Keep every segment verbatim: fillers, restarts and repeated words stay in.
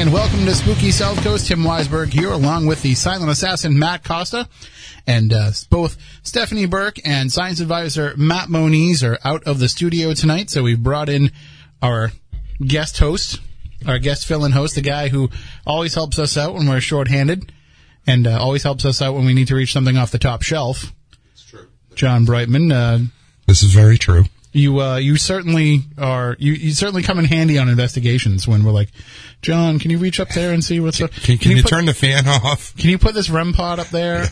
and welcome to Spooky South Coast. Tim Weisberg here, along with the silent assassin Matt Costa, and uh, both Stephanie Burke and science advisor Matt Moniz are out of the studio tonight, so we've brought in our guest host, our guest fill-in host, the guy who always helps us out when we're shorthanded, and uh, always helps us out when we need to reach something off the top shelf. It's true. John Brightman. Uh, this is very true. You uh, you certainly are. You, you certainly come in handy on investigations when we're like, John, can you reach up there and see what's can, up? Can, can, can you, you put, turn the fan off? Can you put this R E M pod up there? Yeah.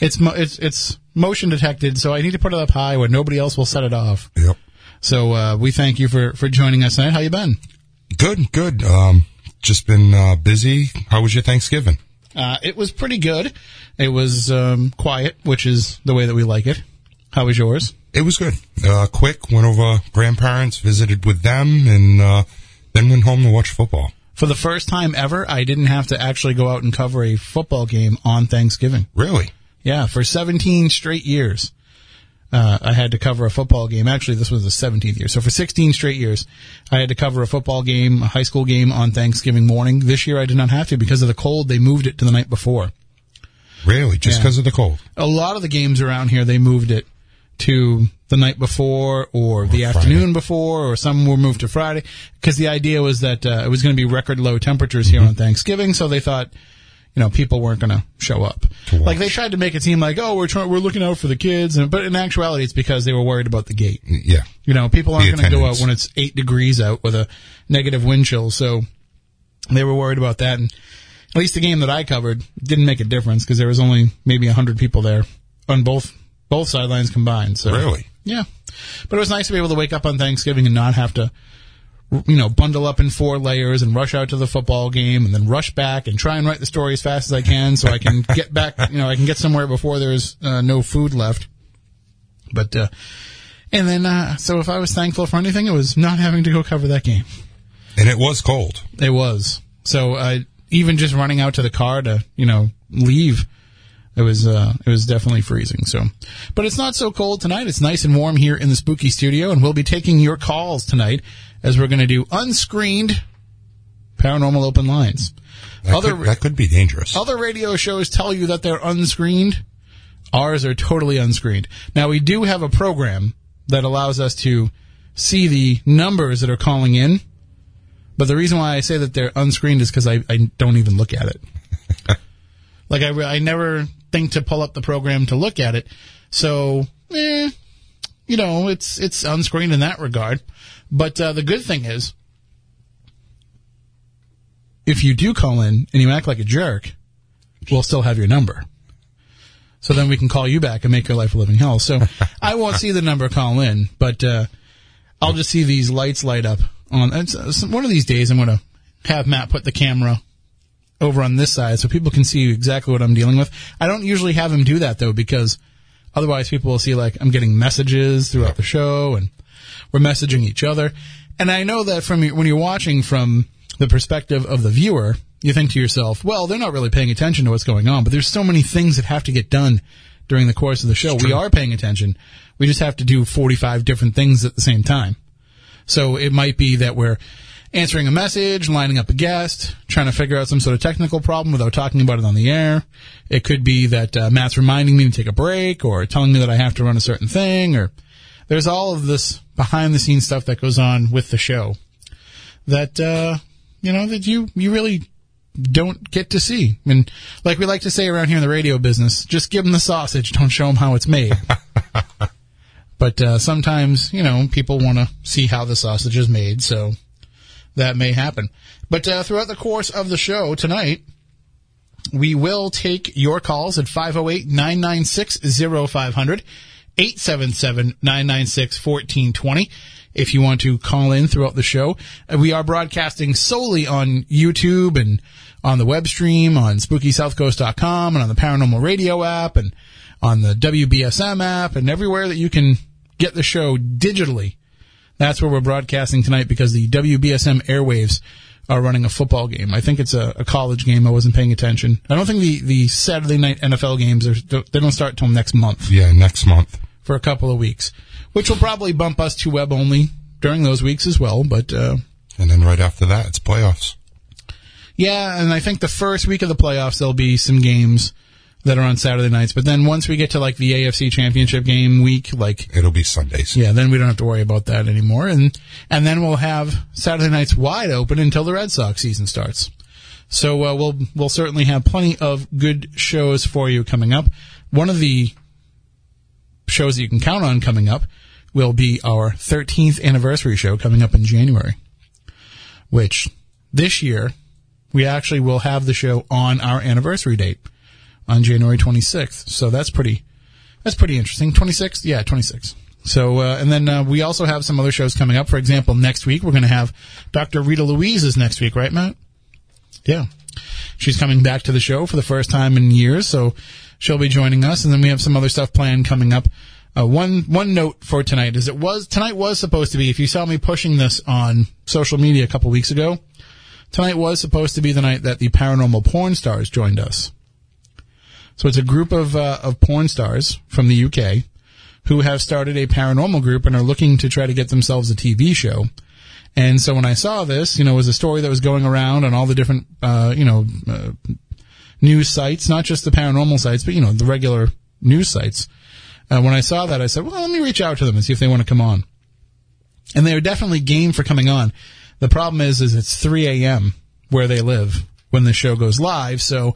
It's mo- it's it's motion detected, so I need to put it up high where nobody else will set it off. Yep. So uh, we thank you for, for joining us tonight. How you been? Good, good. Um, just been uh, busy. How was your Thanksgiving? Uh, it was pretty good. It was um, quiet, which is the way that we like it. How was yours? It was good. Uh, quick, went over grandparents, visited with them, and uh, then went home to watch football. For the first time ever, I didn't have to actually go out and cover a football game on Thanksgiving. Really? Yeah, for seventeen straight years, uh, I had to cover a football game. Actually, this was the seventeenth year. So for sixteen straight years, I had to cover a football game, a high school game on Thanksgiving morning. This year, I did not have to because of the cold. They moved it to the night before. Really? Just because yeah. of the cold? A lot of the games around here, they moved it to the night before or, or the Friday. afternoon before, or some were moved to Friday, because the idea was that uh, it was going to be record low temperatures here mm-hmm. on Thanksgiving, so they thought, you know, people weren't going to show up. To like, they tried to make it seem like, oh, we're trying, we're looking out for the kids, and, but in actuality, it's because they were worried about the gate. Yeah. You know, people aren't going to go out when it's eight degrees out with a negative wind chill, so they were worried about that, and at least the game that I covered didn't make a difference, because there was only maybe one hundred people there on both Both sidelines combined. So. Really? Yeah. But it was nice to be able to wake up on Thanksgiving and not have to, you know, bundle up in four layers and rush out to the football game and then rush back and try and write the story as fast as I can so I can get back, you know, I can get somewhere before there's uh, no food left. But, uh, and then, uh, so if I was thankful for anything, it was not having to go cover that game. And it was cold. It was. So uh, even just running out to the car to, you know, leave. It was uh, it was definitely freezing. So, but it's not so cold tonight. It's nice and warm here in the Spooky Studio, and we'll be taking your calls tonight as we're going to do unscreened paranormal open lines. That, other, could, that could be dangerous. Other radio shows tell you that they're unscreened. Ours are totally unscreened. Now, we do have a program that allows us to see the numbers that are calling in, but the reason why I say that they're unscreened is because I, I don't even look at it. Like, I, I never think to pull up the program to look at it. So, eh, you know, it's it's unscreened in that regard. But uh, the good thing is, if you do call in and you act like a jerk, we'll still have your number. So then we can call you back and make your life a living hell. So I won't see the number call in, but uh, I'll just see these lights light up. On it's, one of these days, I'm going to have Matt put the camera over on this side so people can see exactly what I'm dealing with. I don't usually have him do that, though, because otherwise people will see, like, I'm getting messages throughout the show, and we're messaging each other. And I know that from when you're watching from the perspective of the viewer, you think to yourself, well, they're not really paying attention to what's going on, but there's so many things that have to get done during the course of the show. We are paying attention. We just have to do forty-five different things at the same time. So it might be that we're answering a message, lining up a guest, trying to figure out some sort of technical problem without talking about it on the air. It could be that uh, Matt's reminding me to take a break or telling me that I have to run a certain thing. Or there's all of this behind-the-scenes stuff that goes on with the show that, uh, you know, that you, you really don't get to see. And like we like to say around here in the radio business, just give them the sausage. Don't show them how it's made. But uh, sometimes, you know, people want to see how the sausage is made, so that may happen. But uh, throughout the course of the show tonight, we will take your calls at five oh eight, nine nine six, oh five hundred, eight seven seven, nine nine six, one four two zero if you want to call in throughout the show. We are broadcasting solely on YouTube and on the web stream, on Spooky South Coast dot com and on the Paranormal Radio app and on the W B S M app and everywhere that you can get the show digitally. That's where we're broadcasting tonight because the W B S M airwaves are running a football game. I think it's a, a college game. I wasn't paying attention. I don't think the, the Saturday night N F L games, are they don't start until next month. Yeah, next month. For a couple of weeks, which will probably bump us to web only during those weeks as well. But uh, and then right after that, it's playoffs. Yeah, and I think the first week of the playoffs, there'll be some games that are on Saturday nights. But then once we get to, like, the A F C Championship game week, like... it'll be Sundays. Yeah, then we don't have to worry about that anymore. And and then we'll have Saturday nights wide open until the Red Sox season starts. So uh, we'll we'll certainly have plenty of good shows for you coming up. One of the shows that you can count on coming up will be our thirteenth anniversary show coming up in January, which this year we actually will have the show on our anniversary date on January twenty-sixth. So that's pretty that's pretty interesting. twenty-sixth? Yeah, twenty-sixth. So, uh, and then uh, we also have some other shows coming up. For example, next week we're going to have Doctor Rita Louise is next week, right, Matt? Yeah. She's coming back to the show for the first time in years, so she'll be joining us. And then we have some other stuff planned coming up. Uh, one one note for tonight is it was tonight was supposed to be, if you saw me pushing this on social media a couple weeks ago, tonight was supposed to be the night that the Paranormal Porn Stars joined us. So it's a group of uh, of porn stars from the U K who have started a paranormal group and are looking to try to get themselves a T V show. And so when I saw this, you know, it was a story that was going around on all the different, uh, you know, uh, news sites, not just the paranormal sites, but, you know, the regular news sites. Uh, when I saw that, I said, well, let me reach out to them and see if they want to come on. And they are definitely game for coming on. The problem is, is it's three a.m. where they live when the show goes live. So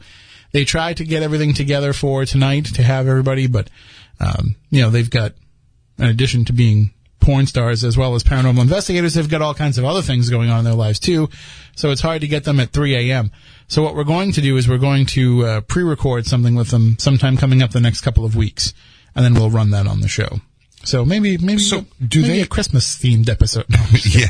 they tried to get everything together for tonight to have everybody. But, um, you know, they've got, in addition to being porn stars as well as paranormal investigators, have got all kinds of other things going on in their lives too, so it's hard to get them at three a.m. So what we're going to do is we're going to uh, pre-record something with them sometime coming up the next couple of weeks, and then we'll run that on the show. So maybe maybe so do maybe they a Christmas themed episode? No, yeah.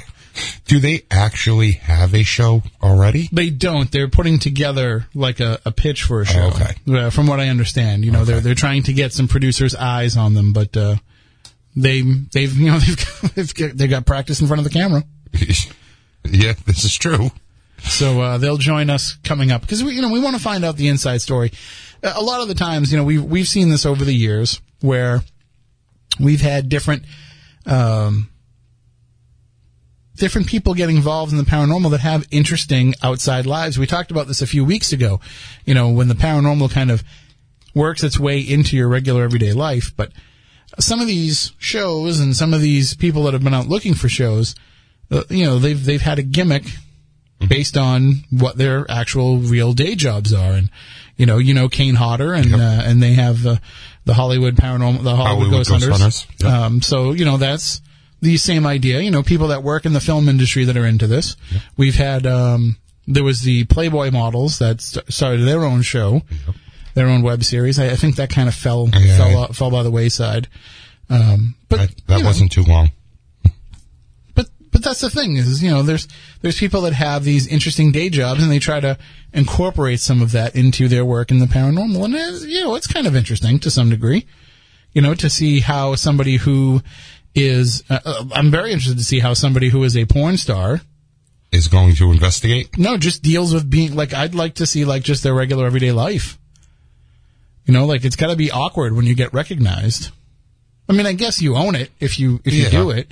Do they actually have a show already? They don't. They're putting together like a, a pitch for a show. Oh, okay. Uh, from what I understand, you know, okay. they're they're trying to get some producers' eyes on them, but. Uh, They, they've, you know, they've got, they've got practice in front of the camera. Yeah, this is true. So, uh, they'll join us coming up because we, you know, we want to find out the inside story. A lot of the times, you know, we've, we've seen this over the years where we've had different, um, different people get involved in the paranormal that have interesting outside lives. We talked about this a few weeks ago, you know, when the paranormal kind of works its way into your regular everyday life, but some of these shows and some of these people that have been out looking for shows, uh, you know, they've they've had a gimmick based on what their actual real day jobs are. And, you know, you know Kane Hodder, and yep. uh, and they have uh, the Hollywood Paranormal, the Hollywood, Hollywood Ghost, Ghost Hunters. Hunters. Yep. Um, so, you know, that's the same idea. You know, people that work in the film industry that are into this. Yep. We've had, um, there was the Playboy models that st- started their own show. Yep. Their own web series. I, I think that kind of fell yeah, fell yeah. Up, fell by the wayside. Um, but I, that you know, wasn't too long. But but that's the thing is, you know, there's there's people that have these interesting day jobs and they try to incorporate some of that into their work in the paranormal, and it's, you know, it's kind of interesting to some degree. You know, to see how somebody who is uh, I'm very interested to see how somebody who is a porn star is going to investigate. No, just deals with being like I'd like to see like just their regular everyday life. You know, like, it's got to be awkward when you get recognized. I mean, I guess you own it if you if you yeah. do it,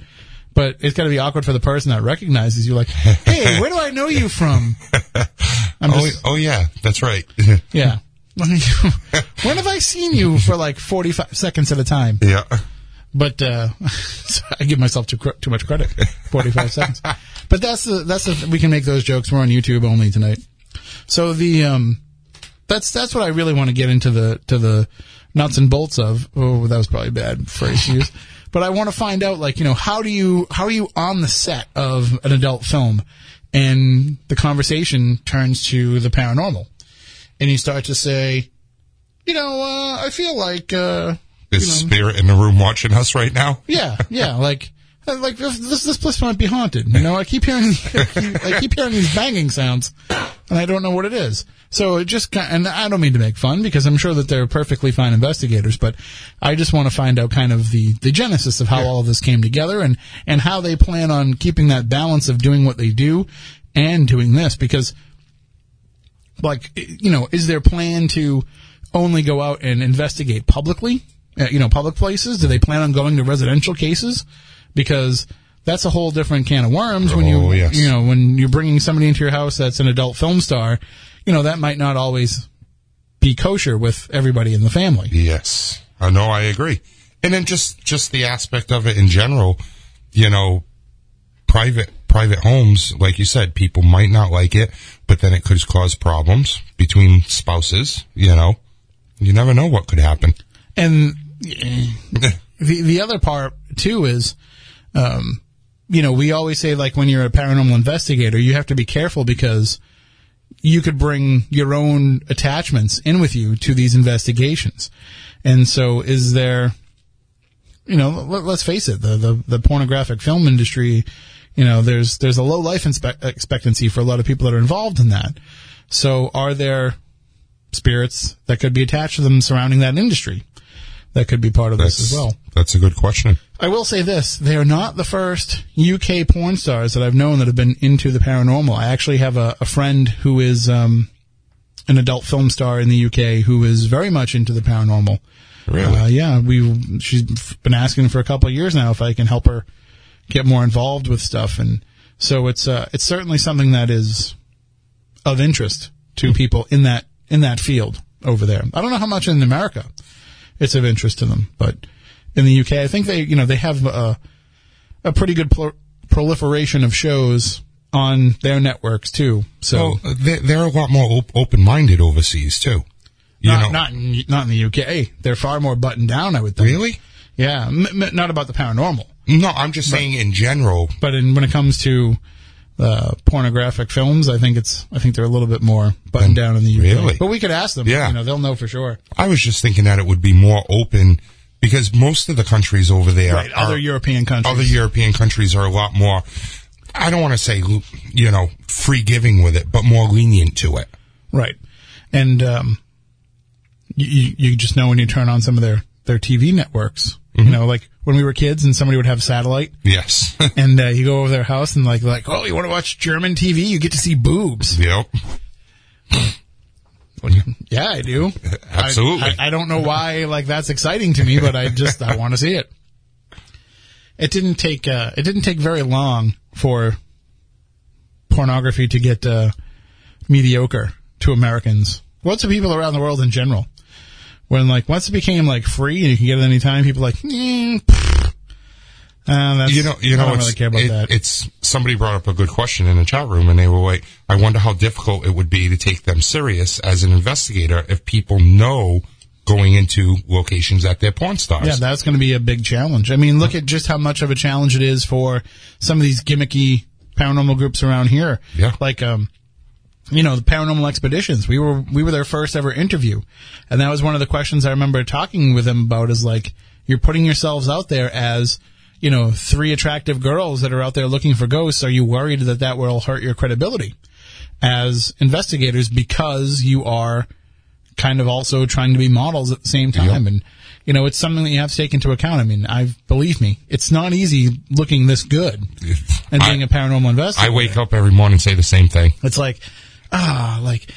but it's got to be awkward for the person that recognizes you. Like, hey, where do I know you from? I'm just, oh, oh, yeah, that's right. Yeah. When have I seen you for, like, forty-five seconds at a time? Yeah. But uh, I give myself too, too much credit, forty-five seconds. But that's the, that's the, we can make those jokes. We're on YouTube only tonight. So the... um. That's that's what I really want to get into the to the nuts and bolts of. Oh, that was probably a bad phrase to use. But I want to find out, like, you know, how do you how are you on the set of an adult film, and the conversation turns to the paranormal, and you start to say, you know, uh, I feel like uh, is you know, spirit in the room watching us right now? Yeah, yeah, like like this this place might be haunted. You know, I keep hearing I keep hearing these banging sounds, and I don't know what it is. So it just, and I don't mean to make fun because I'm sure that they're perfectly fine investigators, but I just want to find out kind of the, the genesis of how yeah. all of this came together and, and how they plan on keeping that balance of doing what they do and doing this because, like, you know, is their plan to only go out and investigate publicly, you know, public places? Do they plan on going to residential cases? Because that's a whole different can of worms. Oh, when you yes. you know, when you're bringing somebody into your house that's an adult film star, you know, that might not always be kosher with everybody in the family. Yes. I know, I agree. And then just, just the aspect of it in general, you know, private private homes, like you said, people might not like it, but then it could cause problems between spouses, you know. You never know what could happen. And the the other part, too, is, um, you know, we always say, like, when you're a paranormal investigator, you have to be careful because you could bring your own attachments in with you to these investigations. And so is there, you know, let, let's face it, the, the, the pornographic film industry, you know, there's there's a low life inspe- expectancy for a lot of people that are involved in that. So are there spirits that could be attached to them surrounding that industry that could be part of that's, this as well? That's a good question. I will say this. They are not the first U K porn stars that I've known that have been into the paranormal. I actually have a, a friend who is um, an adult film star in the U K who is very much into the paranormal. Really? Uh, yeah, we she's been asking for a couple of years now if I can help her get more involved with stuff, and so it's uh, it's certainly something that is of interest to people in that in that field over there. I don't know how much in America it's of interest to them, but in the U K, I think they you know they have a a pretty good pro- proliferation of shows on their networks too. So well, they're a lot more op- open-minded overseas too. You not, know. Not, in, not in the U K. They're far more buttoned down, I would think. Really? Yeah. M- m- not about the paranormal. No, I'm just but, saying in general. But in, when it comes to uh, pornographic films, I think it's I think they're a little bit more buttoned down in the U K. Really? But we could ask them. Yeah. You know, they'll know for sure. I was just thinking that it would be more open because most of the countries over there right, are... Other European countries. Other European countries are a lot more, I don't want to say, you know, free-giving with it, but more lenient to it. Right. And... um You, you just know when you turn on some of their, their T V networks. Mm-hmm. You know, like when we were kids and somebody would have satellite. Yes. and uh, you go over their house and like, like, oh, you want to watch German T V? You get to see boobs. Yep. Well, yeah, I do. Absolutely. I, I, I don't know why like that's exciting to me, but I just, I want to see it. It didn't take, uh, it didn't take very long for pornography to get uh, mediocre to Americans. Well, to people around the world in general. When, like, once it became, like, free and you can get it any time, people are like, mm, uh, that's, you know, you know, I don't really care about it, that. It's, somebody brought up a good question in the chat room, and they were like, I wonder how difficult it would be to take them serious as an investigator if people know going into locations that they're porn stars. Yeah, that's going to be a big challenge. I mean, look at just how much of a challenge it is for some of these gimmicky paranormal groups around here. Yeah. Like, um, you know, the Paranormal Expeditions, we were we were their first ever interview. And that was one of the questions I remember talking with them about is, like, you're putting yourselves out there as, you know, three attractive girls that are out there looking for ghosts. Are you worried that that will hurt your credibility as investigators because you are kind of also trying to be models at the same time? Yep. And, you know, it's something that you have to take into account. I mean, I've believe me, it's not easy looking this good and being I, a paranormal investigator. I wake up every morning and say the same thing. It's like... Ah, like,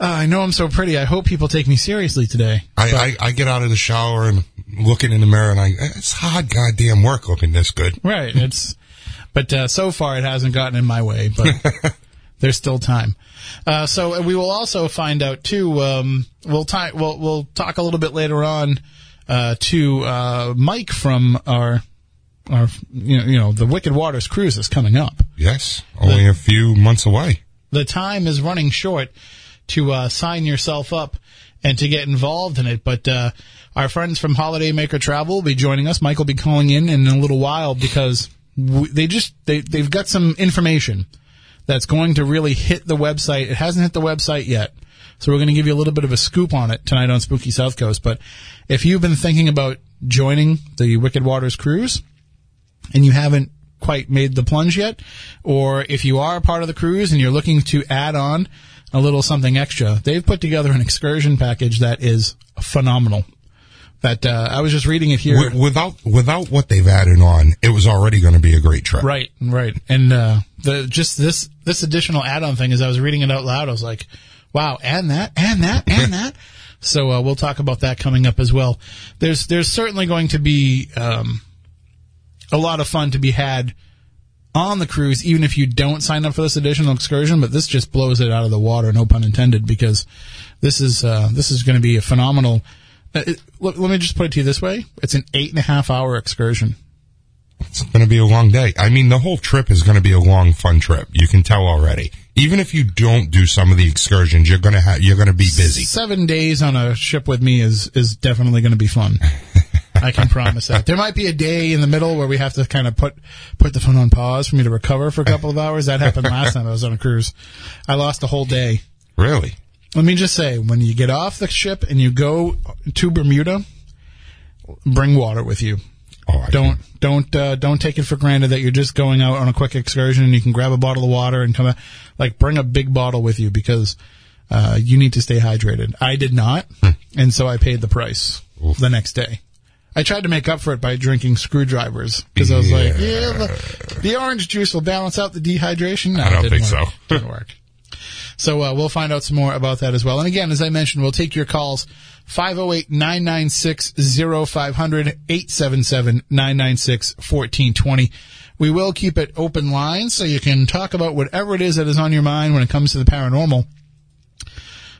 uh, I know I'm so pretty. I hope people take me seriously today. I, I, I get out of the shower and looking in the mirror, and I it's hard goddamn work looking this good. Right. It's, but uh, so far it hasn't gotten in my way, but there's still time. Uh, so we will also find out too. Um, we'll ti- We'll we'll talk a little bit later on uh, to uh, Mike from our. our you know, you know the Wicked Waters cruise is coming up. Yes, only the, a few months away. The time is running short to uh, sign yourself up and to get involved in it. But uh, our friends from Holiday Maker Travel will be joining us. Mike will be calling in in a little while because we, they just they, they've got some information that's going to really hit the website. It hasn't hit the website yet, so we're going to give you a little bit of a scoop on it tonight on Spooky South Coast. But if you've been thinking about joining the Wicked Waters Cruise and you haven't quite made the plunge yet, or if you are a part of the cruise and you're looking to add on a little something extra, they've put together an excursion package that is phenomenal. That uh, I was just reading it here. Without without what they've added on, it was already going to be a great trip. Right, right. And uh, the just this this additional add-on thing, as I was reading it out loud, I was like, wow, and that, and that, and that. So uh, we'll talk about that coming up as well. There's, there's certainly going to be... Um, a lot of fun to be had on the cruise, even if you don't sign up for this additional excursion. But this just blows it out of the water, no pun intended, because this is uh, this is going to be a phenomenal. Uh, it, let, let me just put it to you this way: it's an eight and a half hour excursion. It's going to be a long day. I mean, the whole trip is going to be a long, fun trip. You can tell already. Even if you don't do some of the excursions, you're going to have you're going to be busy. Seven days on a ship with me is is definitely going to be fun. I can promise that. There might be a day in the middle where we have to kind of put put the phone on pause for me to recover for a couple of hours. That happened last time I was on a cruise. I lost a whole day. Really? Let me just say, when you get off the ship and you go to Bermuda, bring water with you. Oh, don't don't uh, don't take it for granted that you're just going out on a quick excursion and you can grab a bottle of water and come out. Like, bring a big bottle with you because uh, you need to stay hydrated. I did not, and so I paid the price Oof. the next day. I tried to make up for it by drinking screwdrivers because I was yeah. like, yeah, the, the orange juice will balance out the dehydration. No, I don't think work. so. Didn't work. So uh, we'll find out some more about that as well. And again, as I mentioned, we'll take your calls, five oh eight, nine nine six, oh five hundred, eight seven seven, nine nine six, one four two zero. We will keep it open line so you can talk about whatever it is that is on your mind when it comes to the paranormal.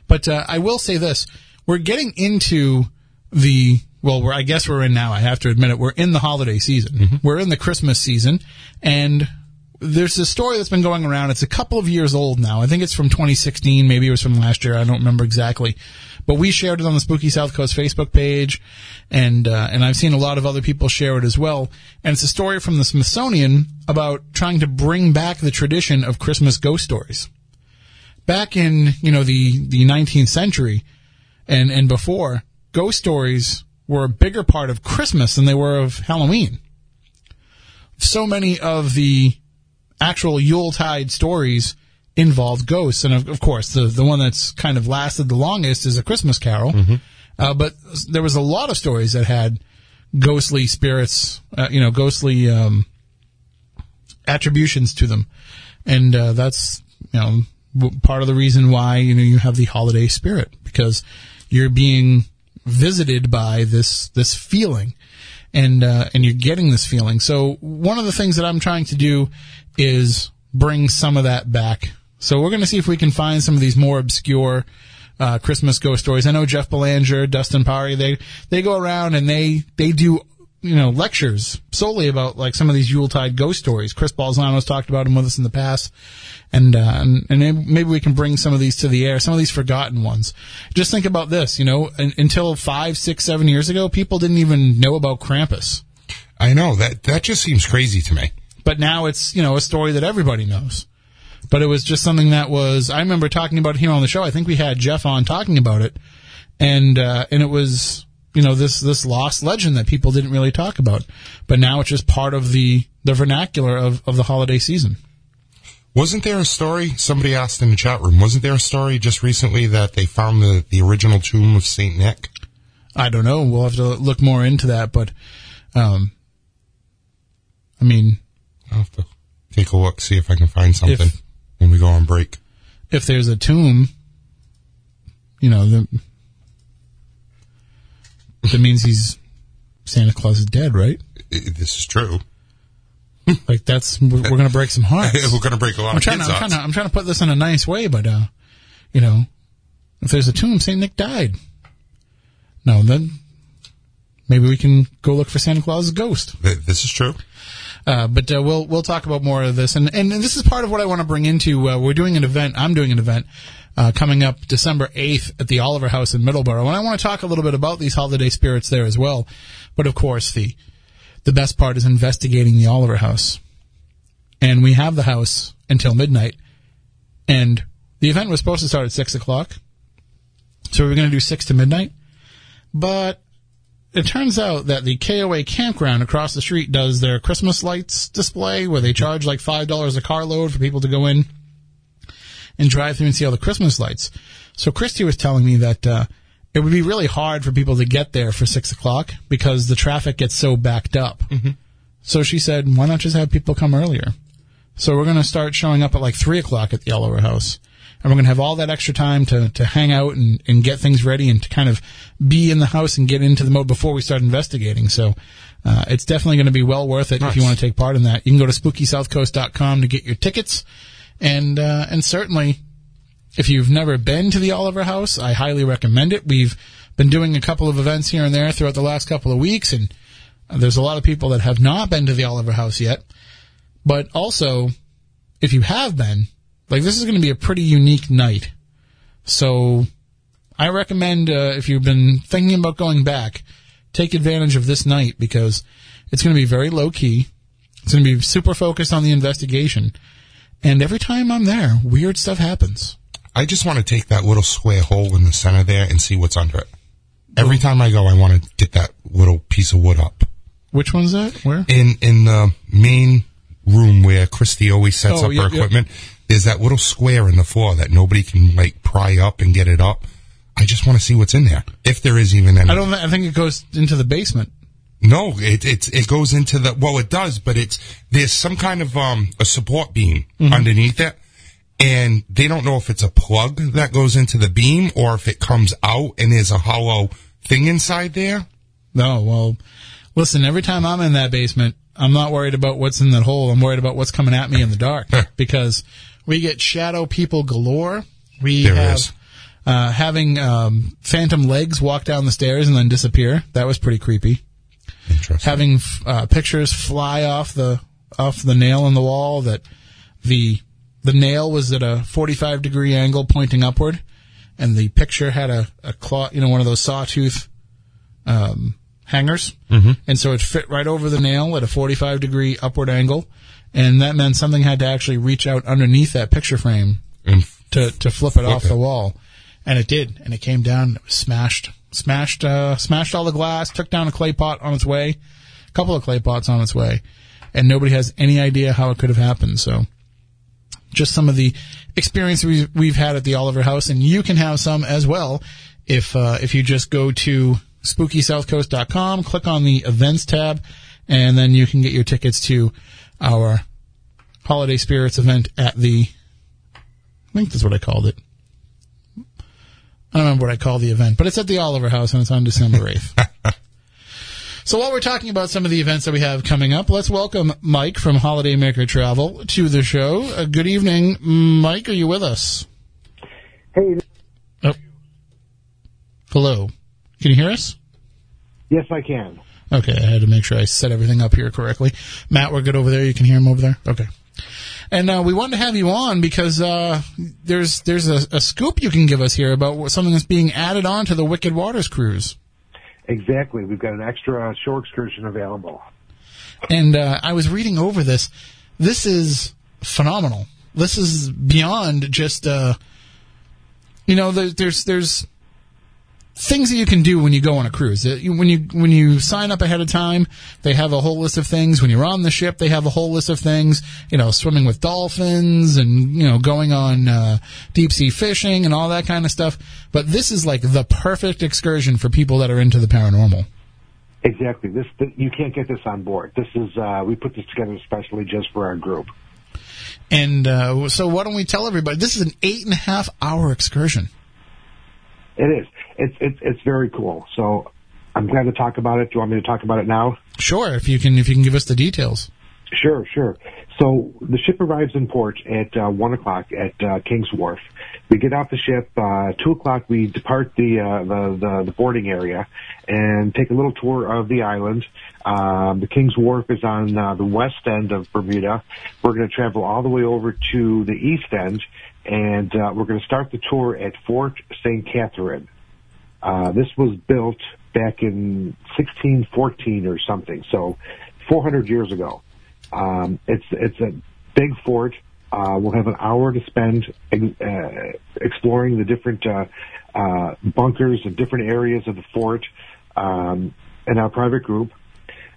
But uh, I will say this. We're getting into the... Well, we're, I guess we're in now. I have to admit it. We're in the holiday season. Mm-hmm. We're in the Christmas season. And there's a story that's been going around. It's a couple of years old now. I think it's from twenty sixteen. Maybe it was from last year. I don't remember exactly. But we shared it on the Spooky South Coast Facebook page. And uh, and I've seen a lot of other people share it as well. And it's a story from the Smithsonian about trying to bring back the tradition of Christmas ghost stories. Back in, you know, the, the nineteenth century and, and before, ghost stories were a bigger part of Christmas than they were of Halloween. So many of the actual Yuletide stories involved ghosts. And, of, of course, the, the one that's kind of lasted the longest is A Christmas Carol. Mm-hmm. Uh, but there was a lot of stories that had ghostly spirits, uh, you know, ghostly um, attributions to them. And uh, that's, you know, part of the reason why, you know, you have the holiday spirit, because you're being visited by this this feeling, and uh, and you're getting this feeling. So one of the things that I'm trying to do is bring some of that back. So we're going to see if we can find some of these more obscure uh, Christmas ghost stories. I know Jeff Belanger, Dustin Parry, they they go around and they they do you know lectures solely about like some of these Yuletide ghost stories. Chris Balzano's talked about them with us in the past, and uh, and, and maybe we can bring some of these to the air, some of these forgotten ones. Just think about this, you know, un- until five, six, seven years ago, people didn't even know about Krampus. I know that that just seems crazy to me. But now it's, you know, a story that everybody knows. But it was just something that was, I remember talking about it here on the show. I think we had Jeff on talking about it, and uh, and it was, you know, this, this lost legend that people didn't really talk about. But now it's just part of the, the vernacular of, of the holiday season. Wasn't there a story, somebody asked in the chat room, wasn't there a story just recently that they found the, the original tomb of Saint Nick? I don't know. We'll have to look more into that. But, um, I mean, I'll have to take a look, see if I can find something if, when we go on break. If there's a tomb, you know, the... That means he's Santa Claus is dead, right? This is true. Like, that's we're, we're going to break some hearts. We're going to break a lot I'm of kids' hearts. I'm trying, to, I'm trying to put this in a nice way, but uh, you know, if there's a tomb, Saint Nick died. No, then maybe we can go look for Santa Claus's ghost. This is true. Uh, but uh, we'll we'll talk about more of this, and and this is part of what I want to bring into. Uh, we're doing an event. I'm doing an event. Uh, coming up December eighth at the Oliver House in Middleborough. And I want to talk a little bit about these holiday spirits there as well. But, of course, the the best part is investigating the Oliver House. And we have the house until midnight. And the event was supposed to start at six o'clock. So we were going to do six to midnight. But it turns out that the K O A campground across the street does their Christmas lights display where they charge like five dollars a carload for people to go in and drive through and see all the Christmas lights. So Christy was telling me that uh, it would be really hard for people to get there for six o'clock because the traffic gets so backed up. Mm-hmm. So she said, why not just have people come earlier? So we're going to start showing up at like three o'clock at the Oliver House. and we're going to have all that extra time to, to hang out and, and get things ready and to kind of be in the house and get into the mode before we start investigating. So uh, it's definitely going to be well worth it. Nice. If you want to take part in that. You can go to Spooky South Coast dot com to get your tickets. And uh, and certainly, if you've never been to the Oliver House, I highly recommend it. We've been doing a couple of events here and there throughout the last couple of weeks, and there's a lot of people that have not been to the Oliver House yet. But also, if you have been, like, this is going to be a pretty unique night. So I recommend, uh, if you've been thinking about going back, take advantage of this night, because it's going to be very low-key. It's going to be super focused on the investigation. And every time I'm there, weird stuff happens. I just want to take that little square hole in the center there and see what's under it. Every time I go, I want to get that little piece of wood up. Which one's that? Where? In in the main room where Christy always sets oh, up yep, her equipment. Yep. There's that little square in the floor that nobody can, like, pry up and get it up. I just want to see what's in there, if there is even any. I don't. I think it goes into the basement. No, it it it goes into the. Well, it does, but it's there's some kind of um a support beam mm-hmm. underneath it. And they don't know if it's a plug that goes into the beam or if it comes out and there's a hollow thing inside there. No, well, listen, every time I'm in that basement, I'm not worried about what's in that hole. I'm worried about what's coming at me in the dark because we get shadow people galore. We there have uh, having um, phantom legs walk down the stairs and then disappear. That was pretty creepy. Interesting. Having uh, pictures fly off the off the nail in the wall that the... The nail was at a forty-five degree angle pointing upward, and the picture had a, a claw, you know, one of those sawtooth, um, hangers. Mm-hmm. And so it fit right over the nail at a forty-five degree upward angle. And that meant something had to actually reach out underneath that picture frame and to, to flip it flip off it. the wall. And it did. And it came down and it was smashed, smashed, uh, smashed all the glass, took down a clay pot on its way, a couple of clay pots on its way. And nobody has any idea how it could have happened. So. Just some of the experiences we've had at the Oliver House, and you can have some as well if uh, if you just go to Spooky South Coast dot com, click on the Events tab, and then you can get your tickets to our Holiday Spirits event at the... I think that's what I called it. I don't remember what I called the event, but it's at the Oliver House, and it's on December eighth. So while we're talking about some of the events that we have coming up, let's welcome Mike from Holiday Maker Travel to the show. Uh, good evening, Mike. Are you with us? Hey. Oh. Hello. Can you hear us? Yes, I can. Okay, I had to make sure I set everything up here correctly. Matt, we're good over there. You can hear him over there? Okay. And uh, we wanted to have you on because uh, there's there's a, a scoop you can give us here about something that's being added on to the Wicked Waters cruise. Exactly. We've got an extra shore excursion available. And uh, I was reading over this. This is phenomenal. This is beyond just, uh, you know, there's, there's there's things that you can do when you go on a cruise. When you when you sign up ahead of time, they have a whole list of things. When you're on the ship, they have a whole list of things, you know, swimming with dolphins and, you know, going on uh, deep-sea fishing and all that kind of stuff. But this is like the perfect excursion for people that are into the paranormal. Exactly. This th- you can't get this on board. This is uh, we put this together especially just for our group. And uh, so why don't we tell everybody, this is an eight and a half hour excursion. It is. It's, it's it's very cool. So I'm glad to talk about it. Do you want me to talk about it now? Sure, if you can if you can give us the details. Sure, sure. So the ship arrives in port at uh, one o'clock at uh, King's Wharf. We get off the ship. Uh, two o'clock we depart the, uh, the, the, the boarding area and take a little tour of the island. Um, the King's Wharf is on uh, the west end of Bermuda. We're going to travel all the way over to the east end, and uh, we're going to start the tour at Fort Saint Catherine. Uh, this was built back in sixteen fourteen or something, so four hundred years ago. Um, it's it's a big fort. Uh, we'll have an hour to spend uh, exploring the different uh, uh, bunkers and different areas of the fort um, in our private group.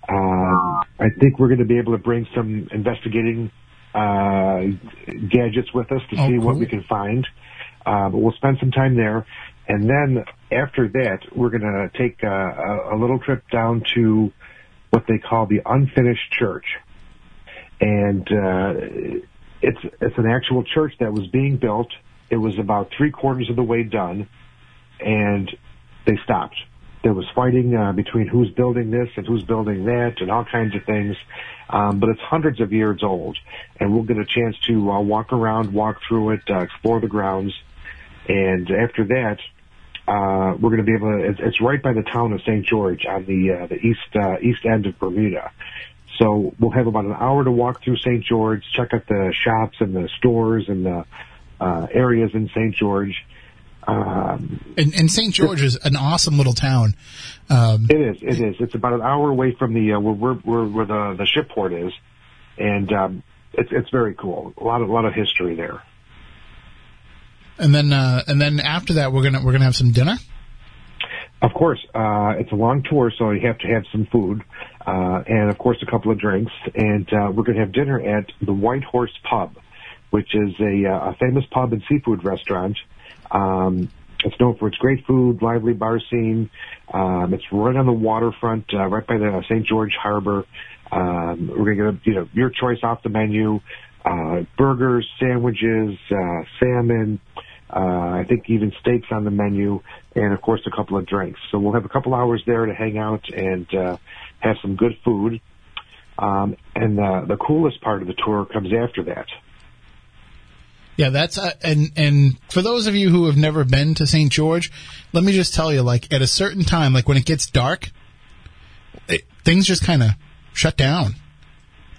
Um, I think we're going to be able to bring some investigating uh, gadgets with us to oh, see cool. what we can find. Uh, but we'll spend some time there. And then after that, we're going to take a, a, a little trip down to what they call the Unfinished Church. And uh, it's it's an actual church that was being built It was about three quarters of the way done, and they stopped. There was fighting uh, between who's building this and who's building that and all kinds of things. Um, but it's hundreds of years old, and we'll get a chance to uh, walk around, walk through it, uh, explore the grounds. And after that, uh, we're going to be able to, it's, it's right by the town of Saint George on the, uh, the east, uh, east end of Bermuda. So we'll have about an hour to walk through Saint George, check out the shops and the stores and the uh, areas in Saint George. Um, and, and Saint George is an awesome little town. Um, it is. It is. It's about an hour away from the uh, where, where, where the, the ship port is, and um, it's it's very cool. A lot of a lot of history there. And then uh, and then after that, we're gonna we're gonna have some dinner. Of course, uh, it's a long tour, so you have to have some food, uh, and of course a couple of drinks. And uh, we're gonna have dinner at the White Horse Pub, which is a, a famous pub and seafood restaurant. Um, it's known for its great food, lively bar scene. Um, it's right on the waterfront, uh, right by the Saint George Harbor. Um, we're going to get, you know, your choice off the menu, uh, burgers, sandwiches, uh, salmon, uh, I think even steaks on the menu, and of course a couple of drinks. So we'll have a couple hours there to hang out and, uh, have some good food. Um, and, uh, the coolest part of the tour comes after that. Yeah, that's uh, and and for those of you who have never been to Saint George, let me just tell you, like at a certain time, like when it gets dark, it, things just kind of shut down,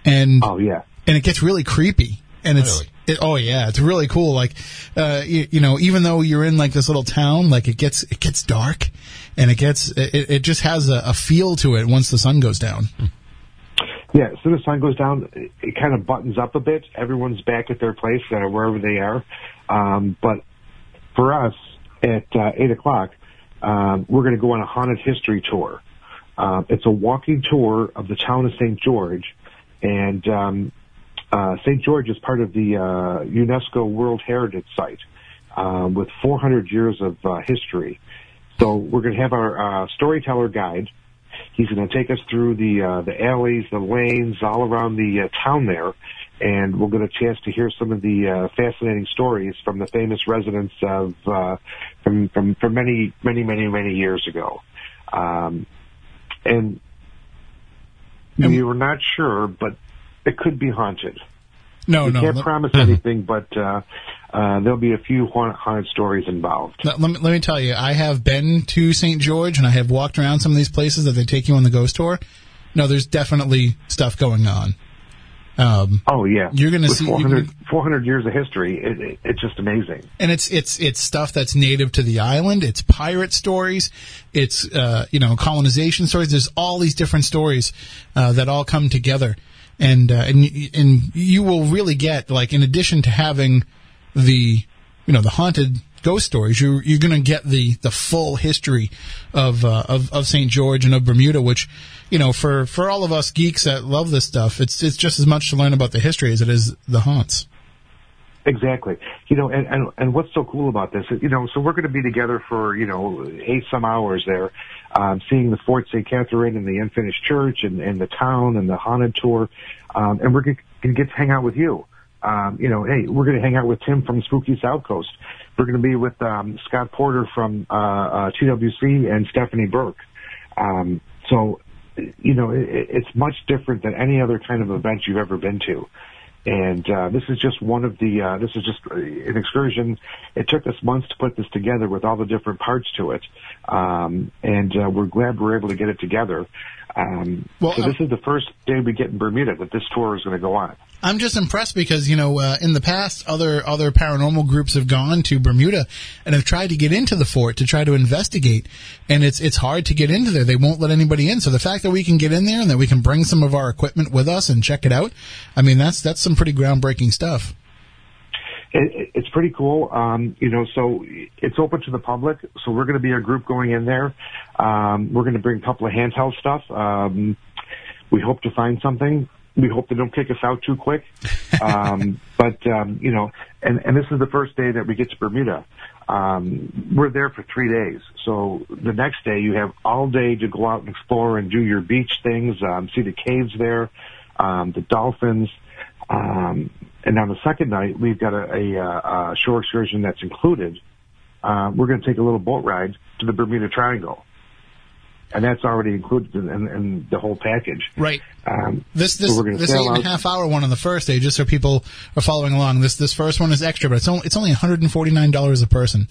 and oh yeah, and it gets really creepy, and it's really? it, oh yeah, it's really cool. Like, uh, you, you know, even though you're in like this little town, like it gets it gets dark, and it gets it, it just has a, a feel to it once the sun goes down. Mm. Yeah, as soon as the sun goes down, it kind of buttons up a bit. Everyone's back at their place, uh, wherever they are. Um, but for us, at uh, eight o'clock, um, we're going to go on a haunted history tour. Uh, it's a walking tour of the town of Saint George. And um, uh, Saint George is part of the uh, UNESCO World Heritage Site uh, with four hundred years of uh, history. So we're going to have our uh, storyteller guide. He's going to take us through the uh, the alleys, the lanes, all around the uh, town there, and we'll get a chance to hear some of the uh, fascinating stories from the famous residents of uh, from from from many many many many years ago. Um, and we were not sure, but it could be haunted. No, we no, can't let, promise anything, but uh, uh, there'll be a few haunted stories involved. Let me, let me tell you, I have been to Saint George, and I have walked around some of these places that they take you on the ghost tour. No, there's definitely stuff going on. Um, oh yeah, you're going to see four hundred years of history. It, it, it's just amazing, and it's it's it's stuff that's native to the island. It's pirate stories, it's uh, you know colonization stories. There's all these different stories uh, that all come together. And, uh, and, and you will really get, like, in addition to having the, you know, the haunted ghost stories, you're, you're gonna get the, the full history of, uh, of, of Saint George and of Bermuda, which, you know, for, for all of us geeks that love this stuff, it's, it's just as much to learn about the history as it is the haunts. Exactly. You know, and, and, and what's so cool about this, you know, so we're going to be together for, you know, eight some hours there, um, seeing the Fort Saint Catherine and the Unfinished Church and, and the town and the haunted tour. Um, and we're going to get to hang out with you. Um, you know, hey, we're going to hang out with Tim from Spooky South Coast. We're going to be with, um, Scott Porter from, uh, uh, T W C and Stephanie Burke. Um, so, you know, it, it's much different than any other kind of event you've ever been to. And uh, this is just one of the, uh, this is just an excursion. It took us months to put this together with all the different parts to it. Um, and uh, we're glad we're able to get it together. Um, well, so this uh, is the first day we get in Bermuda that this tour is going to go on. I'm just impressed because, you know, uh, in the past, other other paranormal groups have gone to Bermuda and have tried to get into the fort to try to investigate. And it's it's hard to get into there. They won't let anybody in. So the fact that we can get in there and that we can bring some of our equipment with us and check it out, I mean, that's that's some pretty groundbreaking stuff. It, it's pretty cool. Um, you know, so it's open to the public. So we're going to be a group going in there. Um, we're going to bring a couple of handheld stuff. Um, we hope to find something. We hope they don't kick us out too quick. Um, but, um, you know, and, and this is the first day that we get to Bermuda. Um, we're there for three days. So the next day you have all day to go out and explore and do your beach things, um, see the caves there, um, the dolphins. Um, And on the second night, we've got a, a, a shore excursion that's included. Uh, we're going to take a little boat ride to the Bermuda Triangle. And that's already included in, in, in the whole package. Right. Um, this this, so this eight and a half hour one on the first day, just so people are following along. This this first one is extra, but it's only it's only one hundred forty-nine dollars a person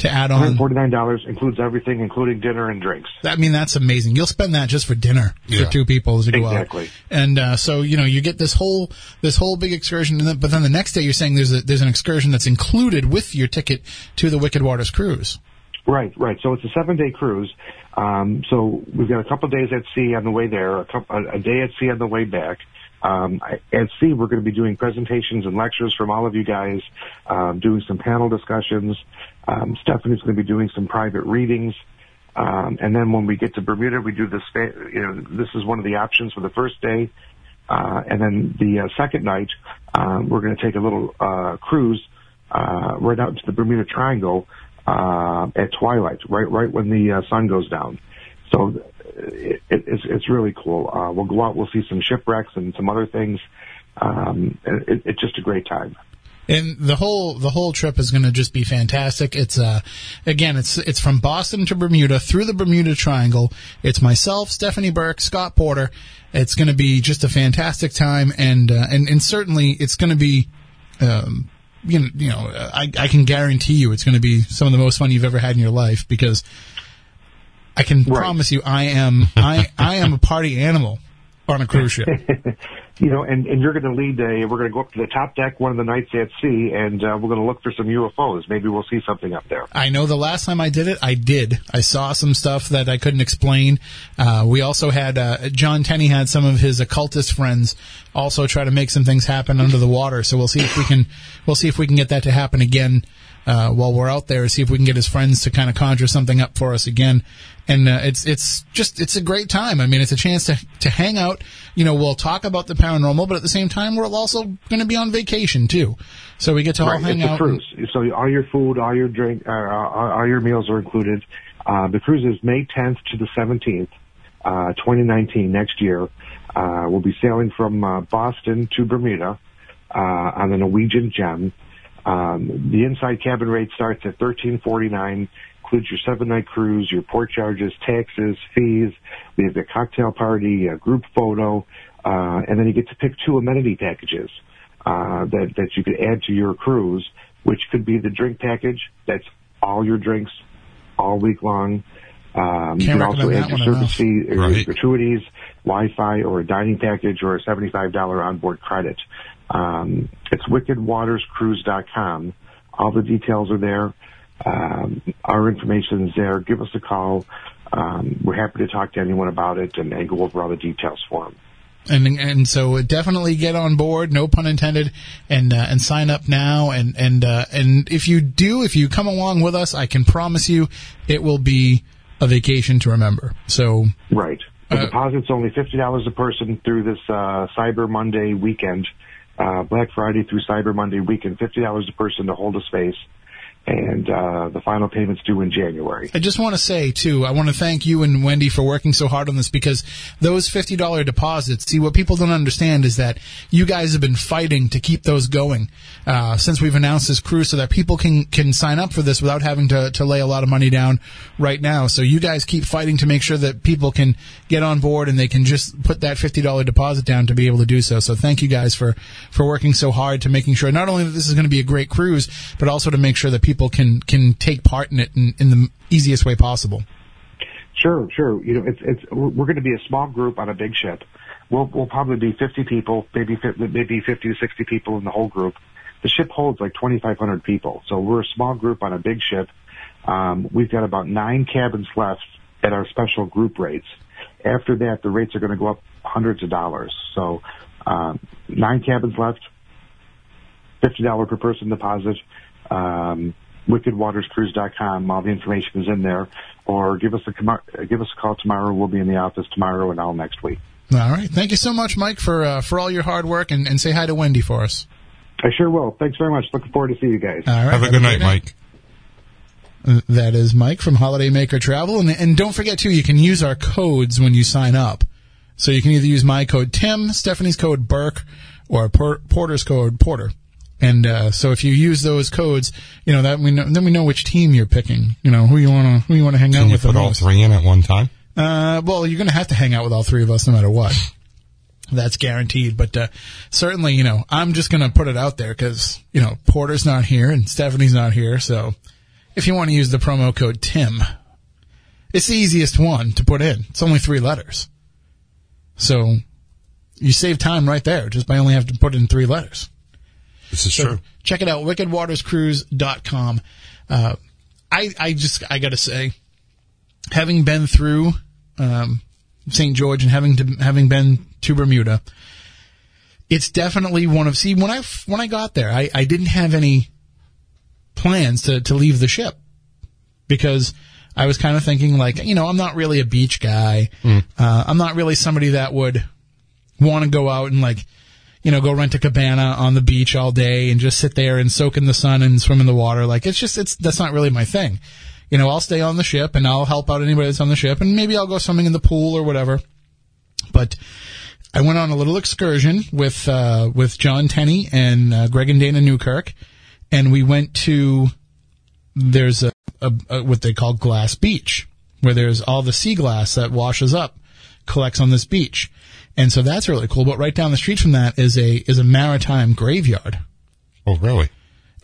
to add on. one hundred forty-nine dollars includes everything, including dinner and drinks. I mean, that's amazing. You'll spend that just for dinner yeah. for two people as you go out. Exactly. And uh, so you know you get this whole this whole big excursion, and then, but then the next day you're saying there's a, there's an excursion that's included with your ticket to the Wicked Waters cruise. Right, right. So it's a seven-day cruise. Um, so we've got a couple days at sea on the way there, a, couple, a day at sea on the way back. Um, at sea, we're going to be doing presentations and lectures from all of you guys, um, doing some panel discussions. Um, Stephanie's going to be doing some private readings. Um, and then when we get to Bermuda, we do this, you know, this is one of the options for the first day. Uh, and then the uh, second night, um, we're going to take a little uh, cruise uh, right out into the Bermuda Triangle. Uh, at twilight, right, right when the uh, sun goes down. So it, it, it's it's really cool. Uh, we'll go out, we'll see some shipwrecks and some other things. Um, it, it's just a great time. And the whole the whole trip is going to just be fantastic. It's uh, again, it's it's from Boston to Bermuda through the Bermuda Triangle. It's myself, Stephanie Burke, Scott Porter. It's going to be just a fantastic time, and uh, and and certainly it's going to be. Um, You know, I, I can guarantee you it's going to be some of the most fun you've ever had in your life, because I can right. promise you I am I, I am a party animal on a cruise ship. You know, and, and you're going to lead a, we're going to go up to the top deck one of the nights at sea, and uh, we're going to look for some U F Os. Maybe we'll see something up there. I know the last time I did it, I did. I saw some stuff that I couldn't explain. Uh, we also had, uh, John Tenney had some of his occultist friends also try to make some things happen under the water. So we'll see if we can, we'll see if we can get that to happen again. Uh, while we're out there, see if we can get his friends to kind of conjure something up for us again. And uh, it's it's just it's a great time. I mean, it's a chance to to hang out. You know, we'll talk about the paranormal, but at the same time, we're also going to be on vacation too. So we get to all right. hang it's out. A cruise. And, so all your food, all your drink, uh, all your meals are included. Uh, the cruise is May tenth to the seventeenth, uh, twenty nineteen. Next year, uh, we'll be sailing from uh, Boston to Bermuda uh, on the Norwegian Gem. Um, the inside cabin rate starts at thirteen forty-nine, includes your seven-night cruise, your port charges, taxes, fees. We have the cocktail party, a group photo, uh, and then you get to pick two amenity packages uh, that, that you could add to your cruise, which could be the drink package. That's all your drinks all week long. Um, you can also add your service fee, right. gratuities, Wi-Fi, or a dining package, or a seventy-five dollars onboard credit. Um, it's Wicked Waters Cruise dot com. All the details are there. Um, our information is there. Give us a call. Um, we're happy to talk to anyone about it and, and go over all the details for them. And and so definitely get on board, no pun intended, and uh, and sign up now. And and uh, and if you do, if you come along with us, I can promise you it will be a vacation to remember. So right, the uh, deposit's only fifty dollars a person through this uh, Cyber Monday weekend. Uh, Black Friday through Cyber Monday weekend, fifty dollars a person to hold a space, and uh, the final payment's due in January. I just want to say, too, I want to thank you and Wendy for working so hard on this, because those fifty dollars deposits, see, what people don't understand is that you guys have been fighting to keep those going uh, since we've announced this cruise, so that people can, can sign up for this without having to, to lay a lot of money down right now. So you guys keep fighting to make sure that people can get on board and they can just put that fifty dollars deposit down to be able to do so. So thank you guys for, for working so hard to making sure not only that this is going to be a great cruise, but also to make sure that people can, can take part in it in, in the easiest way possible. Sure, sure. You know, it's it's we're going to be a small group on a big ship. We'll we'll probably be fifty people, maybe maybe fifty to sixty people in the whole group. The ship holds like twenty-five hundred people, so we're a small group on a big ship. Um, we've got about nine cabins left at our special group rates. After that, the rates are going to go up hundreds of dollars. So um, nine cabins left, fifty dollars per person deposit. Um, Wicked Waters Cruise dot com. All the information is in there. Or give us a com- give us a call tomorrow. We'll be in the office tomorrow and all next week. All right. Thank you so much, Mike, for uh, for all your hard work, and, and say hi to Wendy for us. I sure will. Thanks very much. Looking forward to see you guys. All right. Have a good night, Mike. That is Mike from Holiday Maker Travel, and and don't forget too, you can use our codes when you sign up. So you can either use my code Tim, Stephanie's code Burke, or Porter's code Porter. And uh, so if you use those codes, you know that we know, then we know which team you're picking. You know who you want to who you want to hang can out with. Can you put all three in at one time? Uh, well, you're going to have to hang out with all three of us no matter what. That's guaranteed. But uh, certainly, you know, I'm just going to put it out there because you know Porter's not here and Stephanie's not here. So if you want to use the promo code Tim, it's the easiest one to put in. It's only three letters, so you save time right there just by only having to put in three letters. This is so true. Check it out, wicked waters cruise dot com. Uh, I, I just, I gotta say, having been through, um, Saint George and having to, having been to Bermuda, it's definitely one of, see, when I, when I got there, I, I didn't have any plans to, to leave the ship because I was kind of thinking like, you know, I'm not really a beach guy. Mm. Uh, I'm not really somebody that would want to go out and like, you know, go rent a cabana on the beach all day and just sit there and soak in the sun and swim in the water. Like, it's just, it's, that's not really my thing. You know, I'll stay on the ship and I'll help out anybody that's on the ship and maybe I'll go swimming in the pool or whatever. But I went on a little excursion with, uh, with John Tenney and, uh, Greg and Dana Newkirk. And we went to, there's a, a, a, what they call Glass Beach, where there's all the sea glass that washes up, collects on this beach. And so that's really cool. But right down the street from that is a is a maritime graveyard. Oh, really?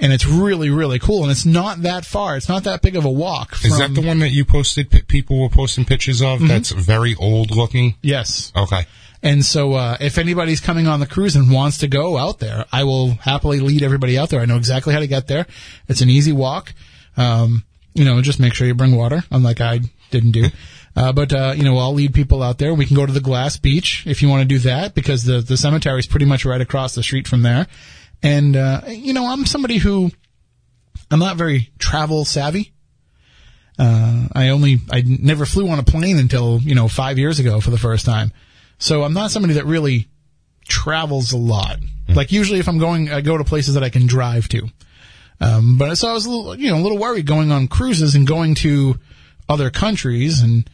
And it's really, really cool. And it's not that far. It's not that big of a walk. From... Is that the one that you posted, people were posting pictures of, mm-hmm. that's very old looking? Yes. Okay. And so uh, if anybody's coming on the cruise and wants to go out there, I will happily lead everybody out there. I know exactly how to get there. It's an easy walk. Um, you know, just make sure you bring water, unlike I didn't do. Uh, but, uh, you know, I'll lead people out there. We can go to the Glass Beach if you want to do that because the, the cemetery is pretty much right across the street from there. And, uh, you know, I'm somebody who I'm not very travel savvy. Uh, I only, I never flew on a plane until, you know, five years ago for the first time. So I'm not somebody that really travels a lot. Like usually if I'm going, I go to places that I can drive to. Um, but so I was a little, you know, a little worried going on cruises and going to other countries and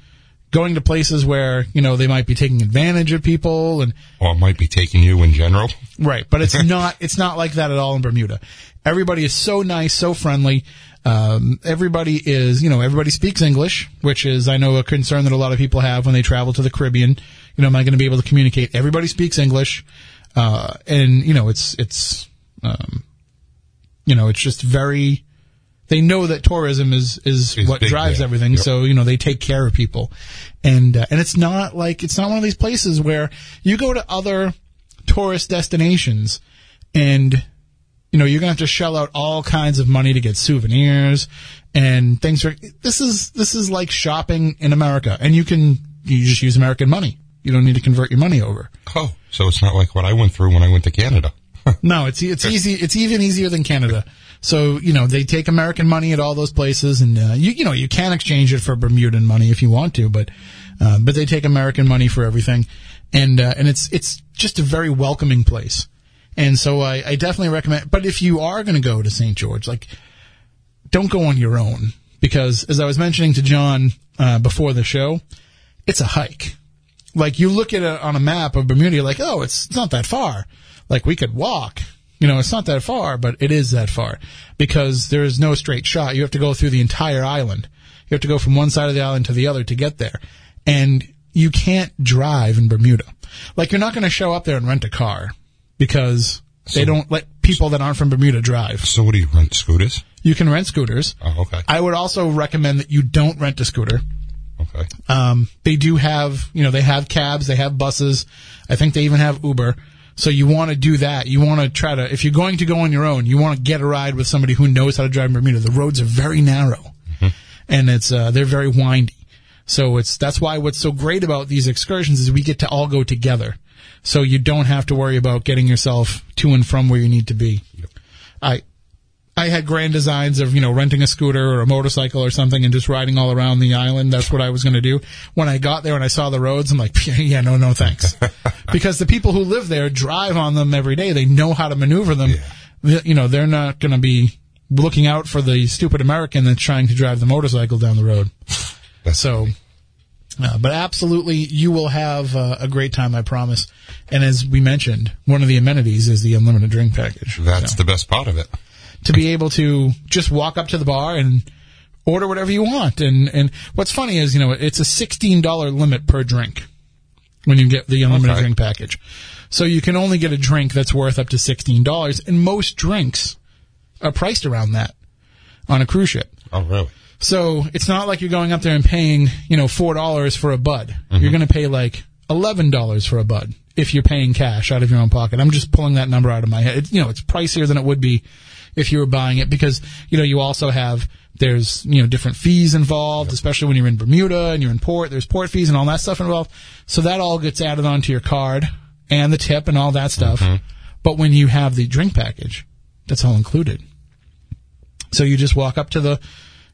going to places where, you know, they might be taking advantage of people and or might be taking you in general. Right. But it's not, it's not like that at all in Bermuda. Everybody is so nice, so friendly. Um, everybody is, you know, everybody speaks English, which is, I know, a concern that a lot of people have when they travel to the Caribbean. You know, am I going to be able to communicate? Everybody speaks English. Uh, and you know, it's, it's, um, you know, it's just very, they know that tourism is, is it's what big, drives yeah. everything. Yep. So, you know, they take care of people. And, uh, and it's not like, it's not one of these places where you go to other tourist destinations and, you know, you're going to have to shell out all kinds of money to get souvenirs and things. For, this is, this is like shopping in America and you can, you just use American money. You don't need to convert your money over. Oh, so it's not like what I went through when I went to Canada. No, it's, it's easy. It's even easier than Canada. So, you know, they take American money at all those places and, uh, you, you know, you can exchange it for Bermudan money if you want to, but, uh, but they take American money for everything. And, uh, and it's, it's just a very welcoming place. And so I, I definitely recommend, but if you are going to go to Saint George, like, don't go on your own because as I was mentioning to John, uh, before the show, it's a hike. Like you look at it on a map of Bermuda, you're like, oh, it's, it's not that far. Like we could walk. You know, it's not that far, but it is that far because there is no straight shot. You have to go through the entire island. You have to go from one side of the island to the other to get there. And you can't drive in Bermuda. Like, you're not going to show up there and rent a car because so, they don't let people that aren't from Bermuda drive. So what do you rent, scooters? You can rent scooters. Oh, okay. I would also recommend that you don't rent a scooter. Okay. Um, they do have, you know, they have cabs, they have buses. I think they even have Uber. So you want to do that. You want to try to, if you're going to go on your own, you want to get a ride with somebody who knows how to drive in Bermuda. The roads are very narrow, mm-hmm. and it's uh, they're very windy. So it's that's why what's so great about these excursions is we get to all go together. So you don't have to worry about getting yourself to and from where you need to be. Yep. I I had grand designs of, you know, renting a scooter or a motorcycle or something and just riding all around the island. That's what I was going to do. When I got there and I saw the roads, I'm like, yeah, no, no, thanks. Because the people who live there drive on them every day. They know how to maneuver them. Yeah. You know, they're not going to be looking out for the stupid American that's trying to drive the motorcycle down the road. That's so funny. Uh, but absolutely, you will have uh, a great time, I promise. And as we mentioned, one of the amenities is the unlimited drink package. That's so. The best part of it. To be able to just walk up to the bar and order whatever you want. And, and what's funny is, you know, it's a sixteen dollars limit per drink when you get the unlimited okay. drink package. So you can only get a drink that's worth up to sixteen dollars. And most drinks are priced around that on a cruise ship. Oh, really? So it's not like you're going up there and paying, you know, four dollars for a Bud. Mm-hmm. You're going to pay like eleven dollars for a Bud if you're paying cash out of your own pocket. I'm just pulling that number out of my head. It, you know, it's pricier than it would be if you were buying it because, you know, you also have, there's, you know, different fees involved, yep. especially when you're in Bermuda and you're in port. There's port fees and all that stuff involved. So that all gets added onto your card and the tip and all that stuff. Mm-hmm. But when you have the drink package, that's all included. So you just walk up to the...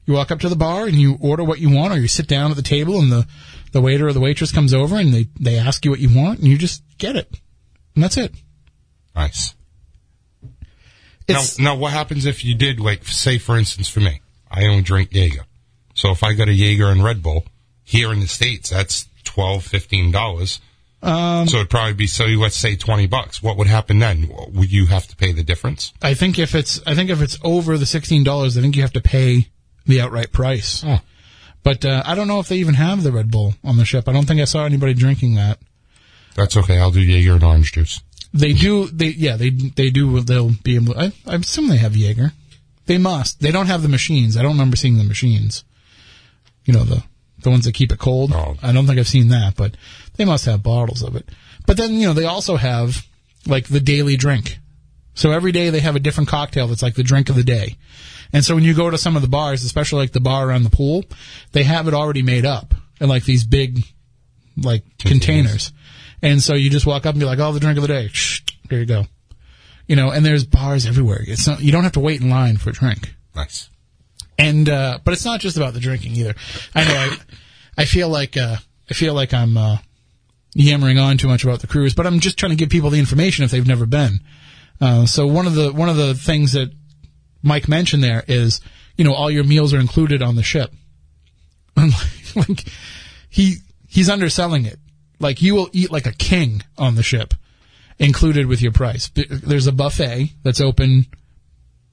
You walk up to the bar and you order what you want, or you sit down at the table and the, the waiter or the waitress comes over and they, they ask you what you want and you just get it. And that's it. Nice. It's, now, now, what happens if you did, like, say, for instance, for me, I only drink Jaeger. So if I got a Jaeger and Red Bull here in the States, that's twelve dollars, fifteen dollars. Um, so it'd probably be, so you, let's say twenty bucks. What would happen then? Would you have to pay the difference? I think if it's, I think if it's over the sixteen dollars, I think you have to pay the outright price. Oh. But uh, I don't know if they even have the Red Bull on the ship. I don't think I saw anybody drinking that. That's okay. I'll do Jaeger and orange juice. They do. They yeah, they they do. They'll be able, I, I assume they have Jaeger. They must. They don't have the machines. I don't remember seeing the machines. You know, the, the ones that keep it cold. Oh. I don't think I've seen that, but they must have bottles of it. But then, you know, they also have, like, the daily drink. So every day they have a different cocktail that's like the drink of the day. And so when you go to some of the bars, especially like the bar around the pool, they have it already made up in like these big, like, containers. And so you just walk up and be like, oh, the drink of the day. Shh, here you go. You know, and there's bars everywhere. It's not, you don't have to wait in line for a drink. Nice. And, uh, but it's not just about the drinking either. I know I, I feel like, uh, I feel like I'm, uh, yammering on too much about the cruise, but I'm just trying to give people the information if they've never been. Uh, so one of the, one of the things that Mike mentioned there is, you know, all your meals are included on the ship. like, like he, he's underselling it. Like, you will eat like a king on the ship, included with your price. There's a buffet that's open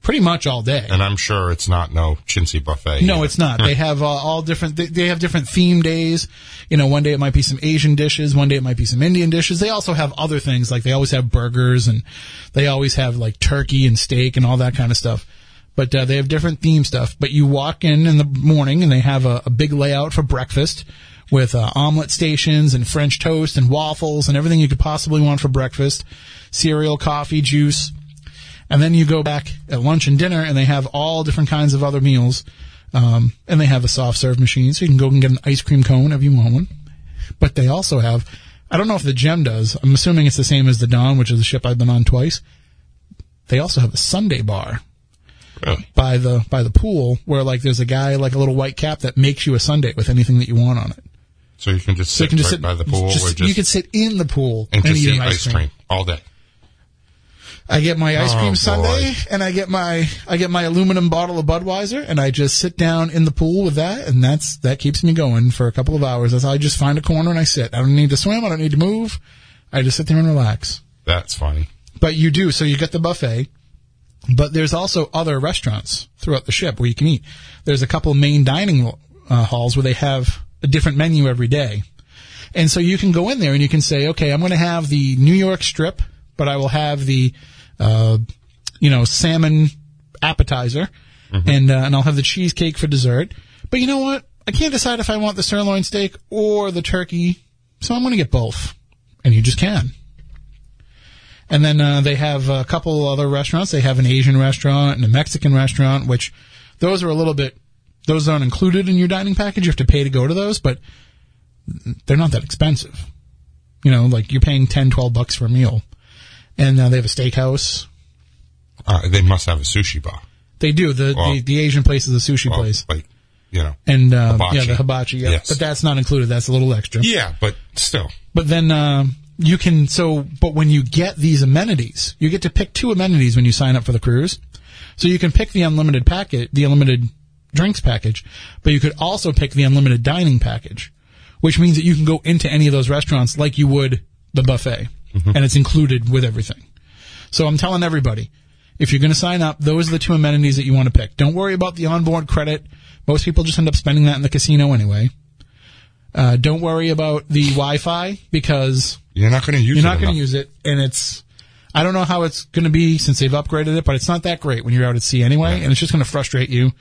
pretty much all day. And I'm sure it's not no chintzy buffet. No, either. It's not. They have uh, all different, they, they have different theme days. You know, one day it might be some Asian dishes. One day it might be some Indian dishes. They also have other things. Like, they always have burgers and they always have like turkey and steak and all that kind of stuff. But uh, they have different theme stuff. But you walk in in the morning and they have a, a big layout for breakfast with uh, omelet stations and French toast and waffles and everything you could possibly want for breakfast. Cereal, coffee, juice. And then you go back at lunch and dinner, and they have all different kinds of other meals. Um, and they have a soft-serve machine, so you can go and get an ice cream cone if you want one. But they also have, I don't know if the Gem does. I'm assuming it's the same as the Dawn, which is a ship I've been on twice. They also have a Sunday bar really? by the by the pool where, like, there's a guy, like a little white cap, that makes you a sundae with anything that you want on it. So you can just sit, so you can just right sit by the pool? Just, or just, you can sit in the pool and, and eat an ice, ice cream. cream all day. I get my ice cream oh, sundae, boy. and I get my I get my aluminum bottle of Budweiser, and I just sit down in the pool with that, and that's that keeps me going for a couple of hours. That's how I just find a corner and I sit. I don't need to swim. I don't need to move. I just sit there and relax. That's funny. But you do. So you get the buffet, but there's also other restaurants throughout the ship where you can eat. There's a couple of main dining uh, halls where they have a different menu every day. And so you can go in there and you can say, okay, I'm going to have the New York strip, but I will have the, uh, you know, salmon appetizer, mm-hmm. and uh, and I'll have the cheesecake for dessert. But you know what? I can't decide if I want the sirloin steak or the turkey, so I'm going to get both. And you just can. And then uh, they have a couple other restaurants. They have an Asian restaurant and a Mexican restaurant, which those are a little bit, those aren't included in your dining package. You have to pay to go to those, but they're not that expensive. You know, like, you're paying ten, twelve bucks for a meal. And uh, they have a steakhouse. Uh, they must have a sushi bar. They do. The well, the, the Asian place is a sushi well, place. Like, you know. And, uh, hibachi. yeah, the hibachi. Yeah. Yes. But that's not included. That's a little extra. Yeah, but still. But then uh, you can, so, but when you get these amenities, you get to pick two amenities when you sign up for the cruise. So you can pick the unlimited packet, the unlimited drinks package, but you could also pick the unlimited dining package, which means that you can go into any of those restaurants like you would the buffet, mm-hmm. and it's included with everything. So I'm telling everybody, if you're going to sign up, those are the two amenities that you want to pick. Don't worry about the onboard credit. Most people just end up spending that in the casino anyway. Uh, don't worry about the Wi-Fi because you're not going to use it. You're not going to use it, and it's I don't know how it's going to be since they've upgraded it, but it's not that great when you're out at sea anyway, yeah. and it's just going to frustrate you.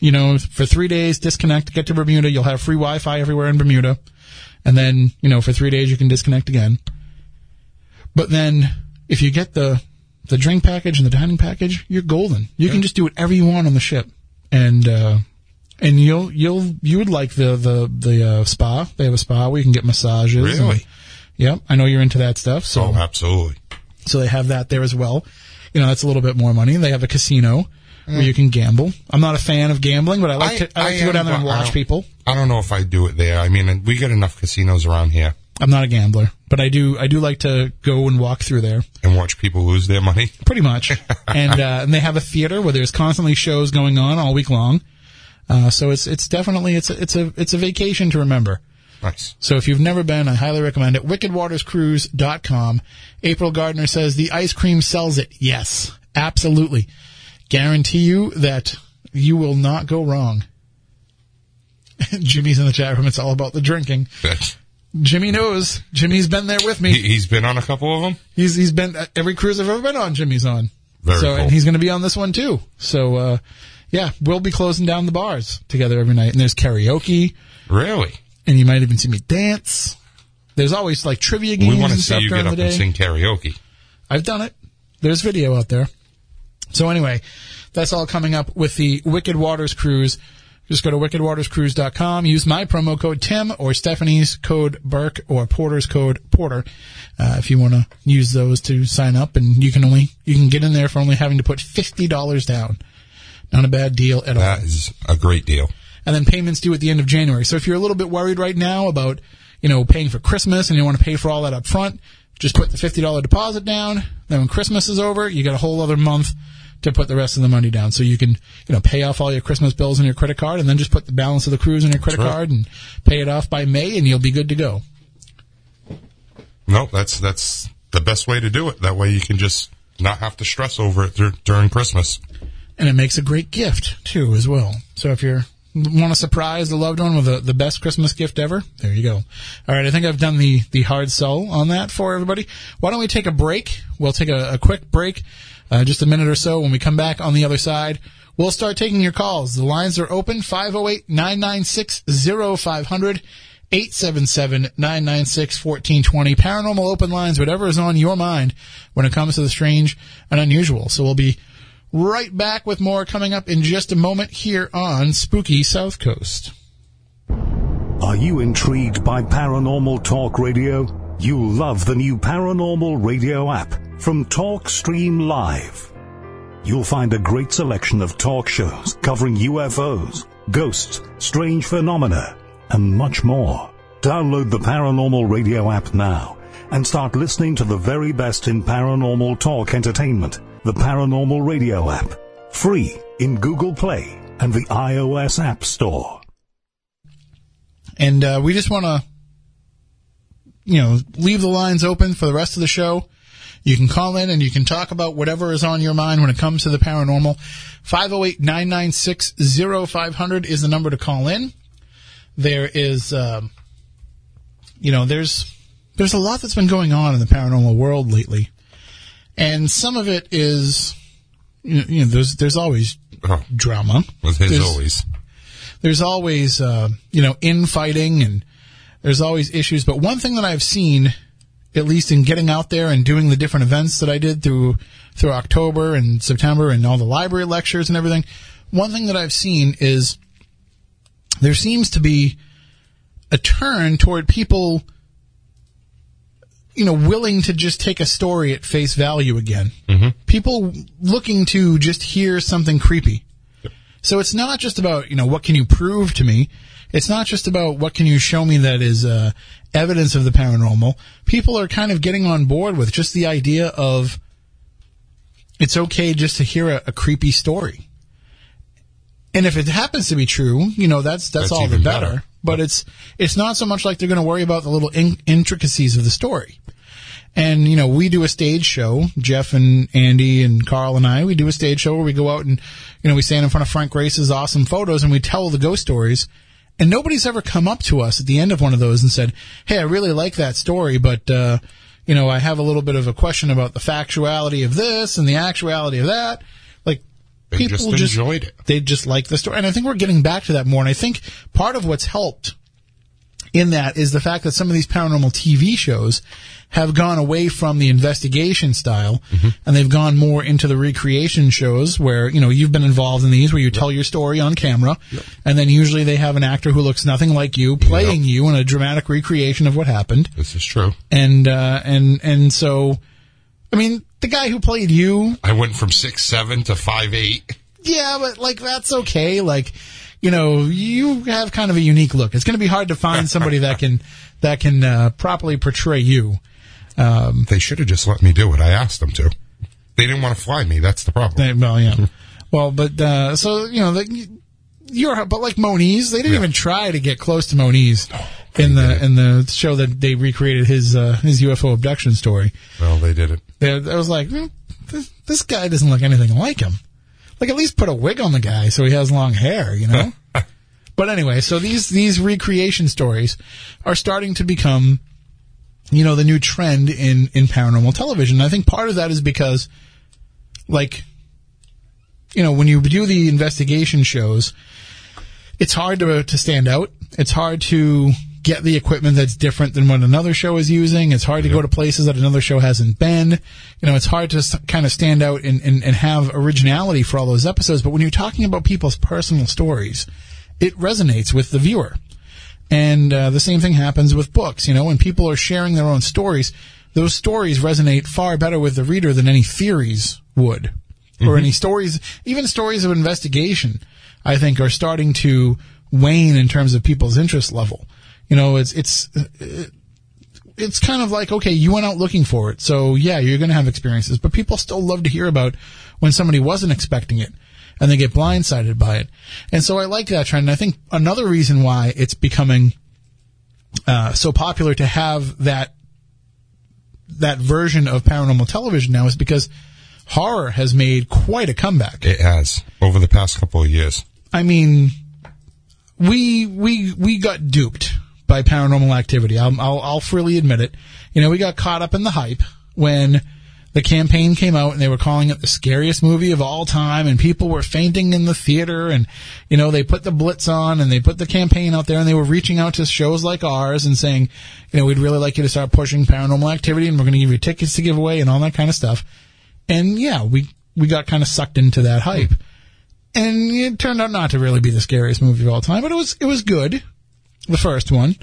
You know, for three days, disconnect, get to Bermuda. You'll have free Wi-Fi everywhere in Bermuda, and then you know for three days you can disconnect again. But then if you get the the drink package and the dining package, you're golden. You yeah. can just do whatever you want on the ship, and. uh And you'll you'll you would like the the the uh, spa. They have a spa where you can get massages. Really? And, yep. I know you're into that stuff. So oh, absolutely. So they have that there as well. You know, that's a little bit more money. They have a casino mm. where you can gamble. I'm not a fan of gambling, but I like I, to, I like I to go down there and watch I people. I don't know if I do it there. I mean, we get enough casinos around here. I'm not a gambler, but I do I do like to go and walk through there and watch people lose their money. Pretty much. and uh, and they have a theater where there's constantly shows going on all week long. Uh, so it's it's definitely it's a, it's a it's a vacation to remember. Nice. So if you've never been, I highly recommend it. Wicked Waters Cruise dot com. April Gardner says the ice cream sells it. Yes, absolutely. Guarantee you that you will not go wrong. Jimmy's in the chat room. It's all about the drinking. That's- Jimmy knows. Jimmy's been there with me. He, he's been on a couple of them. He's he's been every cruise I've ever been on. Jimmy's on. Very so, cool. And he's going to be on this one too. So. uh Yeah, we'll be closing down the bars together every night. And there's karaoke. Really? And you might even see me dance. There's always, like, trivia games. We want to see you get up and sing karaoke. I've done it. There's video out there. So anyway, that's all coming up with the Wicked Waters Cruise. Just go to Wicked Waters Cruise dot com. Use my promo code Tim or Stephanie's code Burke or Porter's code Porter uh, if you want to use those to sign up. And you can only you can get in there for only having to put fifty dollars down. Not a bad deal at all. That is a great deal. And then payments due at the end of January. So if you're a little bit worried right now about, you know, paying for Christmas and you want to pay for all that up front, just put the fifty dollars deposit down. Then when Christmas is over, you got a whole other month to put the rest of the money down. So you can, you know, pay off all your Christmas bills on your credit card and then just put the balance of the cruise on your credit card and pay it off by May and you'll be good to go. No, that's, that's the best way to do it. That way you can just not have to stress over it th- during Christmas. And it makes a great gift, too, as well. So if you want to surprise the loved one with a, the best Christmas gift ever, there you go. All right, I think I've done the, the hard sell on that for everybody. Why don't we take a break? We'll take a, a quick break, uh, just a minute or so. When we come back on the other side, we'll start taking your calls. The lines are open, five oh eight, nine nine six, oh five hundred, eight seven seven, nine nine six, one four two zero. Paranormal open lines, whatever is on your mind when it comes to the strange and unusual. So we'll be right back with more coming up in just a moment here on Spooky South Coast. Are you intrigued by Paranormal Talk Radio? You'll love the new Paranormal Radio app from TalkStream Live. You'll find a great selection of talk shows covering U F Os, ghosts, strange phenomena, and much more. Download the Paranormal Radio app now and start listening to the very best in paranormal talk entertainment. The Paranormal Radio app, free in Google Play and the iOS App Store. And uh, we just want to, you know, leave the lines open for the rest of the show. You can call in and you can talk about whatever is on your mind when it comes to the paranormal. five oh eight, nine nine six, oh five hundred is the number to call in. There is, um, you know, there's there's a lot that's been going on in the paranormal world lately. And some of it is, you know, there's there's always oh, drama. Well, there's, there's always, there's always, uh, you know, infighting, and there's always issues. But one thing that I've seen, at least in getting out there and doing the different events that I did through through October and September and all the library lectures and everything, one thing that I've seen is there seems to be a turn toward people, you know, willing to just take a story at face value again. Mm-hmm. People looking to just hear something creepy. Yep. So it's not just about, you know, what can you prove to me? It's not just about what can you show me that is uh, evidence of the paranormal. People are kind of getting on board with just the idea of it's okay just to hear a, a creepy story. And if it happens to be true, you know, that's that's, that's all the better. better. but it's it's not so much like they're going to worry about the little in- intricacies of the story. And, you know, we do a stage show, Jeff and Andy and Carl and I, we do a stage show where we go out and, you know, we stand in front of Frank Grace's awesome photos and we tell the ghost stories. And nobody's ever come up to us at the end of one of those and said, hey, I really like that story, but, uh, you know, I have a little bit of a question about the factuality of this and the actuality of that. Like, they people just, just enjoyed it. They just like the story. And I think we're getting back to that more. And I think part of what's helped in that is the fact that some of these paranormal T V shows have gone away from the investigation style, mm-hmm. and they've gone more into the recreation shows where, you know, you've been involved in these where you yep. tell your story on camera, yep. and then usually they have an actor who looks nothing like you playing yep. you in a dramatic recreation of what happened. This is true. And, uh, and, and so, I mean, the guy who played you. I went from six seven to five eight. Yeah, but, like, that's okay. Like, you know, you have kind of a unique look. It's going to be hard to find somebody that can, that can, uh, properly portray you. Um, they should have just let me do it. I asked them to. They didn't want to fly me. That's the problem. They, well, yeah. Well, but, uh, so, you know, the, you're, but like Moniz, they didn't yeah. even try to get close to Moniz no, in the, didn't. in the show that they recreated his, uh, his U F O abduction story. Well, they didn't. They, I was like, mm, this, this guy doesn't look anything like him. Like, at least put a wig on the guy so he has long hair, you know? But anyway, so these, these recreation stories are starting to become, you know, the new trend in, in paranormal television. And I think part of that is because, like, you know, when you do the investigation shows, it's hard to, to stand out. It's hard to get the equipment that's different than what another show is using. It's hard to yep. go to places that another show hasn't been. You know, it's hard to kind of stand out and, and, and have originality for all those episodes. But when you're talking about people's personal stories, it resonates with the viewer. And uh, the same thing happens with books. You know, when people are sharing their own stories, those stories resonate far better with the reader than any theories would, mm-hmm. or any stories, even stories of investigation, I think, are starting to wane in terms of people's interest level. You know, it's it's it's kind of like, okay, you went out looking for it, so yeah, you're going to have experiences, but people still love to hear about when somebody wasn't expecting it and they get blindsided by it. And so I like that trend. And I think another reason why it's becoming uh, so popular to have that that version of paranormal television now is because horror has made quite a comeback. It has, over the past couple of years. I mean, we we we got duped by Paranormal Activity. I'll, I'll I'll freely admit it. You know, we got caught up in the hype when the campaign came out and they were calling it the scariest movie of all time, and people were fainting in the theater, and, you know, they put the blitz on and they put the campaign out there, and they were reaching out to shows like ours and saying, you know, we'd really like you to start pushing Paranormal Activity, and we're going to give you tickets to give away and all that kind of stuff. And yeah, we, we got kind of sucked into that hype, and it turned out not to really be the scariest movie of all time, but it was, it was good. The first one.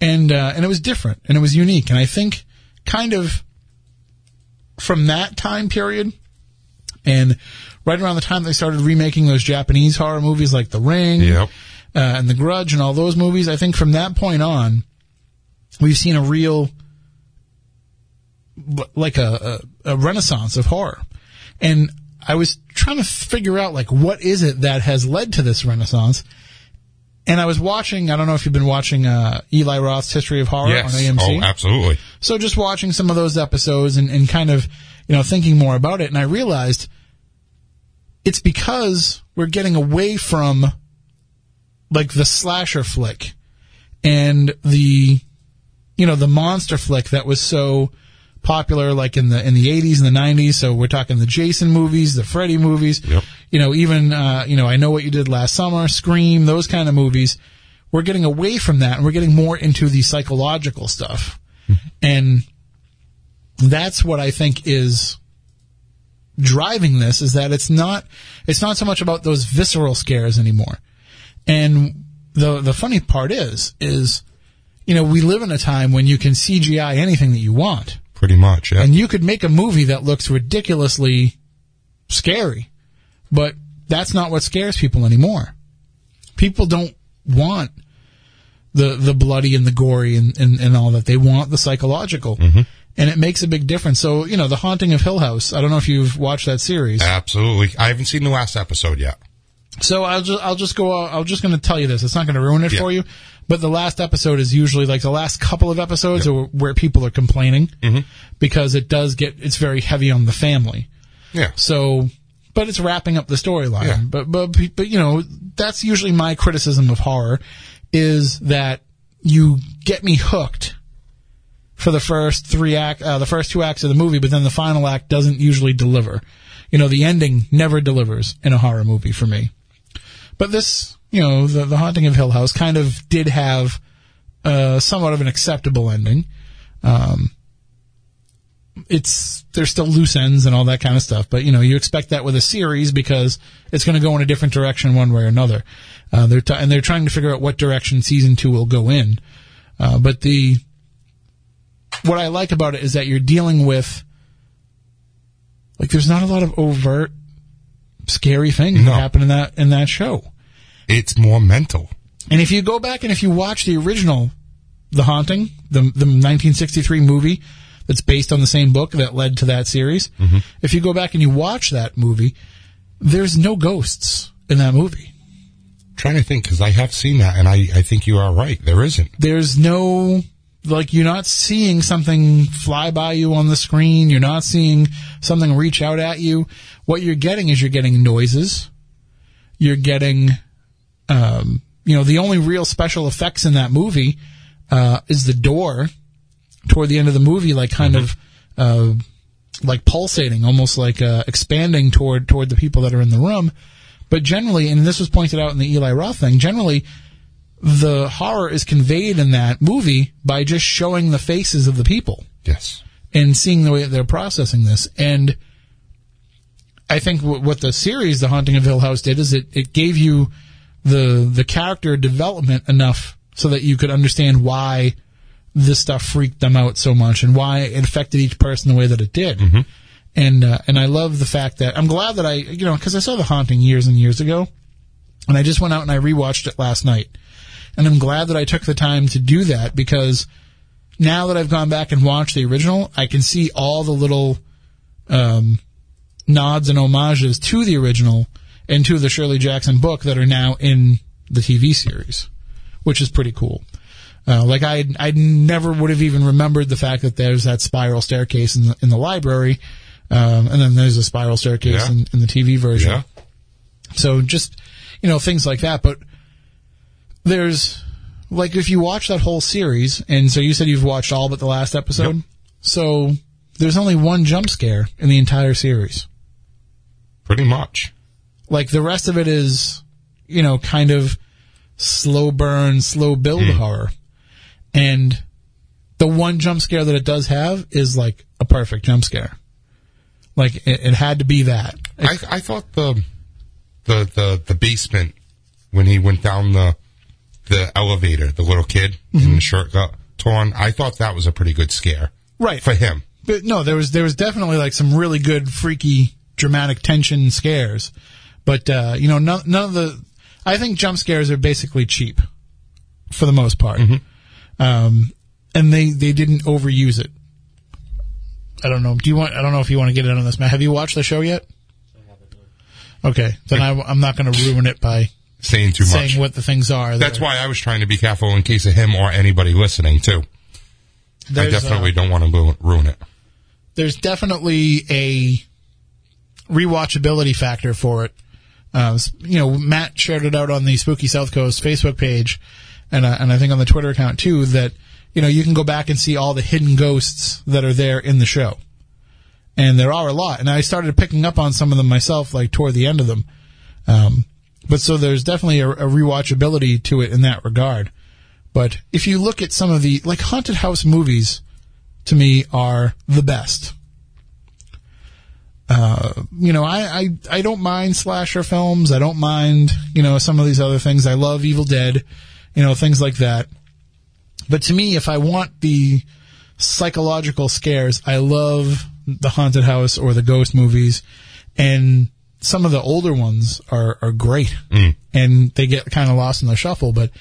And, uh, and it was different and it was unique. And I think kind of, from that time period, and right around the time they started remaking those Japanese horror movies like The Ring yep. uh, and The Grudge and all those movies, I think from that point on, we've seen a real, like a, a, a renaissance of horror. And I was trying to figure out, like, what is it that has led to this renaissance? And I was watching, I don't know if you've been watching uh, Eli Roth's History of Horror yes. on A M C. Oh, absolutely. So just watching some of those episodes and, and kind of, you know, thinking more about it. And I realized it's because we're getting away from, like, the slasher flick and the, you know, the monster flick that was so popular, like, in the in the eighties and the nineties. So we're talking the Jason movies, the Freddy movies, yep. you know, even, uh, you know, I Know What You Did Last Summer, Scream, those kind of movies. We're getting away from that, and we're getting more into the psychological stuff. Mm-hmm. And that's what I think is driving this, is that it's not it's not so much about those visceral scares anymore. And the the funny part is, is, you know, we live in a time when you can C G I anything that you want. Pretty much, yeah. And you could make a movie that looks ridiculously scary, but that's not what scares people anymore. People don't want the the bloody and the gory and, and, and all that. They want the psychological, mm-hmm. and it makes a big difference. So, you know, The Haunting of Hill House, I don't know if you've watched that series. Absolutely. I haven't seen the last episode yet. So I'll just I'll just go I'm just going to tell you this. It's not going to ruin it yeah. for you, but the last episode is usually like the last couple of episodes yeah. are where people are complaining mm-hmm. because it does get it's very heavy on the family. Yeah. So, but it's wrapping up the storyline. Yeah. But but but you know, that's usually my criticism of horror is that you get me hooked for the first three act, uh, the first two acts of the movie, but then the final act doesn't usually deliver. You know, the ending never delivers in a horror movie for me. But this, you know, the, the Haunting of Hill House kind of did have uh, somewhat of an acceptable ending. Um, it's there's still loose ends and all that kind of stuff, but you know, you expect that with a series because it's going to go in a different direction one way or another. Uh, they're t- and they're trying to figure out what direction season two will go in. Uh, but the what I like about it is that you're dealing with like there's not a lot of overt. Scary things no. that happen in that in that show. It's more mental. And if you go back and if you watch the original The Haunting, the the nineteen sixty-three movie that's based on the same book that led to that series, mm-hmm. if you go back and you watch that movie, there's no ghosts in that movie. I'm trying to think, because I have seen that, and I, I think you are right. There isn't. There's no... Like, you're not seeing something fly by you on the screen. You're not seeing something reach out at you. What you're getting is you're getting noises. You're getting, um, you know, the only real special effects in that movie uh, is the door toward the end of the movie, like kind mm-hmm. of uh, like pulsating, almost like uh, expanding toward toward the people that are in the room. But generally, and this was pointed out in the Eli Roth thing, generally, the horror is conveyed in that movie by just showing the faces of the people. Yes. And seeing the way that they're processing this. And I think w- what the series, The Haunting of Hill House, did is it, it gave you the the character development enough so that you could understand why this stuff freaked them out so much and why it affected each person the way that it did. Mm-hmm. And, uh, and I love the fact that... I'm glad that I... You know, because I saw The Haunting years and years ago, and I just went out and I rewatched it last night. And I'm glad that I took the time to do that, because now that I've gone back and watched the original, I can see all the little um, nods and homages to the original and to the Shirley Jackson book that are now in the T V series, which is pretty cool. Uh, like, I I never would have even remembered the fact that there's that spiral staircase in the, in the library, um, and then there's a spiral staircase yeah. in, in the T V version. Yeah. So just, you know, things like that. But... There's, like, if you watch that whole series, and so you said you've watched all but the last episode, yep. so there's only one jump scare in the entire series. Pretty much. Like, the rest of it is, you know, kind of slow burn, slow build mm. horror. And the one jump scare that it does have is, like, a perfect jump scare. Like, it, it had to be that. I, I thought the, the, the, the basement, when he went down the... The elevator, the little kid mm-hmm. in the shirt got torn. I thought that was a pretty good scare, right, for him. But no, there was there was definitely like some really good, freaky, dramatic tension scares. But uh, you know, none, none of the. I think jump scares are basically cheap, for the most part, mm-hmm. um, and they, they didn't overuse it. I don't know. Do you want? I don't know if you want to get in on this, Matt. Have you watched the show yet? Okay, then I, I'm not going to ruin it by. Saying too much. Saying what the things are. That's why I was trying to be careful in case of him or anybody listening, too. I definitely uh, don't want to ruin it. There's definitely a rewatchability factor for it. Uh, you know, Matt shared it out on the Spooky South Coast Facebook page, and uh, and I think on the Twitter account, too, that, you know, you can go back and see all the hidden ghosts that are there in the show. And there are a lot. And I started picking up on some of them myself, like, toward the end of them. Um But so there's definitely a, a rewatchability to it in that regard. But if you look at some of the, like, haunted house movies, to me, are the best. Uh, you know, I, I, I don't mind slasher films. I don't mind, you know, some of these other things. I love Evil Dead, you know, things like that. But to me, if I want the psychological scares, I love the haunted house or the ghost movies. And... Some of the older ones are, are great, mm. and they get kind of lost in the shuffle. But,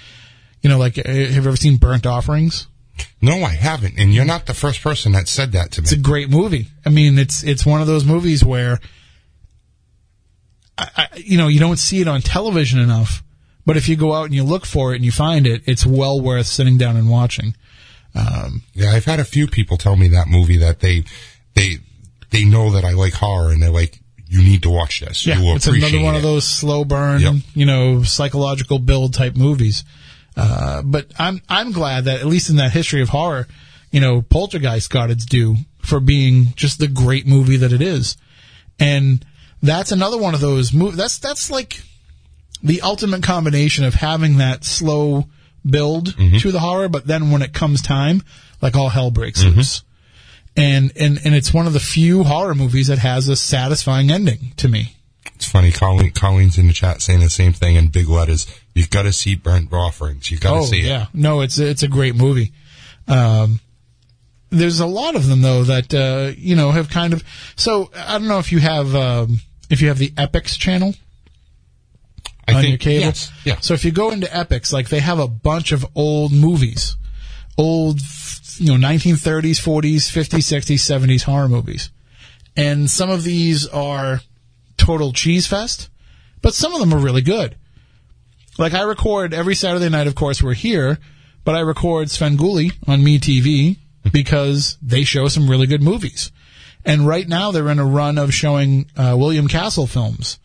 you know, like, have you ever seen Burnt Offerings? No, I haven't, and you're not the first person that said that to me. It's a great movie. I mean, it's it's one of those movies where I, you know, you don't see it on television enough, but if you go out and you look for it and you find it, it's well worth sitting down and watching. Um, yeah, I've had a few people tell me that movie that they they they know that I like horror, and they're like, you need to watch this. Yeah, you will it's appreciate another one it. Of those slow burn, yep. you know, psychological build type movies. Uh, but I'm I'm glad that at least in that history of horror, you know, Poltergeist got its due for being just the great movie that it is. And that's another one of those movies. That's, that's like the ultimate combination of having that slow build mm-hmm. to the horror, but then when it comes time, like all hell breaks mm-hmm. loose. And, and, and it's one of the few horror movies that has a satisfying ending to me. It's funny. Colleen, Colleen's in the chat saying the same thing in big letters. You've got to see Burnt Offerings. You've got to oh, see it. Yeah. No, it's, it's a great movie. Um, There's a lot of them though that uh, you know have kind of. So I don't know if you have um, if you have the Epix channel I on think, your cable. Yes, yeah. So if you go into Epix, like they have a bunch of old movies, old you know nineteen thirties, forties, fifties, sixties, seventies horror movies, and some of these are total cheese fest, but some of them are really good. Like I record every Saturday night. Of course, we're here, but I record Svengoolie on MeTV. Because they show some really good movies. And right now they're in a run of showing uh, William Castle films.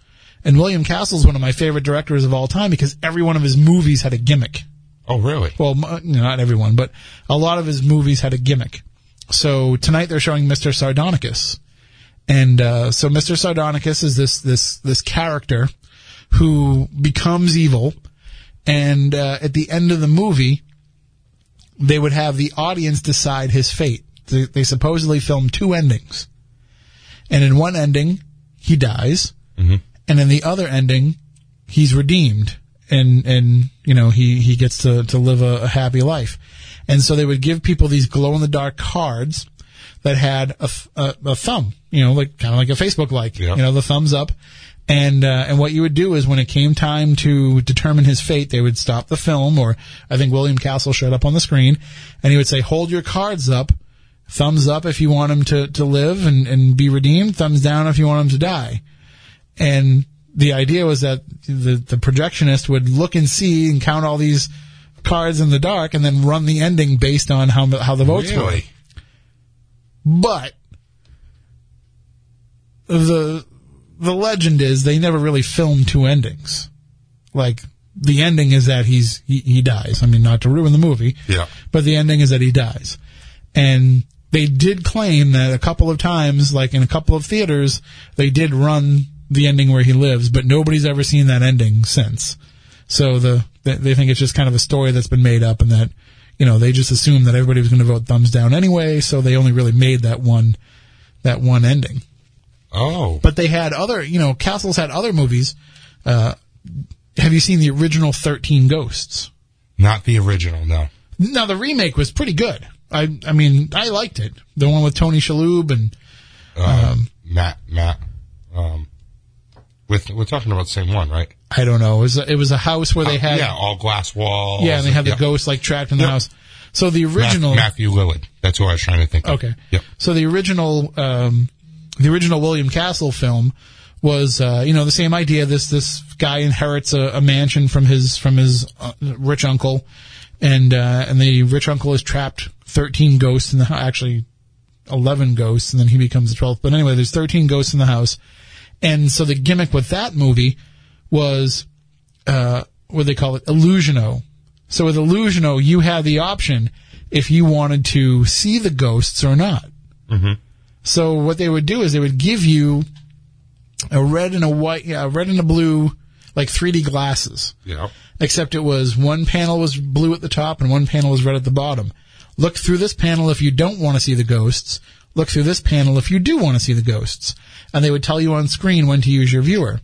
And William Castle is one of my favorite directors of all time because every one of his movies had a gimmick. Oh, really? Well, not everyone, but a lot of his movies had a gimmick. So tonight they're showing Mister Sardonicus. And uh, so Mister Sardonicus is this this this character who becomes evil. And uh, at the end of the movie, they would have the audience decide his fate. They, they supposedly filmed two endings. And in one ending, he dies. Mm-hmm. And in the other ending, he's redeemed. And, and you know, he, he gets to, to live a, a happy life. And so they would give people these glow-in-the-dark cards that had a, a, a thumb, you know, like kind of like a Facebook-like, yeah. you know, the thumbs up. And, uh, and what you would do is when it came time to determine his fate, they would stop the film, or I think William Castle showed up on the screen, and he would say, hold your cards up, thumbs up if you want him to, to live and, and be redeemed, thumbs down if you want him to die. And the idea was that the, the projectionist would look and see and count all these cards in the dark and then run the ending based on how, how the votes really? were. But the, The legend is they never really filmed two endings. Like, the ending is that he's he, he dies. I mean, not to ruin the movie, yeah. but the ending is that he dies. And they did claim that a couple of times, like in a couple of theaters, they did run the ending where he lives, but nobody's ever seen that ending since. So the they think it's just kind of a story that's been made up and that, you know, they just assumed that everybody was going to vote thumbs down anyway, so they only really made that one that one ending. Oh. But they had other, you know, Castle's had other movies. Uh, have you seen the original thirteen Ghosts? Not the original, no. No, the remake was pretty good. I I mean, I liked it. The one with Tony Shalhoub and... Uh, um, Matt, Matt. Um, with, we're talking about the same one, right? I don't know. It was a, it was a house where they uh, had... Yeah, all glass walls. Yeah, and they had and, the yeah. ghosts, like, trapped in the yep. house. So the original... Matthew Lillard. That's who I was trying to think of. Okay. Yep. So the original... Um, The original William Castle film was, uh, you know, the same idea. This this guy inherits a, a mansion from his from his uh, rich uncle, and uh, and the rich uncle is trapped thirteen ghosts in the house. Actually, eleven ghosts, and then he becomes the twelfth. But anyway, there's thirteen ghosts in the house, and so the gimmick with that movie was uh, what they call it, Illusiono. So with Illusiono, you had the option if you wanted to see the ghosts or not. Mm-hmm. So what they would do is they would give you a red and a white, yeah, a red and a blue, like three D glasses. Yeah. Except it was one panel was blue at the top and one panel was red at the bottom. Look through this panel if you don't want to see the ghosts. Look through this panel if you do want to see the ghosts. And they would tell you on screen when to use your viewer.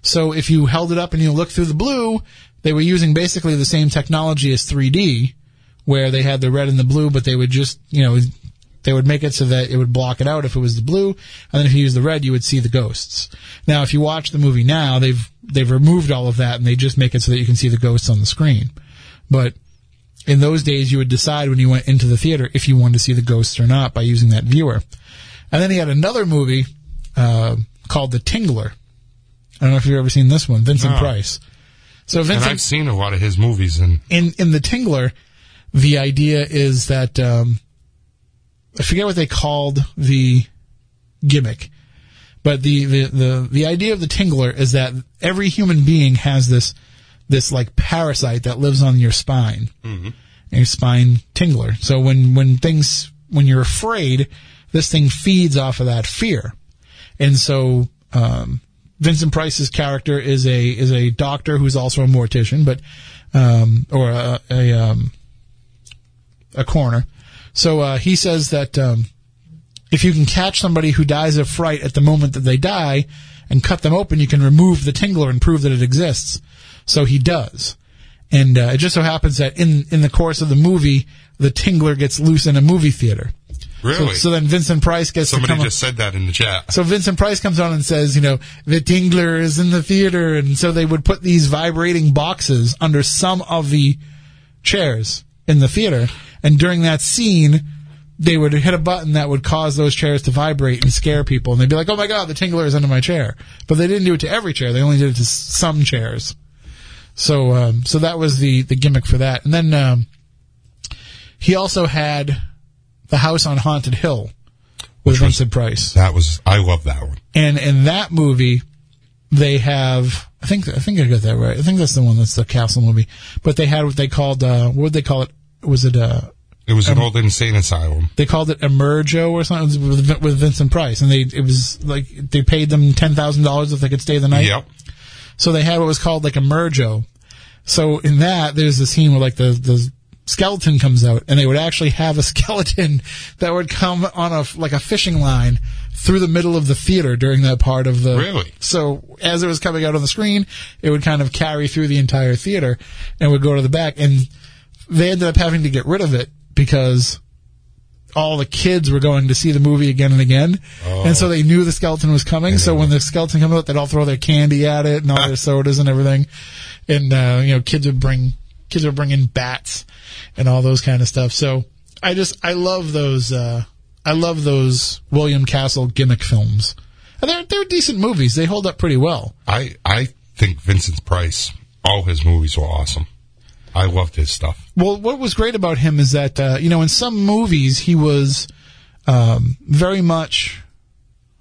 So if you held it up and you looked through the blue, they were using basically the same technology as three D, where they had the red and the blue, but they would just, you know, they would make it so that it would block it out if it was the blue, and then if you use the red, you would see the ghosts. Now, if you watch the movie now, they've they've removed all of that, and they just make it so that you can see the ghosts on the screen. But in those days, you would decide when you went into the theater if you wanted to see the ghosts or not by using that viewer. And then he had another movie uh, called The Tingler, I don't know if you've ever seen this one, Vincent no. Price. So Vincent, and I've seen a lot of his movies. And in, in The Tingler, the idea is that, um, I forget what they called the gimmick, but the, the, the, the idea of The Tingler is that every human being has this, this like parasite that lives on your spine, mm-hmm. your spine tingler. So when, when things, when you're afraid, this thing feeds off of that fear. And so, um, Vincent Price's character is a is a doctor who's also a mortician, but um, or a a, um, a coroner. So uh, he says that um, if you can catch somebody who dies of fright at the moment that they die and cut them open, you can remove the tingler and prove that it exists. So he does, and uh, it just so happens that in in the course of the movie, the tingler gets loose in a movie theater. Really? So, so then Vincent Price gets Somebody to come just on. said that in the chat. So Vincent Price comes on and says, you know, the tingler is in the theater. And so they would put these vibrating boxes under some of the chairs in the theater. And during that scene, they would hit a button that would cause those chairs to vibrate and scare people. And they'd be like, oh, my God, the tingler is under my chair. But they didn't do it to every chair. They only did it to some chairs. So um, so that was the, the gimmick for that. And then um, he also had... The House on Haunted Hill with Vincent Price. That was, I love that one. And in that movie, they have, I think, I think I got that right. I think that's the one that's the castle movie. But they had what they called, uh, what would they call it? Was it, uh, it was an um, old insane asylum. They called it Emerjo or something with, with Vincent Price. And they, it was like, they paid them ten thousand dollars if they could stay the night. Yep. So they had what was called like Emerjo. So in that, there's a scene where like the, the, skeleton comes out, and they would actually have a skeleton that would come on a like a fishing line through the middle of the theater during that part of the. Really? So as it was coming out on the screen, it would kind of carry through the entire theater and would go to the back. And they ended up having to get rid of it because all the kids were going to see the movie again and again, oh. and so they knew the skeleton was coming. Yeah. So when the skeleton comes out, they'd all throw their candy at it and all their sodas and everything, and uh, you know, kids would bring. Kids are bringing bats and all those kind of stuff. So I just, I love those, uh, I love those William Castle gimmick films. And they're, they're decent movies. They hold up pretty well. I, I think Vincent Price, all his movies were awesome. I loved his stuff. Well, what was great about him is that, uh, you know, in some movies he was, um, very much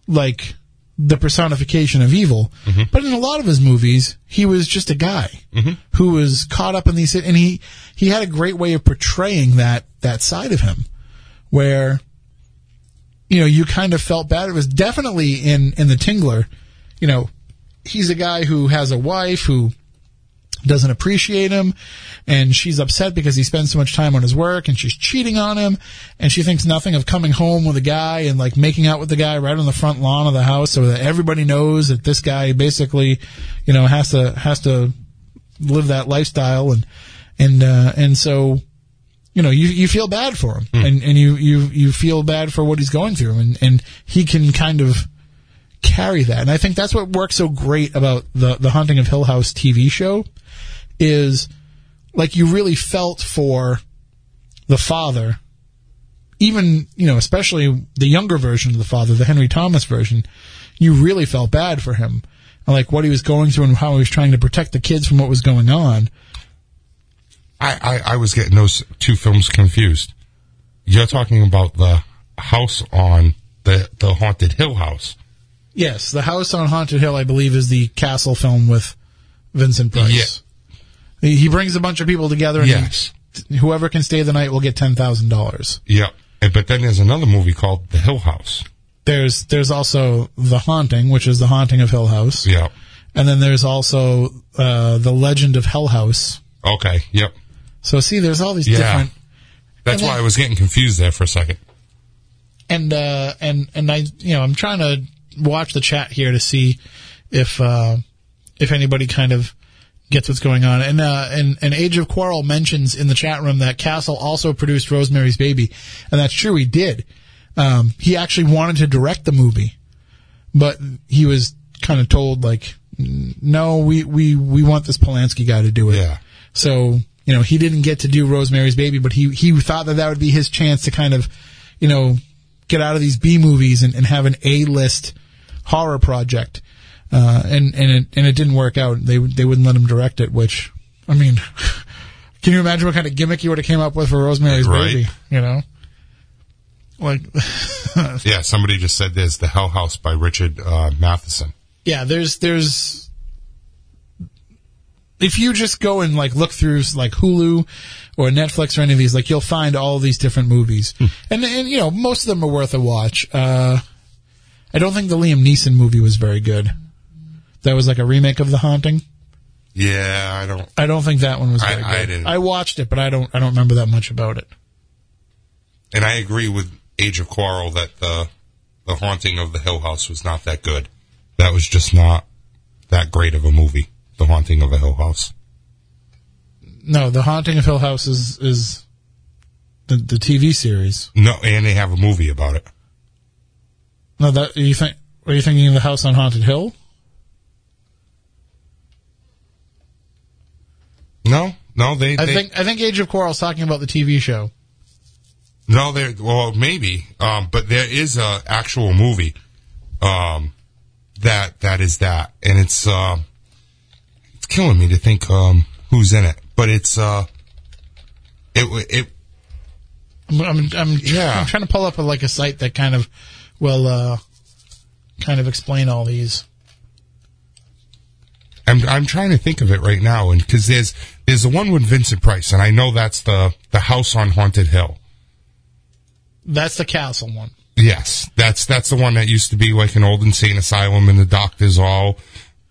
like the personification of evil. Mm-hmm. But in a lot of his movies, he was just a guy mm-hmm. who was caught up in these, and he, he had a great way of portraying that, that side of him where, you know, you kind of felt bad. It was definitely in, in The Tingler, you know, he's a guy who has a wife who doesn't appreciate him, and she's upset because he spends so much time on his work, and she's cheating on him, and she thinks nothing of coming home with a guy and like making out with the guy right on the front lawn of the house so that everybody knows that this guy basically, you know, has to has to live that lifestyle, and and uh and so, you know, you you feel bad for him, mm. and and you you you feel bad for what he's going through, and and he can kind of carry that. And I think that's what works so great about the the Haunting of Hill House T V show is like you really felt for the father, even, you know, especially the younger version of the father, the Henry Thomas version. You really felt bad for him and like what he was going through and how he was trying to protect the kids from what was going on. I, I, I was getting those two films confused. You're talking about the house on the, the Haunted Hill House. Yes, The House on Haunted Hill, I believe, is the Castle film with Vincent Price. Yeah. He brings a bunch of people together, and yes. he, whoever can stay the night will get ten thousand dollars. Yeah, but then there's another movie called The Hill House. There's there's also The Haunting, which is The Haunting of Hill House. Yeah. And then there's also uh, The Legend of Hell House. Okay, yep. So, see, there's all these yeah. different... That's why then, I was getting confused there for a second. And, uh, and, and I, you know, I'm trying to... watch the chat here to see if uh, if anybody kind of gets what's going on. And, uh, and and Age of Quarrel mentions in the chat room that Castle also produced Rosemary's Baby, and that's true. He did. Um, he actually wanted to direct the movie, but he was kind of told like, "No, we we we want this Polanski guy to do it." Yeah. So you know he didn't get to do Rosemary's Baby, but he he thought that that would be his chance to kind of, you know, get out of these B movies and, and have an A list horror project. Uh, and, and it, and it didn't work out. They, they wouldn't let him direct it, which, I mean, can you imagine what kind of gimmick you would have came up with for Rosemary's right. Baby, you know? Like, yeah, somebody just said there's The Hell House by Richard, uh, Matheson. Yeah, there's, there's, if you just go and like look through like Hulu or Netflix or any of these, like you'll find all these different movies. Hmm. And, and, you know, most of them are worth a watch. Uh, I don't think the Liam Neeson movie was very good. That was like a remake of The Haunting. Yeah, I don't. I don't think that one was very I, good. I didn't. I watched it, but I don't. I don't remember that much about it. And I agree with Age of Quarrel that the the Haunting of the Hill House was not that good. That was just not that great of a movie. The Haunting of the Hill House. No, The Haunting of Hill House is is the the T V series. No, and they have a movie about it. No, that you think? Are you thinking of The House on Haunted Hill? No, no, they, I they, think, I think Age of Quarrel's talking about the T V show. No, they, well, maybe, um, but there is a actual movie, um, that, that is that. And it's, uh, it's killing me to think, um, who's in it, but it's, uh, it, it, I'm, I'm, yeah. I'm trying to pull up a, like a site that kind of will, uh, kind of explain all these. I'm I'm trying to think of it right now, and because there's there's the one with Vincent Price, and I know that's the the House on Haunted Hill. That's the castle one. Yes, that's that's the one that used to be like an old insane asylum, and the doctors all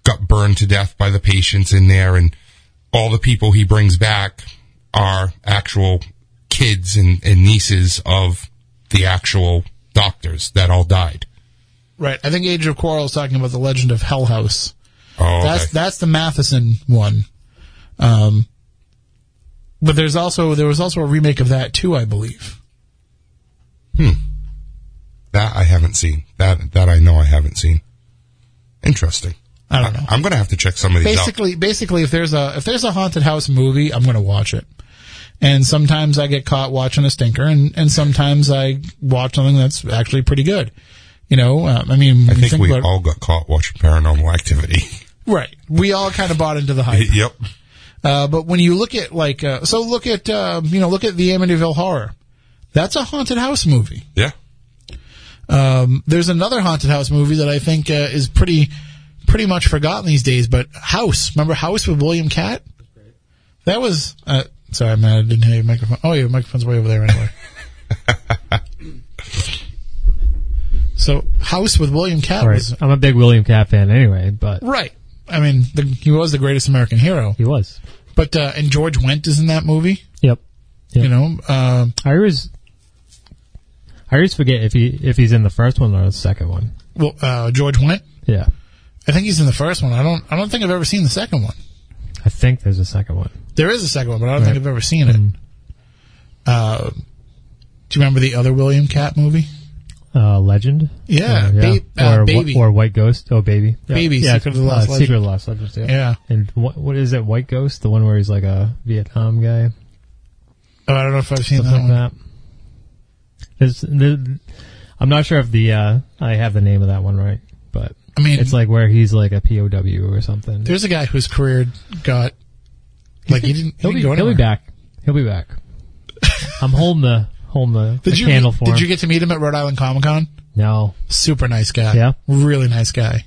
got burned to death by the patients in there, and all the people he brings back are actual kids and, and nieces of the actual doctors that all died. Right. I think Age of Quarrel is talking about The Legend of Hell House. Oh, okay. That's that's the Matheson one, um, but there's also there was also a remake of that too, I believe. Hmm. That I haven't seen. That that I know I haven't seen. Interesting. I don't know. I, I'm gonna have to check some of these. Basically, out. basically, if there's a if there's a haunted house movie, I'm gonna watch it. And sometimes I get caught watching a stinker, and, and sometimes I watch something that's actually pretty good. You know, uh, I mean, I think, think we all got caught watching Paranormal Activity. Right. We all kind of bought into the hype. Yep. Uh, but when you look at like, uh, so look at, uh, you know, look at the Amityville Horror. That's a haunted house movie. Yeah. Um, there's another haunted house movie that I think, uh, is pretty, pretty much forgotten these days, but House. Remember House with William Catt? That was, uh, sorry, man, I didn't hear your microphone. Oh, your microphone's way over there anyway. So, House with William Catt. Right. Was, I'm a big William Catt fan anyway, but... Right. I mean, the, he was the greatest American hero. He was. But, uh, and George Wendt is in that movie. Yep. Yep. You know, uh... I always... I always forget if he if he's in the first one or the second one. Well, uh, George Wendt? Yeah. I think he's in the first one. I don't I don't think I've ever seen the second one. I think there's a second one. There is a second one, but I don't right. think I've ever seen it. Mm. Uh, do you remember the other William Catt movie? Uh, Legend? Yeah. Or, yeah. Ba- uh, or, baby. Or White Ghost. Oh, Baby. Yeah. Baby. Yeah, Secret of the Lost uh, Legend. Secret of the Lost Legend, yeah. yeah. And what, what is it, White Ghost? The one where he's like a Vietnam guy? Oh, I don't know if I've seen Something that one. Like that. There, I'm not sure if the, uh, I have the name of that one right, but I mean, it's like where he's like a P O W or something. There's a guy whose career got, like he didn't, he'll, he didn't be, go he'll be back. He'll be back. I'm holding the... Holding the, did the you, candle for him. Did you get to meet him at Rhode Island Comic Con? No. Super nice guy. Yeah. Really nice guy.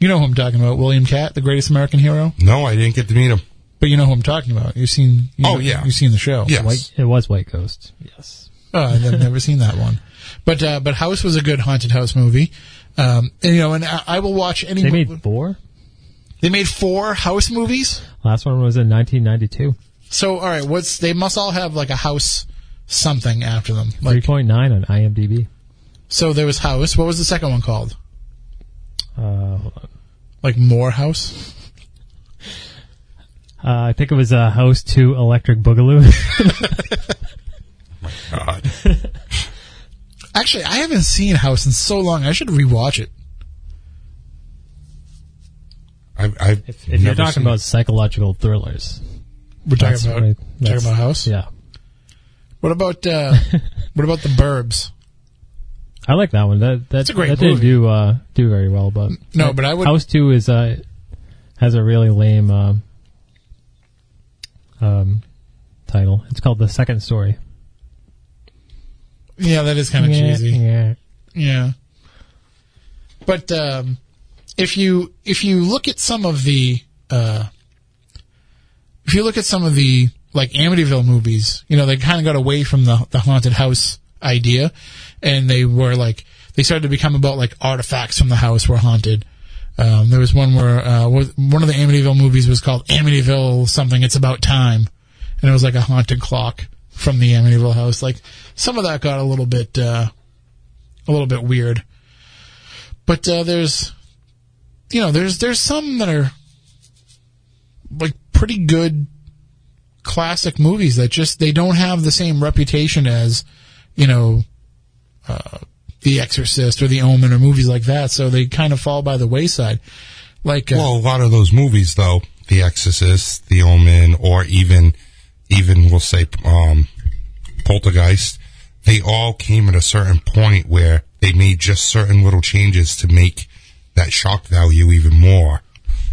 You know who I'm talking about, William Catt, the greatest American hero? No, I didn't get to meet him. But you know who I'm talking about. You've seen you Oh know, yeah. You've seen the show. Yes. White, it was White Ghost. Yes. Oh, I've never seen that one. But uh, but House was a good haunted house movie. Um and, you know, and I, I will watch any They mo- made four? They made four house movies? Last one was in nineteen ninety-two. So, all right, what's they must all have like a house something after them. Like, three point nine on I M D B. So there was House. What was the second one called? Uh, hold on. Like More House? Uh, I think it was uh, House two Electric Boogaloo. My God. Actually, I haven't seen House in so long. I should rewatch it. I've, I've if if you're talking about it. Psychological thrillers... We're talking about, right, talking about House? Yeah. What about, uh, what about The Burbs? I like that one. That that's a great that movie. Didn't do uh, do very well, but no. That, but I would. House Two is uh, has a really lame uh, um, title. It's called The Second Story. Yeah, that is kind of yeah, cheesy. Yeah, yeah. But um, if you if you look at some of the uh, if you look at some of the like Amityville movies, you know, they kind of got away from the the haunted house idea, and they were like they started to become about like artifacts from the house were haunted. Um, there was one where uh, one of the Amityville movies was called Amityville something. It's About Time, and it was like a haunted clock from the Amityville house. Like some of that got a little bit uh, a little bit weird. But uh, there's, you know, there's there's some that are like pretty good classic movies that just they don't have the same reputation as, you know, uh, The Exorcist or The Omen or movies like that. So they kind of fall by the wayside. Like, uh, well, a lot of those movies, though, The Exorcist, The Omen, or even even we'll say um, Poltergeist, they all came at a certain point where they made just certain little changes to make that shock value even more.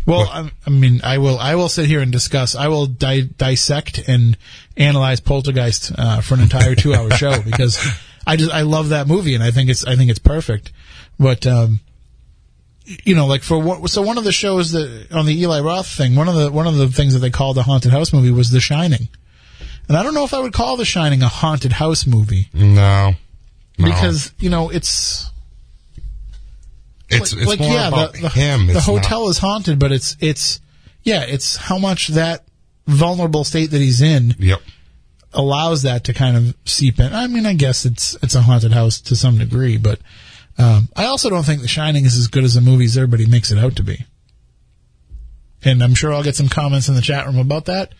Well, but, I mean, I will I will sit here and discuss. I will di- dissect and analyze Poltergeist uh, for an entire two-hour show because I just I love that movie and I think it's I think it's perfect. But um, you know, like for what, so one of the shows that on the Eli Roth thing, one of the one of the things that they called a haunted house movie was The Shining, and I don't know if I would call The Shining a haunted house movie. No, no. Because you know it's. It's, it's like, more yeah, about the, the, him. The hotel not... is haunted, but it's, it's, yeah, it's how much that vulnerable state that he's in yep. allows that to kind of seep in. I mean, I guess it's, it's a haunted house to some degree, but, um, I also don't think The Shining is as good as the movies everybody makes it out to be. And I'm sure I'll get some comments in the chat room about that,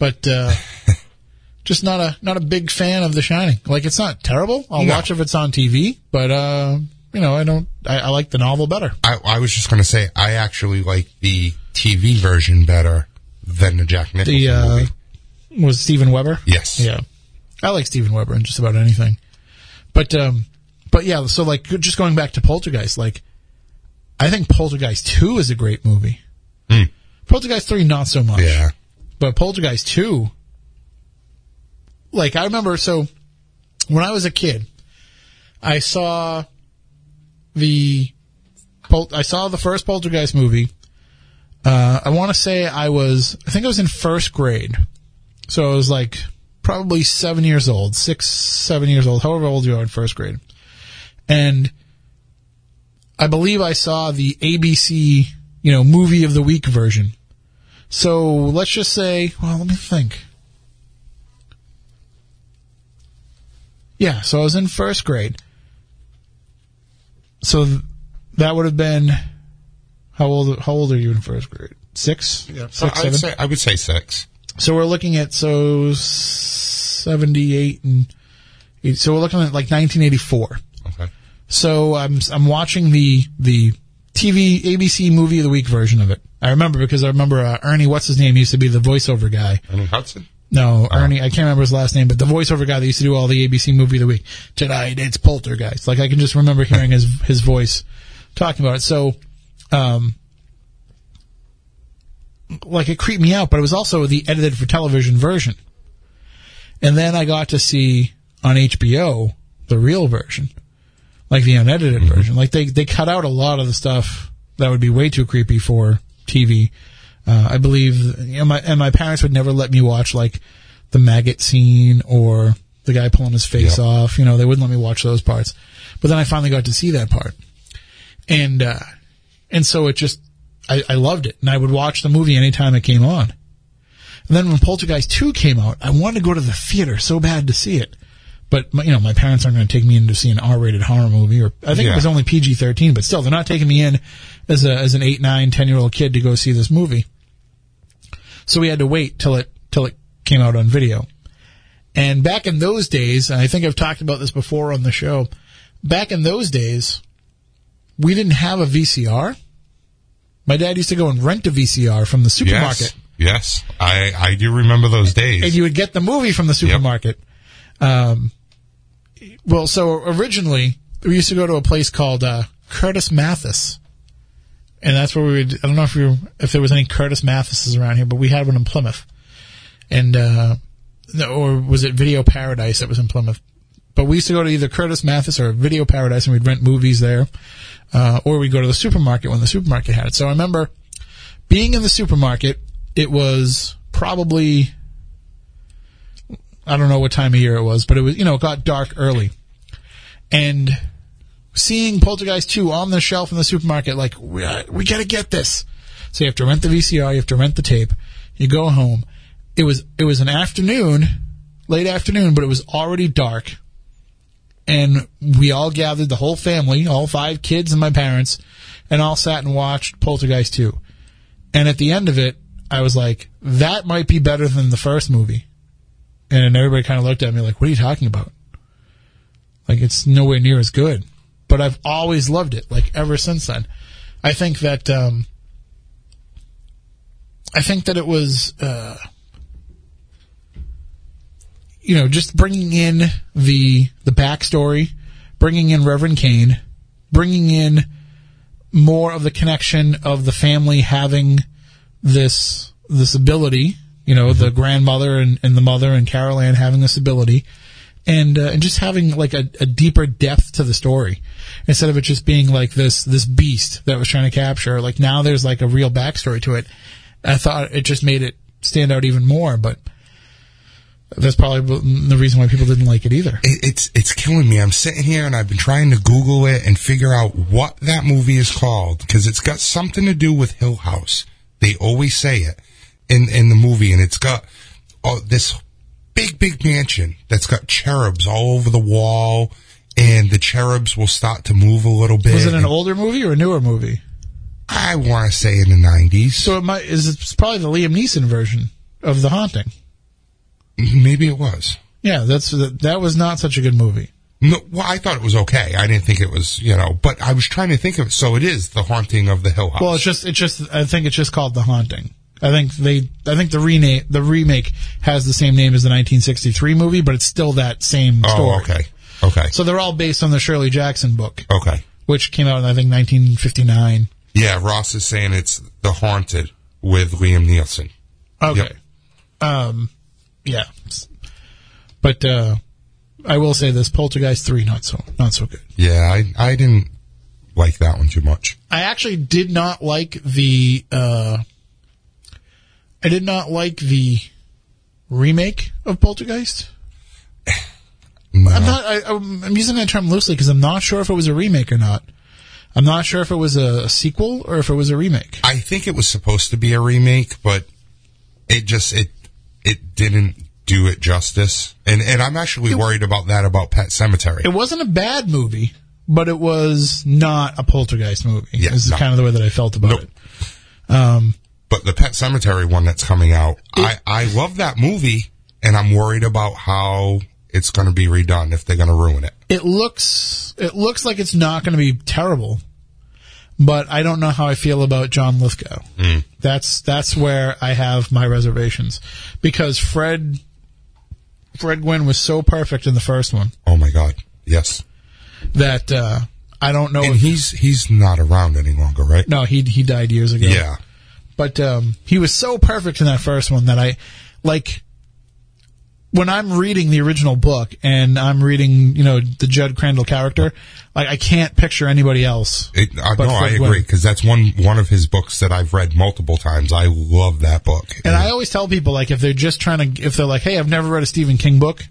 but, uh, just not a, not a big fan of The Shining. Like, it's not terrible. I'll no. watch if it's on T V, but, uh, you know, I don't. I, I like the novel better. I, I was just going to say, I actually like the T V version better than the Jack Nicholson the, uh, movie. Was Steven Weber? Yes. Yeah, I like Steven Weber in just about anything. But, um, but yeah. So, like, just going back to Poltergeist, like, I think Poltergeist Two is a great movie. Mm. Poltergeist Three, not so much. Yeah. But Poltergeist Two, like, I remember. So, when I was a kid, I saw. The, I saw the first Poltergeist movie. Uh, I want to say I was, I think I was in first grade. So I was like probably seven years old, six, seven years old, however old you are in first grade. And I believe I saw the A B C, you know, movie of the week version. So let's just say, well, let me think. Yeah, so I was in first grade. So that would have been how old? How old are you in first grade? Six? Yeah, six, I, seven? Would say, I would say six. So we're looking at so seventy-eight and eight, so we're looking at like nineteen eighty-four. Okay. So I'm I'm watching the the T V A B C movie of the week version of it. I remember because I remember uh, Ernie, what's his name, used to be the voiceover guy. Ernie Hudson. No, Ernie, I can't remember his last name, but the voiceover guy that used to do all the A B C movie of the week. Tonight, it's Poltergeist. Like, I can just remember hearing his his voice talking about it. So, um, like, it creeped me out, but it was also the edited for television version. And then I got to see on H B O the real version, like the unedited mm-hmm. version. Like, they, they cut out a lot of the stuff that would be way too creepy for T V. Uh, I believe, you know, my, and my parents would never let me watch, like, the maggot scene or the guy pulling his face yep. off. You know, they wouldn't let me watch those parts. But then I finally got to see that part. And, uh, and so it just, I, I loved it. And I would watch the movie anytime it came on. And then when Poltergeist two came out, I wanted to go to the theater so bad to see it. But, my, you know, my parents aren't going to take me in to see an R-rated horror movie. Or I think yeah. it was only P G thirteen, but still, they're not taking me in as a as an eight, nine, ten-year-old kid to go see this movie. So we had to wait till it till it came out on video. And back in those days, and I think I've talked about this before on the show, back in those days, we didn't have a V C R. My dad used to go and rent a V C R from the supermarket. Yes, yes. I, I do remember those days. And you would get the movie from the supermarket. Yep. Um, well, so originally, we used to go to a place called uh, Curtis Mathis. And that's where we would, I don't know if we were, if there was any Curtis Mathises around here, but we had one in Plymouth. And, uh, or was it Video Paradise that was in Plymouth? But we used to go to either Curtis Mathis or Video Paradise, and we'd rent movies there. Uh, or we'd go to the supermarket when the supermarket had it. So I remember being in the supermarket. It was probably, I don't know what time of year it was, but it was, you know, it got dark early. And seeing Poltergeist two on the shelf in the supermarket, like, we, we gotta get this. So you have to rent the V C R, you have to rent the tape, you go home. It was, it was an afternoon, late afternoon, but it was already dark. And we all gathered, the whole family, all five kids and my parents, and all sat and watched Poltergeist two. And at the end of it, I was like, that might be better than the first movie. And everybody kind of looked at me like, what are you talking about? Like, it's nowhere near as good. But I've always loved it, like, ever since then. I think that, um, I think that it was, uh, you know, just bringing in the, the backstory, bringing in Reverend Kane, bringing in more of the connection of the family having this, this ability, you know, the grandmother and, and the mother and Carol Ann having this ability. And, uh, and just having like a, a deeper depth to the story instead of it just being like this, this beast that was trying to capture. Like now there's like a real backstory to it. I thought it just made it stand out even more, but that's probably the reason why people didn't like it either. It, it's, it's killing me. I'm sitting here and I've been trying to Google it and figure out what that movie is called because it's got something to do with Hill House. They always say it in, in the movie and it's got oh, this big, big mansion that's got cherubs all over the wall, and the cherubs will start to move a little bit. Was it an older movie or a newer movie? I want to say in the nineties. So it might, is it's probably the Liam Neeson version of The Haunting. Maybe it was. Yeah, that's that was not such a good movie. No, well, I thought it was okay. I didn't think it was, you know, but I was trying to think of it. So it is The Haunting of the Hill House. Well, it's just, it's just, I think it's just called The Haunting. I think they, I think the rename, the remake has the same name as the nineteen sixty-three movie, but it's still that same story. Oh, okay. Okay. So they're all based on the Shirley Jackson book. Okay. Which came out in, I think, nineteen fifty-nine. Yeah, Ross is saying it's The Haunted with Liam Neeson. Okay. Yep. Um, yeah. But, uh, I will say this, Poltergeist three, not so, not so good. Yeah, I, I didn't like that one too much. I actually did not like the, uh, I did not like the remake of Poltergeist. No. I'm not. I, I'm using that term loosely because I'm not sure if it was a remake or not. I'm not sure if it was a sequel or if it was a remake. I think it was supposed to be a remake, but it just it it didn't do it justice. And and I'm actually it, worried about that about Pet Sematary. It wasn't a bad movie, but it was not a Poltergeist movie. Yeah, this is no. kind of the way that I felt about nope. it. Um. But the Pet Sematary one that's coming out, it, I, I love that movie, and I'm worried about how it's going to be redone if they're going to ruin it. It looks it looks like it's not going to be terrible, but I don't know how I feel about John Lithgow. Mm. That's that's where I have my reservations because Fred Fred Gwynn was so perfect in the first one. Oh my God, yes. That uh, I don't know. And if he's he's not around any longer, right? No, he he died years ago. Yeah. But um, he was so perfect in that first one that I, like, when I'm reading the original book and I'm reading, you know, the Judd Crandall character, like, I can't picture anybody else. It, uh, no, I agree, because that's one, one of his books that I've read multiple times. I love that book. And I always tell people, like, if they're just trying to, if they're like, hey, I've never read a Stephen King book,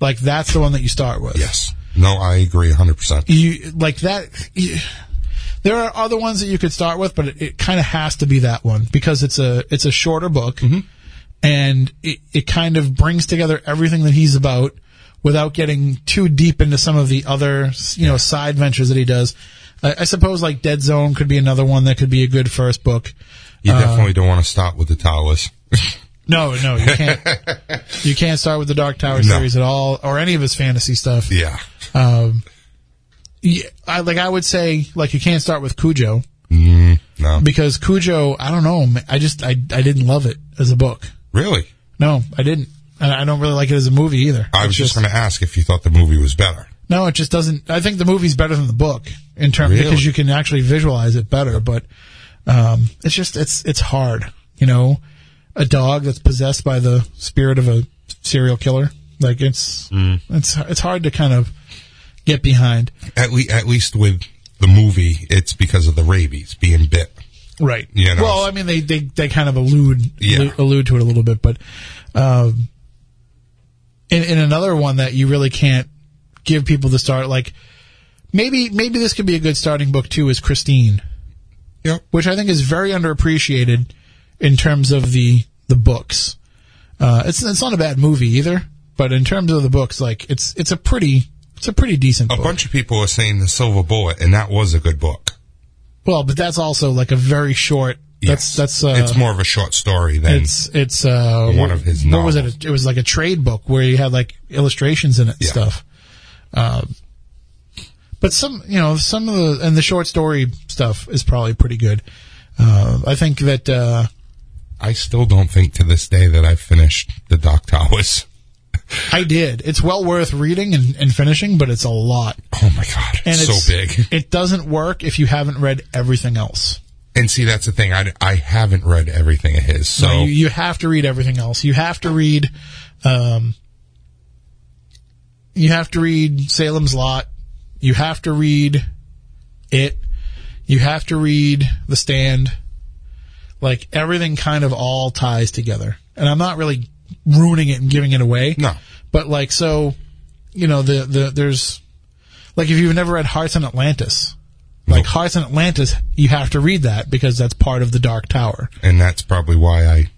like, that's the one that you start with. Yes. No, I agree one hundred percent. You, like, that... You, there are other ones that you could start with, but it, it kind of has to be that one because it's a it's a shorter book, mm-hmm. and it, it kind of brings together everything that he's about without getting too deep into some of the other you know side ventures that he does. I, I suppose like Dead Zone could be another one that could be a good first book. You uh, definitely don't want to start with the Towers. no, no, you can't. You can't start with the Dark Tower no. series at all, or any of his fantasy stuff. Yeah. Um, Yeah, I, like I would say, like you can't start with Cujo, mm, no, because Cujo, I don't know, I just I, I didn't love it as a book. Really? No, I didn't. I, I don't really like it as a movie either. I it's was just, just going to ask if you thought the movie was better. No, it just doesn't. I think the movie's better than the book in terms really? because you can actually visualize it better. But um, it's just it's it's hard, you know, a dog that's possessed by the spirit of a serial killer. Like it's mm. it's it's hard to kind of get behind. At least at least with the movie, it's because of the rabies being bit. Right. You know? Well, I mean, they, they, they kind of allude yeah. allude to it a little bit, but um, in in another one that you really can't give people the start, like maybe maybe this could be a good starting book too, is Christine, yep. which I think is very underappreciated in terms of the the books. Uh, it's it's not a bad movie either, but in terms of the books, like it's it's a pretty it's a pretty decent. A book. Bunch of people are saying The Silver Bullet, and that was a good book. Well, but that's also like a very short. That's yes. that's. Uh, it's more of a short story than it's it's uh, one of his. Novels. What was it? It was like a trade book where you had like illustrations in it and yeah. stuff. Um, but some, you know, some of the and the short story stuff is probably pretty good. Uh, I think that. Uh, I still don't think to this day that I finished The Dark Towers. I did. It's well worth reading and, and finishing, but it's a lot. Oh, my God. And it's, it's so big. It doesn't work if you haven't read everything else. And see, that's the thing. I, I haven't read everything of his. So no, you, you have to read everything else. You have to read um, you have to read Salem's Lot. You have to read It. You have to read The Stand. Like, everything kind of all ties together. And I'm not really ruining it and giving it away. No. But, like, so, you know, the, the there's... Like, if you've never read Hearts in Atlantis, like, nope. Hearts in Atlantis, you have to read that because that's part of the Dark Tower. And that's probably why I,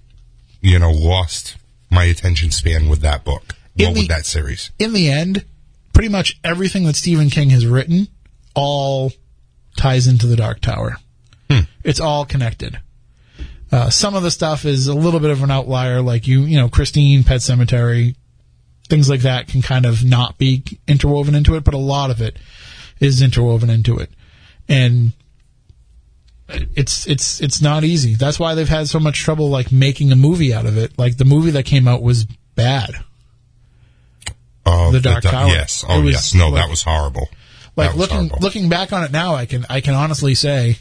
you know, lost my attention span with that book. What with that series. In the end, pretty much everything that Stephen King has written all ties into the Dark Tower. Hmm. It's all connected. Uh, some of the stuff is a little bit of an outlier, like you, you know, Christine, Pet Sematary, things like that can kind of not be interwoven into it, but a lot of it is interwoven into it. And it's, it's, it's not easy. That's why they've had so much trouble, like, making a movie out of it. Like, the movie that came out was bad. Uh, the Dark the, Tower. Yes. Oh, was, yes. No, like, that was horrible. Like, was looking, horrible. looking back on it now, I can, I can honestly say,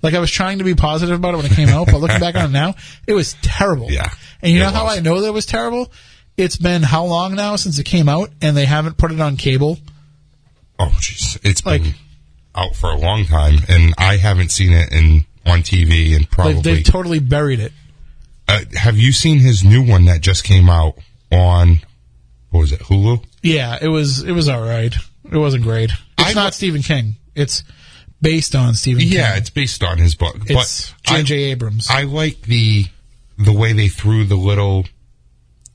Like, I was trying to be positive about it when it came out, but looking back on it now, it was terrible. Yeah. And you know how I know that it was terrible? It's been how long now since it came out, and they haven't put it on cable? Oh, jeez. It's like, been out for a long time, and I haven't seen it in on T V and probably... Like, they've totally buried it. Uh, have you seen his new one that just came out on, what was it, Hulu? Yeah, it was it was all right. It wasn't great. It's I, not Stephen King. It's... Based on Stephen King. Yeah, it's based on his book. It's J J Abrams. I like the the way they threw the little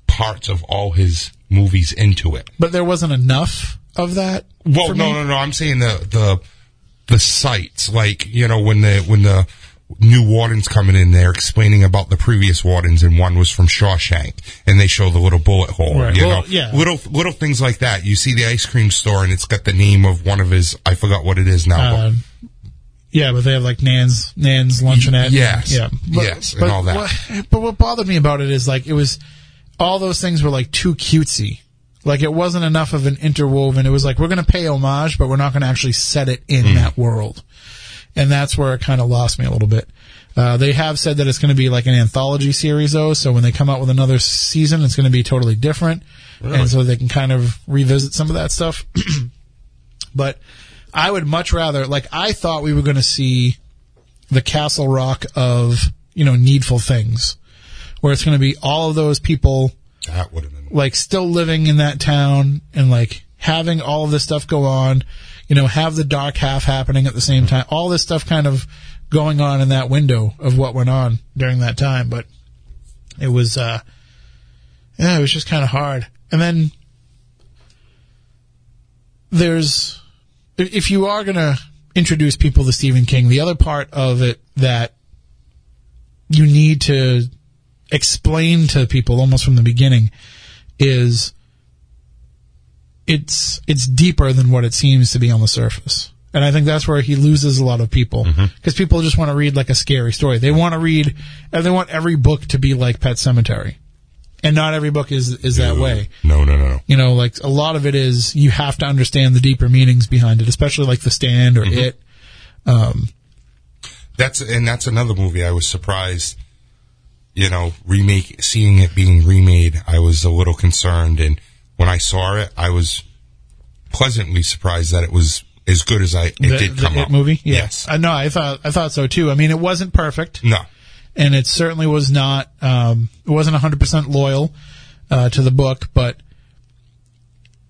parts of all his movies into it. But there wasn't enough of that. Well, no, no, no. I'm saying the the the sites, like, you know, when the when the new warden's coming in, they're explaining about the previous wardens, and one was from Shawshank, and they show the little bullet hole, right. you well, know, yeah. little little things like that. You see the ice cream store, and it's got the name of one of his. I forgot what it is now. Uh, Yeah, but they have, like, Nan's Nan's Luncheonette. Yes. Yeah. But, yes, and but all that. What, but what bothered me about it is, like, it was... All those things were, like, too cutesy. Like, it wasn't enough of an interwoven. It was like, we're going to pay homage, but we're not going to actually set it in mm. that world. And that's where it kind of lost me a little bit. Uh, they have said that it's going to be, like, an anthology series, though, so when they come out with another season, it's going to be totally different. Really? And so they can kind of revisit some of that stuff. But... I would much rather, like, I thought we were going to see the Castle Rock of, you know, Needful Things, where it's going to be all of those people, that would have been, like, still living in that town and, like, having all of this stuff go on, you know, have the dark half happening at the same time, all this stuff kind of going on in that window of what went on during that time. But it was, uh, yeah, it was just kind of hard. And then there's... If you are going to introduce people to Stephen King, the other part of it that you need to explain to people almost from the beginning is it's it's deeper than what it seems to be on the surface. And I think that's where he loses a lot of people, because mm-hmm. people just want to read, like, a scary story. They want to read, and they want every book to be like Pet Sematary. And not every book is, is that no, way. No, no, no. You know, like, a lot of it is you have to understand the deeper meanings behind it, especially like The Stand or mm-hmm. It. Um, that's and that's another movie I was surprised, you know, remake seeing it being remade. I was a little concerned, and when I saw it, I was pleasantly surprised that it was as good as I it the, did come the, up. It movie? Yeah. Yes. I know. I thought I thought so too. I mean, it wasn't perfect. No. And it certainly was not, um, it wasn't one hundred percent loyal uh, to the book, but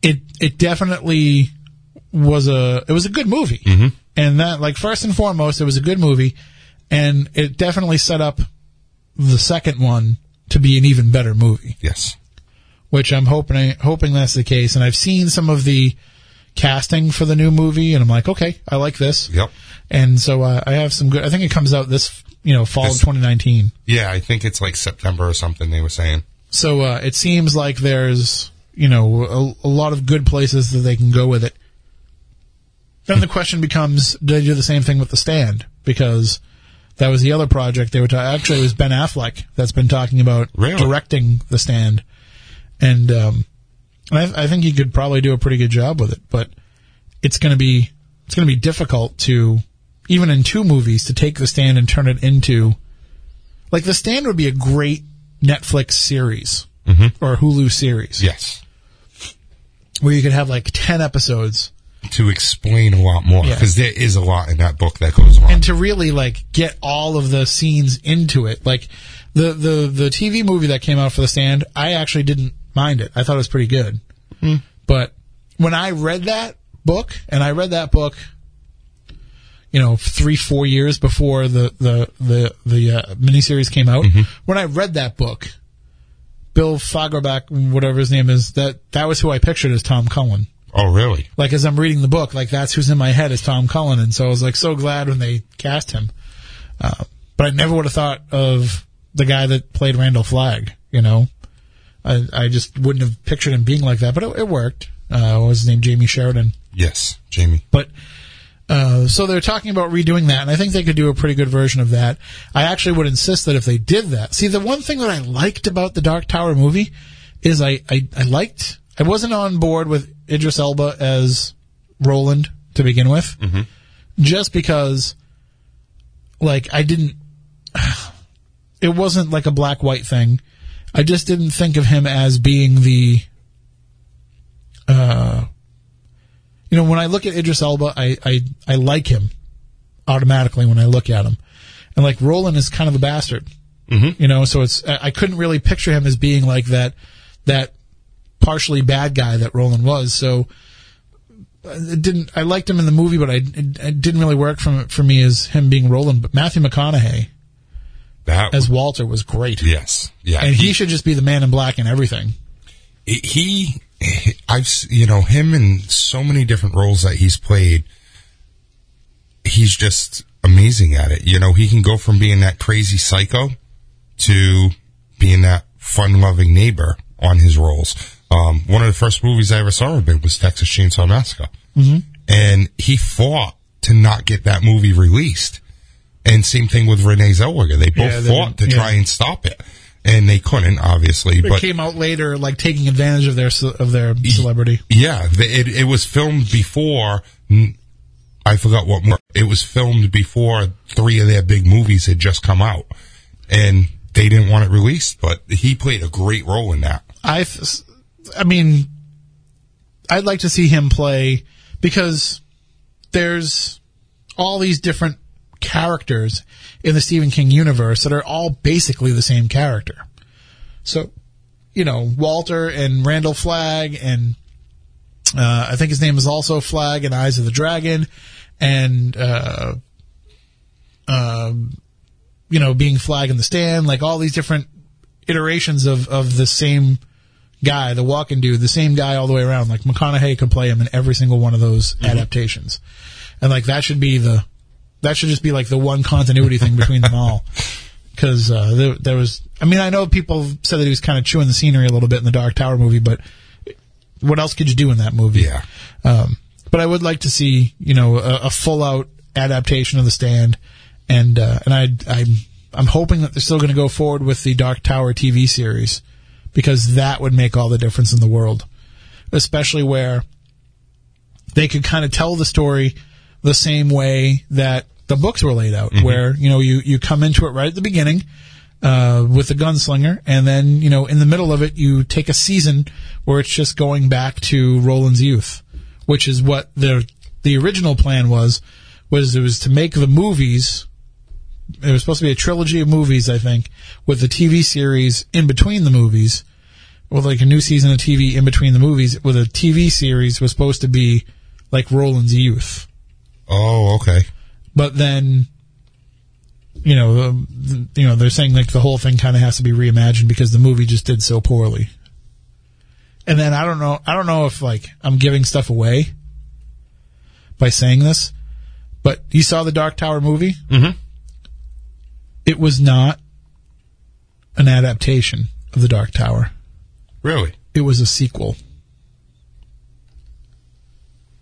it it definitely was a, it was a good movie. Mm-hmm. And that, like, first and foremost, it was a good movie, and it definitely set up the second one to be an even better movie. Yes. Which I'm hoping, hoping that's the case, and I've seen some of the casting for the new movie, and I'm like, okay, I like this. Yep. And so uh, I have some good, I think it comes out this You know, fall this, of twenty nineteen. Yeah, I think it's like September or something, they were saying. So uh, it seems like there's, you know, a, a lot of good places that they can go with it. Then the question becomes, did they do the same thing with The Stand? Because that was the other project they were talking about. Actually, it was Ben Affleck that's been talking about really? directing The Stand. And um, I, I think he could probably do a pretty good job with it. But it's going to be it's going to be difficult to... even in two movies, to take The Stand and turn it into... Like, The Stand would be a great Netflix series. Mm-hmm. Or Hulu series. Yes. Where you could have, like, ten episodes. To explain a lot more. Because yeah. there is a lot in that book that goes on. And to really, like, get all of the scenes into it. Like, the, the, the T V movie that came out for The Stand, I actually didn't mind it. I thought it was pretty good. Mm. But when I read that book, and I read that book... you know, three, four years before the, the, the, the, uh, miniseries came out. Mm-hmm. When I read that book, Bill Fagerback, whatever his name is, that, that was who I pictured as Tom Cullen. Oh, really? Like, as I'm reading the book, like, that's who's in my head is Tom Cullen. And so I was, like, so glad when they cast him. Uh, but I never would have thought of the guy that played Randall Flagg, you know. I, I just wouldn't have pictured him being like that, but it, it worked. Uh, what was his name? Jamie Sheridan. Yes, Jamie. But, Uh, so they're talking about redoing that, and I think they could do a pretty good version of that. I actually would insist that if they did that... See, the one thing that I liked about the Dark Tower movie is I, I, I liked... I wasn't on board with Idris Elba as Roland to begin with, mm-hmm. just because, like, I didn't... It wasn't like a black-white thing. I just didn't think of him as being the... Uh, You know, when I look at Idris Elba, I, I, I like him automatically when I look at him. And, like, Roland is kind of a bastard. Mm-hmm. You know, so it's, I couldn't really picture him as being like that, that partially bad guy that Roland was. So it didn't, I liked him in the movie, but I, it, it didn't really work for, for me as him being Roland. But Matthew McConaughey that as Walter was great. Yes. Yeah. And he, he should just be the Man in Black and everything. He, I've, you know, him in so many different roles that he's played, he's just amazing at it. You know, he can go from being that crazy psycho to being that fun-loving neighbor on his roles. Um, one of the first movies I ever saw him in was Texas Chainsaw Massacre. Mm-hmm. And he fought to not get that movie released. And same thing with Renee Zellweger. They both yeah, they fought to yeah. try and stop it. And they couldn't, obviously. But it came out later, like, taking advantage of their of their celebrity. Yeah, it it was filmed before. I forgot what it was filmed before. Three of their big movies had just come out, and they didn't want it released. But he played a great role in that. I, I mean, I'd like to see him play, because there's all these different characters in the Stephen King universe that are all basically the same character. So, you know, Walter and Randall Flagg and uh, I think his name is also Flagg in Eyes of the Dragon, and uh, uh, you know, being Flagg in The Stand, like, all these different iterations of, of the same guy, the walking dude, the same guy all the way around. Like, McConaughey could play him in every single one of those mm-hmm. adaptations. And, like, that should be the That should just be, like, the one continuity thing between them all. Because uh, there, there was... I mean, I know people said that he was kind of chewing the scenery a little bit in the Dark Tower movie, but what else could you do in that movie? Yeah. Um, but I would like to see, you know, a, a full-out adaptation of The Stand. And uh, and I, I'm, I'm hoping that they're still going to go forward with the Dark Tower T V series. because that would make all the difference in the world, especially where they could kind of tell the story the same way that the books were laid out, mm-hmm. where, you know, you, you come into it right at the beginning uh with the gunslinger, and then, you know, in the middle of it, you take a season where it's just going back to Roland's youth, which is what the the original plan was, was it was to make the movies. It was supposed to be a trilogy of movies, I think, with the T V series in between the movies, with like a new season of T V in between the movies, with a T V series was supposed to be like Roland's youth. Oh, okay. But then, you know, the, you know, they're saying like the whole thing kind of has to be reimagined because the movie just did so poorly. And then I don't know, I don't know if like I'm giving stuff away by saying this, but you saw the Dark Tower movie? Mm-hmm. It was not an adaptation of the Dark Tower. Really? It was a sequel.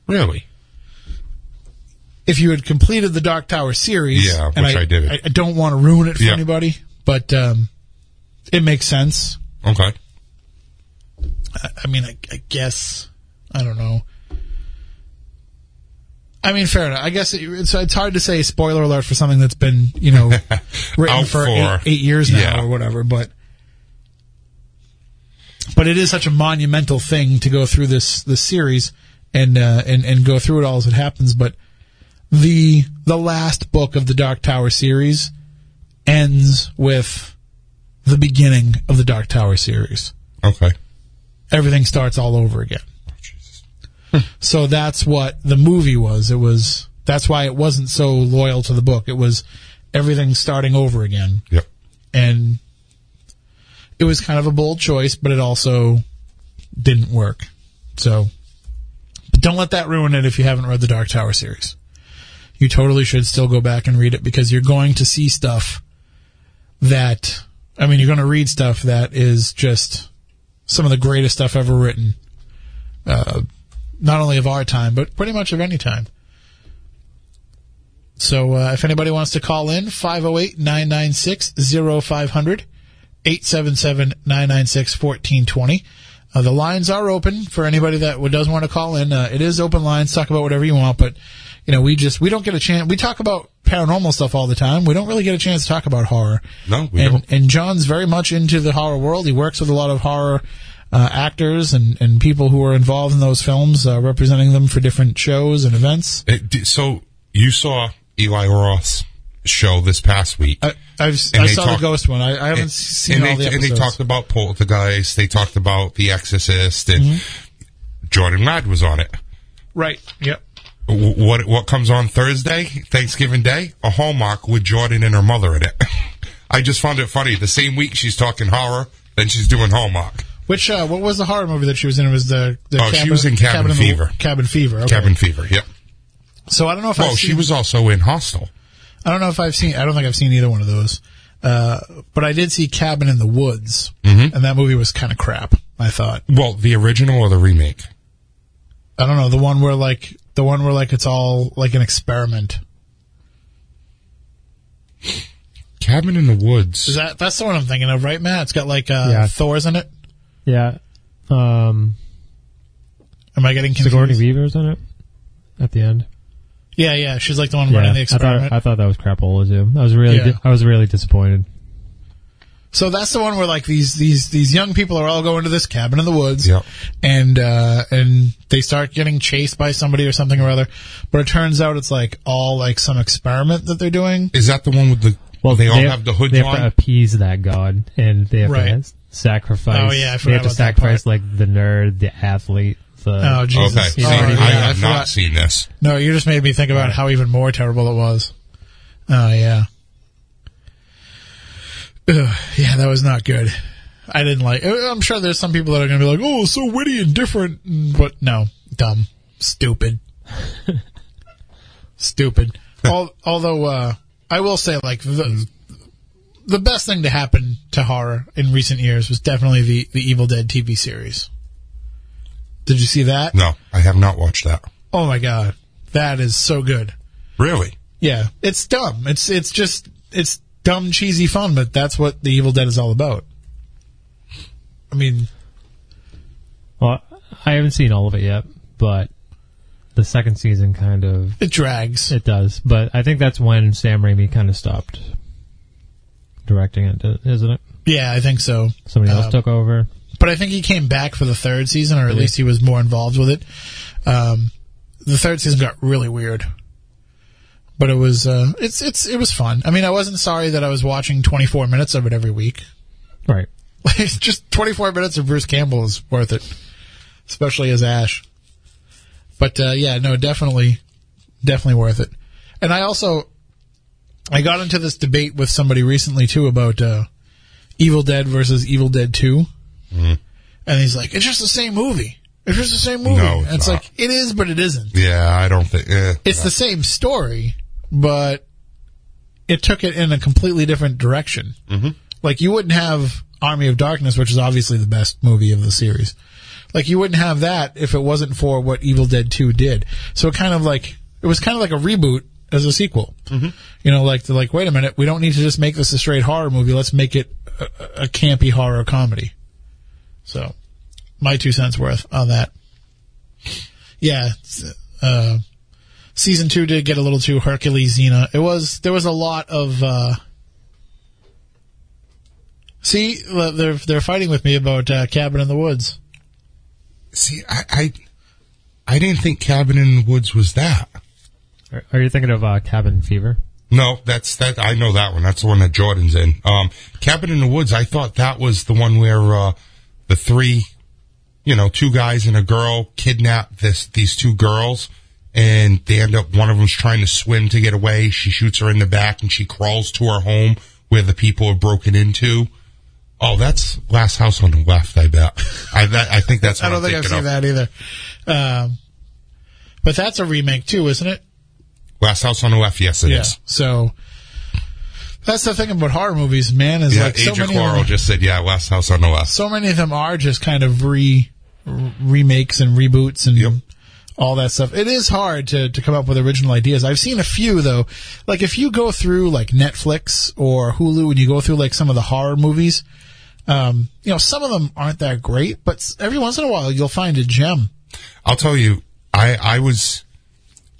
Really? If you had completed the Dark Tower series, yeah, which and I, I did. I, I don't want to ruin it for yeah. anybody, but um, it makes sense. Okay. I, I mean, I, I guess I don't know. I mean, fair enough. I guess it, it's it's hard to say spoiler alert for something that's been, you know, written for, for eight, eight years now yeah. or whatever. But but it is such a monumental thing to go through this this series and uh, and and go through it all as it happens. But the the last book of the Dark Tower series ends with the beginning of the Dark Tower series. Okay, everything starts all over again. So that's what the movie was. It was that's why it wasn't so loyal to the book. It was everything starting over again. Yep. And it was kind of a bold choice, but it also didn't work. So but don't let that ruin it if you haven't read the Dark Tower series. You totally should still go back and read it because you're going to see stuff that I mean, you're going to read stuff that is just some of the greatest stuff ever written. Uh Not only of our time, but pretty much of any time. So uh, if anybody wants to call in, five oh eight, nine nine six, oh five hundred, eight seven seven, nine nine six, one four two zero. Uh, the lines are open for anybody that does want to call in. Uh, it is open lines. Talk about whatever you want, but, you know, we just, we don't get a chance. We talk about paranormal stuff all the time. We don't really get a chance to talk about horror. No, we and, don't. And John's very much into the horror world. He works with a lot of horror Uh, actors and, and people who are involved in those films, uh, representing them for different shows and events. It, so you saw Eli Roth's show this past week. I, I've, I saw talk, the ghost one. I, I haven't and, seen and all they, the episodes. And they talked about Poltergeist. They talked about The Exorcist, and mm-hmm. Jordan Ladd was on it. Right. Yep. What what comes on Thursday, Thanksgiving Day? A Hallmark with Jordan and her mother in it. I just found it funny. The same week she's talking horror, then she's doing Hallmark. Which, uh, what was the horror movie that she was in? It was the, the Oh, cabin, she was in Cabin, Cabin Fever. In the, Cabin Fever, okay. Cabin Fever, yeah. So I don't know if well, I've seen... Well, she was also in Hostel. I don't know if I've seen... I don't think I've seen either one of those. Uh, but I did see Cabin in the Woods, mm-hmm. and that movie was kind of crap, I thought. Well, the original or the remake? I don't know, the one where, like, the one where, like, it's all, like, an experiment. Cabin in the Woods. Is that That's the one I'm thinking of, right, Matt? It's got, like, uh, yeah. Thor's in it? Yeah. Um, Am I getting confused? Sigourney Weaver's in it at the end. Yeah, yeah. She's like the one yeah, running the experiment. I thought, I thought that was crapola too. I was really, yeah. di- I was really disappointed. So that's the one where like these these these young people are all going to this cabin in the woods, yep. and uh, and they start getting chased by somebody or something or other. But it turns out it's like all like some experiment that they're doing. Is that the one with the? Well, they, they all have, have the hoods on. They have on? To appease that god, and they have right. to. Sacrifice. Oh, yeah, I forgot. They have to sacrifice, like, the nerd, the athlete. The... Oh, Jesus. Okay. See, oh, yeah. I have I not seen this. No, you just made me think about how even more terrible it was. Oh, yeah. Ugh, yeah, that was not good. I didn't like it. I'm sure there's some people that are going to be like, oh, so witty and different. But no, dumb. Stupid. Stupid. Al- although, uh, I will say, like, the. The best thing to happen to horror in recent years was definitely the, the Evil Dead T V series. Did you see that? No, I have not watched that. Oh my god. That is so good. Really? Yeah. It's dumb. It's it's just, it's dumb, cheesy fun, but that's what the Evil Dead is all about. mean... Well, I haven't seen all of it yet, but the second season kind of... It drags. It does. But I think that's when Sam Raimi kind of stopped directing it, isn't it? Yeah, I think so. Somebody else um, took over. But I think he came back for the third season, or at really? least he was more involved with it. Um, the third season got really weird. But it was uh, it's it's it was fun. I mean, I wasn't sorry that I was watching twenty-four minutes of it every week. Right. Like, just twenty-four minutes of Bruce Campbell is worth it, especially as Ash. But uh, yeah, no, definitely, definitely worth it. And I also I got into this debate with somebody recently too about uh, Evil Dead versus Evil Dead Two, mm-hmm. and he's like, "It's just the same movie." It's just the same movie. No, it's, and it's not. Like it is, but it isn't. Yeah, I don't think eh, it's not. The same story. But it took it in a completely different direction. Mm-hmm. Like, you wouldn't have Army of Darkness, which is obviously the best movie of the series. Like, you wouldn't have that if it wasn't for what Evil Dead two did. So it kind of like, it was kind of like a reboot as a sequel. Mm-hmm. You know, like, like, wait a minute, we don't need to just make this a straight horror movie. Let's make it a, a campy horror comedy. So, my two cents worth on that. Yeah, uh... Season two did get a little too Hercules Xena. It was, there was a lot of, uh, see, they're, they're fighting with me about, uh, Cabin in the Woods. See, I, I, I didn't think Cabin in the Woods was that. Are, are you thinking of, uh, Cabin Fever? No, that's, that, I know that one. That's the one that Jordan's in. Um, Cabin in the Woods, I thought that was the one where, uh, the three, you know, two guys and a girl kidnap this, these two girls. And they end up, one of them's trying to swim to get away. She shoots her in the back and she crawls to her home where the people are broken into. Oh, that's Last House on the Left, I bet. I, that, I think that's what I don't I'm think I've seen of. That either. Um, but that's a remake too, isn't it? Last House on the Left, yes, it yeah. is. So that's the thing about horror movies, man, is yeah, like so Adrian many Quarrel of them, just said, yeah, Last House on the Left. So many of them are just kind of re, re- remakes and reboots and. Yep. All that stuff. It is hard to, to come up with original ideas. I've seen a few, though. Like, if you go through, like, Netflix or Hulu and you go through, like, some of the horror movies, um, you know, some of them aren't that great, but every once in a while you'll find a gem. I'll tell you, I, I was,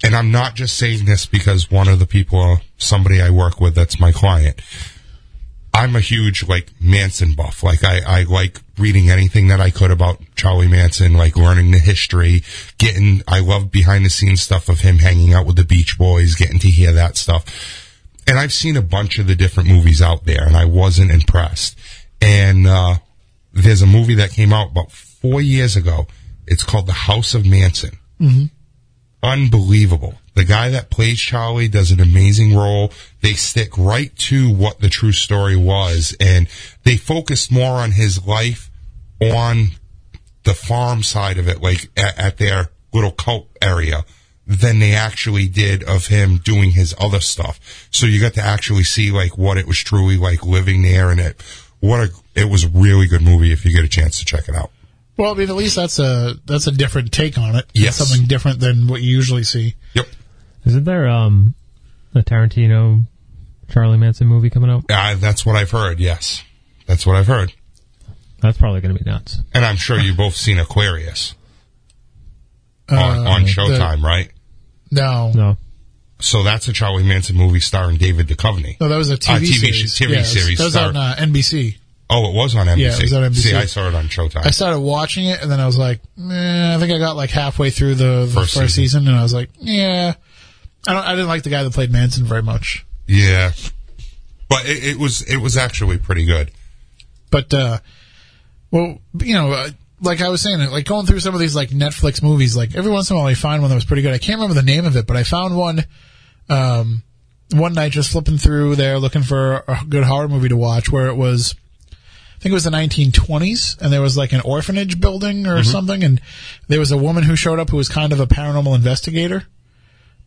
and I'm not just saying this because one of the people, somebody I work with that's my client, I'm a huge, like, Manson buff. Like, I, I like reading anything that I could about Charlie Manson, like, learning the history, getting, I love behind-the-scenes stuff of him hanging out with the Beach Boys, getting to hear that stuff. And I've seen a bunch of the different movies out there, and I wasn't impressed. And uh there's a movie that came out about four years ago. It's called The House of Manson. Mm-hmm. Unbelievable. The guy that plays Charlie does an amazing role. They stick right to what the true story was, and they focus more on his life on the farm side of it, like at, at their little cult area, than they actually did of him doing his other stuff. So you got to actually see like what it was truly like living there, and it what a it was a really good movie if you get a chance to check it out. Well, I mean, at least that's a that's a different take on it. Yes, it's something different than what you usually see. Yep. Isn't there um, a Tarantino Charlie Manson movie coming out? Uh, that's what I've heard, yes. That's what I've heard. That's probably going to be nuts. And I'm sure you've both seen Aquarius on, uh, on Showtime, the, right? No. No. So that's a Charlie Manson movie starring David Duchovny. No, that was a T V uh, series. T V, T V yeah, series. That was star- on uh, N B C. Oh, it was on N B C. Yeah, it was on N B C. See, I saw it on Showtime. I started watching it, and then I was like, eh, I think I got like halfway through the, the first, first season. season, and I was like, yeah. I don't. I didn't like the guy that played Manson very much. Yeah, but it, it was it was actually pretty good. But uh, well, you know, uh, like I was saying, like going through some of these like Netflix movies, like every once in a while I find one that was pretty good. I can't remember the name of it, but I found one um, one night just flipping through there looking for a good horror movie to watch, where it was, I think it was the nineteen twenties, and there was like an orphanage building or mm-hmm. something, and there was a woman who showed up who was kind of a paranormal investigator.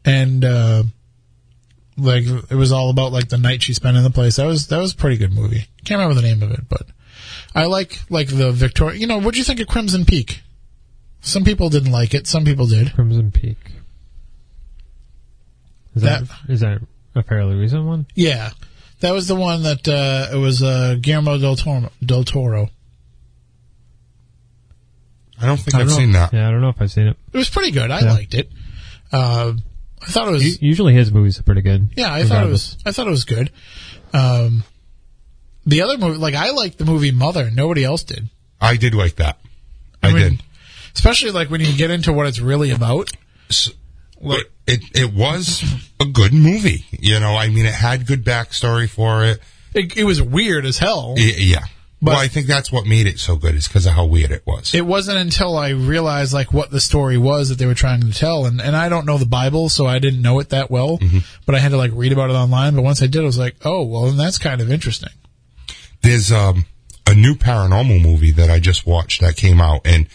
And, uh, like, it was all about, like, the night she spent in the place. That was, that was a pretty good movie. Can't remember the name of it, but I like, like, the Victoria, you know, what'd you think of Crimson Peak? Some people didn't like it. Some people did. Crimson Peak. Is that, that is that a fairly recent one? Yeah. That was the one that, uh, it was, uh, Guillermo del Toro, del Toro. I don't think I don't I've know. seen that. Yeah, I don't know if I've seen it. It was pretty good. I yeah. liked it. Uh, I thought it was... Usually his movies are pretty good. Yeah, I thought it was I thought it was good. Um, the other movie... Like, I liked the movie Mother. Nobody else did. I did like that. I, I mean, did. Especially, like, when you get into what it's really about. So, like, it, it was a good movie. You know, I mean, it had good backstory for it. It, it was weird as hell. It, yeah. But well, I think that's what made it so good, is because of how weird it was. It wasn't until I realized, like, what the story was that they were trying to tell. And, and I don't know the Bible, so I didn't know it that well. Mm-hmm. But I had to, like, read about it online. But once I did, I was like, oh, well, then that's kind of interesting. There's um, a new paranormal movie that I just watched that came out. And,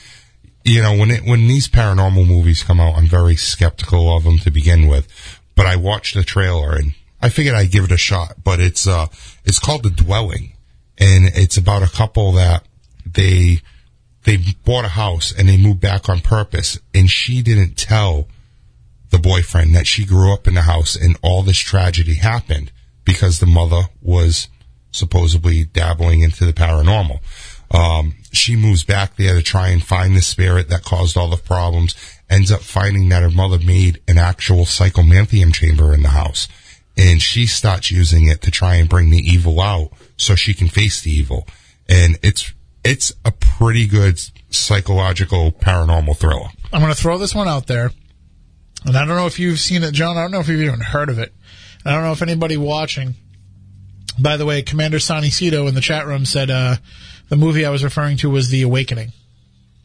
you know, when it, when these paranormal movies come out, I'm very skeptical of them to begin with. But I watched the trailer, and I figured I'd give it a shot. But it's uh, it's called The Dwelling. And it's about a couple that they, they bought a house and they moved back on purpose. And she didn't tell the boyfriend that she grew up in the house, and all this tragedy happened because the mother was supposedly dabbling into the paranormal. Um, she moves back there to try and find the spirit that caused all the problems, ends up finding that her mother made an actual psychomanthium chamber in the house. And she starts using it to try and bring the evil out so she can face the evil. And it's it's a pretty good psychological paranormal thriller. I'm going to throw this one out there. And I don't know if you've seen it, John. I don't know if you've even heard of it. I don't know if anybody watching. By the way, Commander Sonicito in the chat room said uh, the movie I was referring to was The Awakening.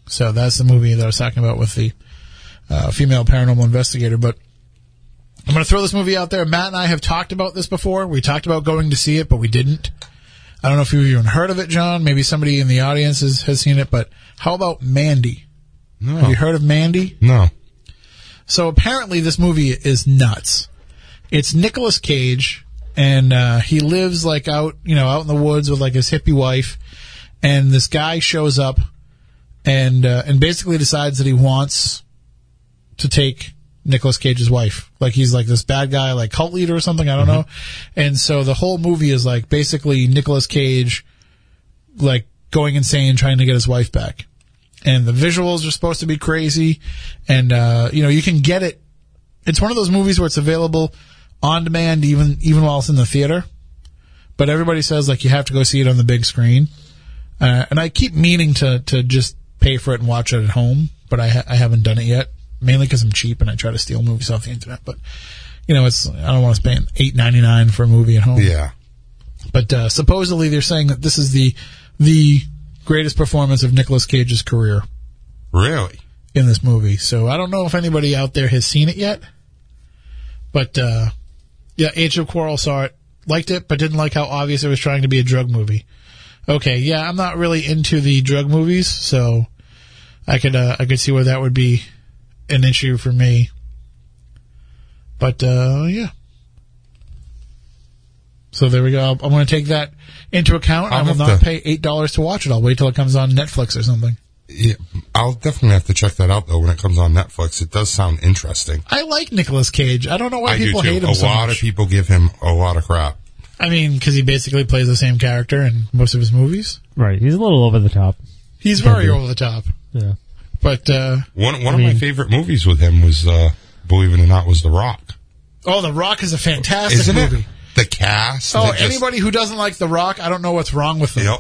So that's the movie that I was talking about with the uh, female paranormal investigator. But I'm going to throw this movie out there. Matt and I have talked about this before. We talked about going to see it, but we didn't. I don't know if you've even heard of it, John. Maybe somebody in the audience has, has seen it, but how about Mandy? No. Have you heard of Mandy? No. So apparently this movie is nuts. It's Nicolas Cage, and uh, he lives like out, you know, out in the woods with like his hippie wife, and this guy shows up and uh, and basically decides that he wants to take Nicolas Cage's wife. Like, he's like this bad guy, like cult leader or something, I don't mm-hmm. know. And so the whole movie is like basically Nicolas Cage like going insane trying to get his wife back. And the visuals are supposed to be crazy, and uh you know, you can get it. It's one of those movies where it's available on demand even even while it's in the theater. But everybody says like you have to go see it on the big screen. Uh and I keep meaning to to just pay for it and watch it at home, but I ha- I haven't done it yet. Mainly because I'm cheap and I try to steal movies off the internet, but you know, it's I don't want to spend eight ninety-nine for a movie at home. Yeah, but uh, supposedly they're saying that this is the the greatest performance of Nicolas Cage's career. Really? In this movie, so I don't know if anybody out there has seen it yet, but uh, yeah, Age of Quarrel saw it, liked it, but didn't like how obvious it was trying to be a drug movie. Okay, yeah, I'm not really into the drug movies, so I could uh, I could see where that would be an issue for me. But uh yeah, so there we go. I'm going to take that into account. I'll I will not to, pay eight dollars to watch it. I'll wait till it comes on Netflix or something. Yeah, I'll definitely have to check that out though when it comes on Netflix. It does sound interesting. I like Nicolas Cage. I don't know why I people hate him a so lot much. Of people give him a lot of crap. I mean, because he basically plays the same character in most of his movies. Right, he's a little over the top. He's very over the top. Yeah. But uh, one one I mean, of my favorite movies with him was, uh, believe it or not, was The Rock. Oh, The Rock is a fantastic Isn't movie. It? The cast. Oh, anybody just... who doesn't like The Rock, I don't know what's wrong with them. Yep.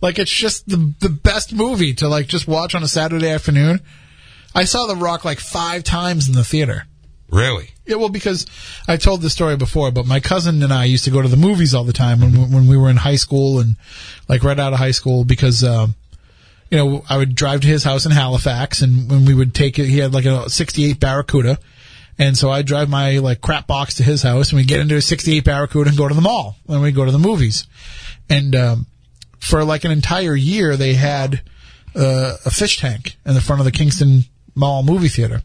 Like, it's just the the best movie to like just watch on a Saturday afternoon. I saw The Rock like five times in the theater. Really? Yeah. Well, because I told this story before, but my cousin and I used to go to the movies all the time when mm-hmm. when we were in high school and like right out of high school because. Um, You know, I would drive to his house in Halifax, and when we would take it, he had like a sixty-eight Barracuda, and so I'd drive my like crap box to his house, and we'd get into a sixty-eight Barracuda and go to the mall, and we'd go to the movies. And um for like an entire year, they had uh, a fish tank in the front of the Kingston Mall movie theater,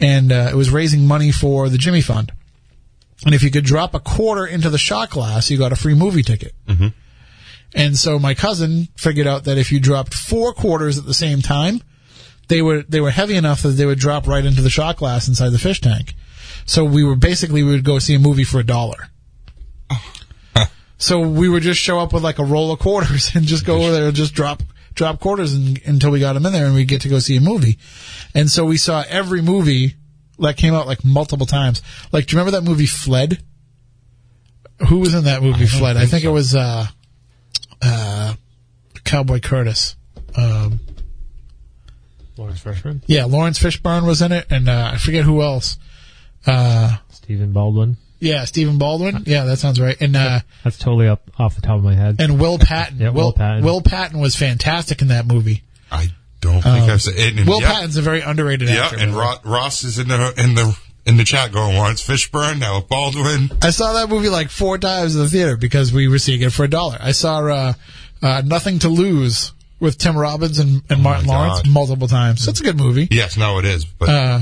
and uh, it was raising money for the Jimmy Fund. And if you could drop a quarter into the shot glass, you got a free movie ticket. Mm-hmm. And so my cousin figured out that if you dropped four quarters at the same time, they were they were heavy enough that they would drop right into the shot glass inside the fish tank. So we were basically, we would go see a movie for a dollar. Oh. So we would just show up with like a roll of quarters and just go over there and just drop drop quarters in, until we got them in there and we get to go see a movie. And so we saw every movie that came out like multiple times. Like, do you remember that movie Fled? Who was in that movie I Fled? Think I think so. It was uh, uh, Cowboy Curtis. Um, Lawrence Fishburne? Yeah, Lawrence Fishburne was in it, and uh, I forget who else. Uh, Stephen Baldwin. Yeah, Stephen Baldwin. Yeah, that sounds right. And uh, that's totally up off the top of my head. And Will Patton. yeah, Will, Will Patton. Will Patton was fantastic in that movie. I don't think um, I've seen. And, Will yeah. Patton's a very underrated yeah, actor. Yeah, and Ro- Ross is in the in the in the chat going, Lawrence Fishburne, now with Baldwin. I saw that movie like four times in the theater because we were seeing it for a dollar. I saw uh, uh, Nothing to Lose with Tim Robbins and, and oh Martin Lawrence God. multiple times. So it's a good movie. Yes, no, it is. But uh,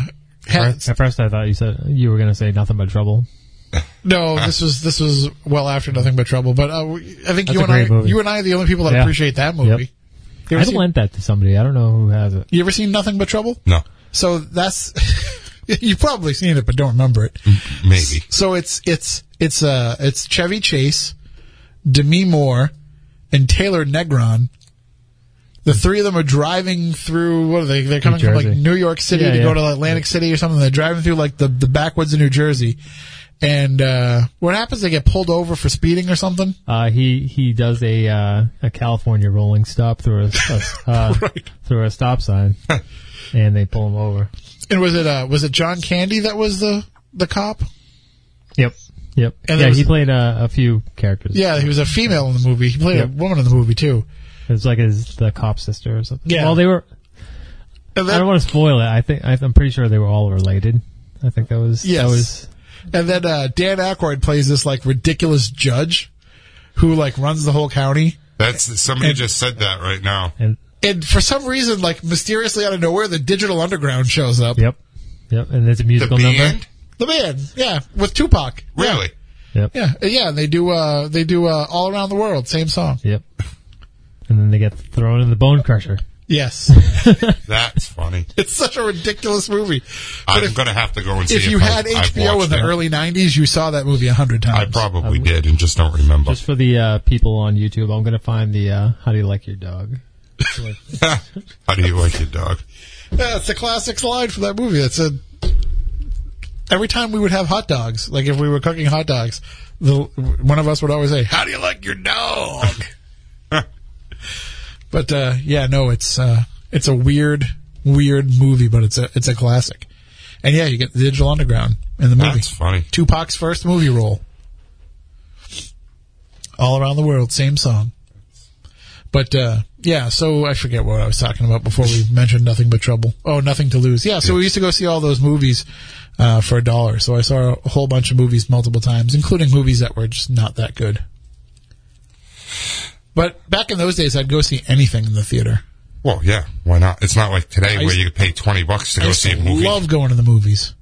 at, at first, I thought you said you were going to say Nothing But Trouble. No, this was this was well after Nothing But Trouble, but uh, I think you and I, you and I are the only people that yeah. appreciate that movie. Yep. I seen, lent that to somebody. I don't know who has it. You ever seen Nothing But Trouble? No. So that's you've probably seen it, but don't remember it. Maybe. So it's it's it's uh it's Chevy Chase, Demi Moore, and Taylor Negron. The three of them are driving through, what are they, they're coming from like New York City yeah, to yeah. go to Atlantic City or something. They're driving through like the, the backwoods of New Jersey. And, uh, what happens? They get pulled over for speeding or something? Uh, he, he does a, uh, a California rolling stop through a, a uh, right. through a stop sign. And they pull him over. And was it, uh, was it John Candy that was the, the cop? Yep. Yep. And yeah, was, he played uh, a few characters. Yeah, he was a female in the movie. He played yep. a woman in the movie too. It was like his the cop sister or something. Yeah. Well, they were. Then, I don't want to spoil it. I think I, I'm pretty sure they were all related. I think that was. Yes. That was, and then uh, Dan Aykroyd plays this like ridiculous judge, who like runs the whole county. That's somebody and, just said that right now. And, and for some reason, like mysteriously out of nowhere, the Digital Underground shows up. Yep. Yep. And there's a musical the number. The band. Yeah, with Tupac. Really. Yeah. Yep. Yeah. Yeah. And they do. Uh, they do uh, All Around the World. Same song. Yep. And then they get thrown in the bone crusher. Yes. That's funny. It's such a ridiculous movie. But I'm if, gonna have to go and see if it. If you had H B O in the it. early nineties, you saw that movie a hundred times. I probably um, did and just don't remember. Just for the uh, people on YouTube, I'm gonna find the uh, How Do You Like Your Dog? How do you like your dog? Yeah, it's a classic line from that movie. It's a every time we would have hot dogs, like if we were cooking hot dogs, the, one of us would always say, "How do you like your dog?" But uh, yeah, no, it's uh, it's a weird, weird movie, but it's a it's a classic. And yeah, you get the Digital Underground in the movie. That's funny. Tupac's first movie role. All Around the World, same song. But uh, yeah, so I forget what I was talking about before we mentioned Nothing But Trouble. Oh, Nothing to Lose. Yeah, so we used to go see all those movies uh, for a dollar. So I saw a whole bunch of movies multiple times, including movies that were just not that good. But back in those days, I'd go see anything in the theater. Well, yeah, why not? It's not like today where you pay twenty bucks to go see a movie. I love going to the movies.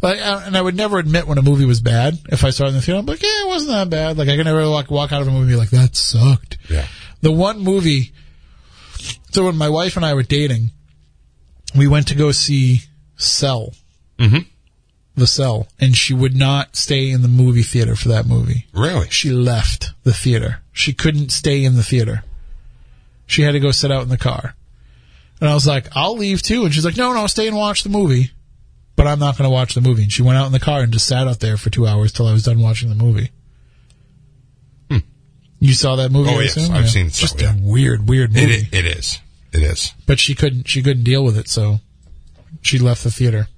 Like, and I would never admit when a movie was bad. If I saw it in the theater, I'm like, yeah, it wasn't that bad. Like, I can never walk, walk out of a movie and be like, that sucked. Yeah. The one movie... So when my wife and I were dating, we went to go see Cell. Mm-hmm. The Cell. And she would not stay in the movie theater for that movie. Really? She left the theater. She couldn't stay in the theater. She had to go sit out in the car. And I was like, I'll leave too. And she's like, no, no, stay and watch the movie. But I'm not going to watch the movie. And she went out in the car and just sat out there for two hours till I was done watching the movie. Hmm. You saw that movie? Oh, I yes. Assume? I've yeah. seen it. Just yeah. a weird, weird movie. It, it is. It is. But she couldn't, she couldn't deal with it. So she left the theater.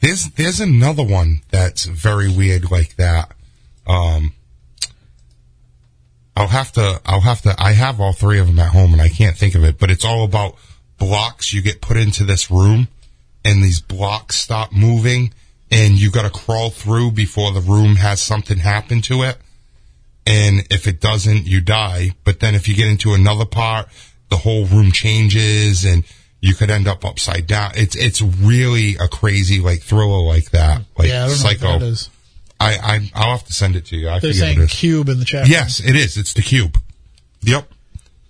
There's, there's another one that's very weird like that. Um, I'll have to, I'll have to, I have all three of them at home and I can't think of it, but it's all about blocks. You get put into this room and these blocks stop moving and you gotta crawl through before the room has something happen to it. And if it doesn't, you die. But then if you get into another part, the whole room changes and you could end up upside down. It's it's really a crazy like thriller like that. Like yeah, I don't psycho. Know what that is. I, I I'll have to send it to you. I They're saying Cube in the chat. Yes, it is. It's the Cube. Yep.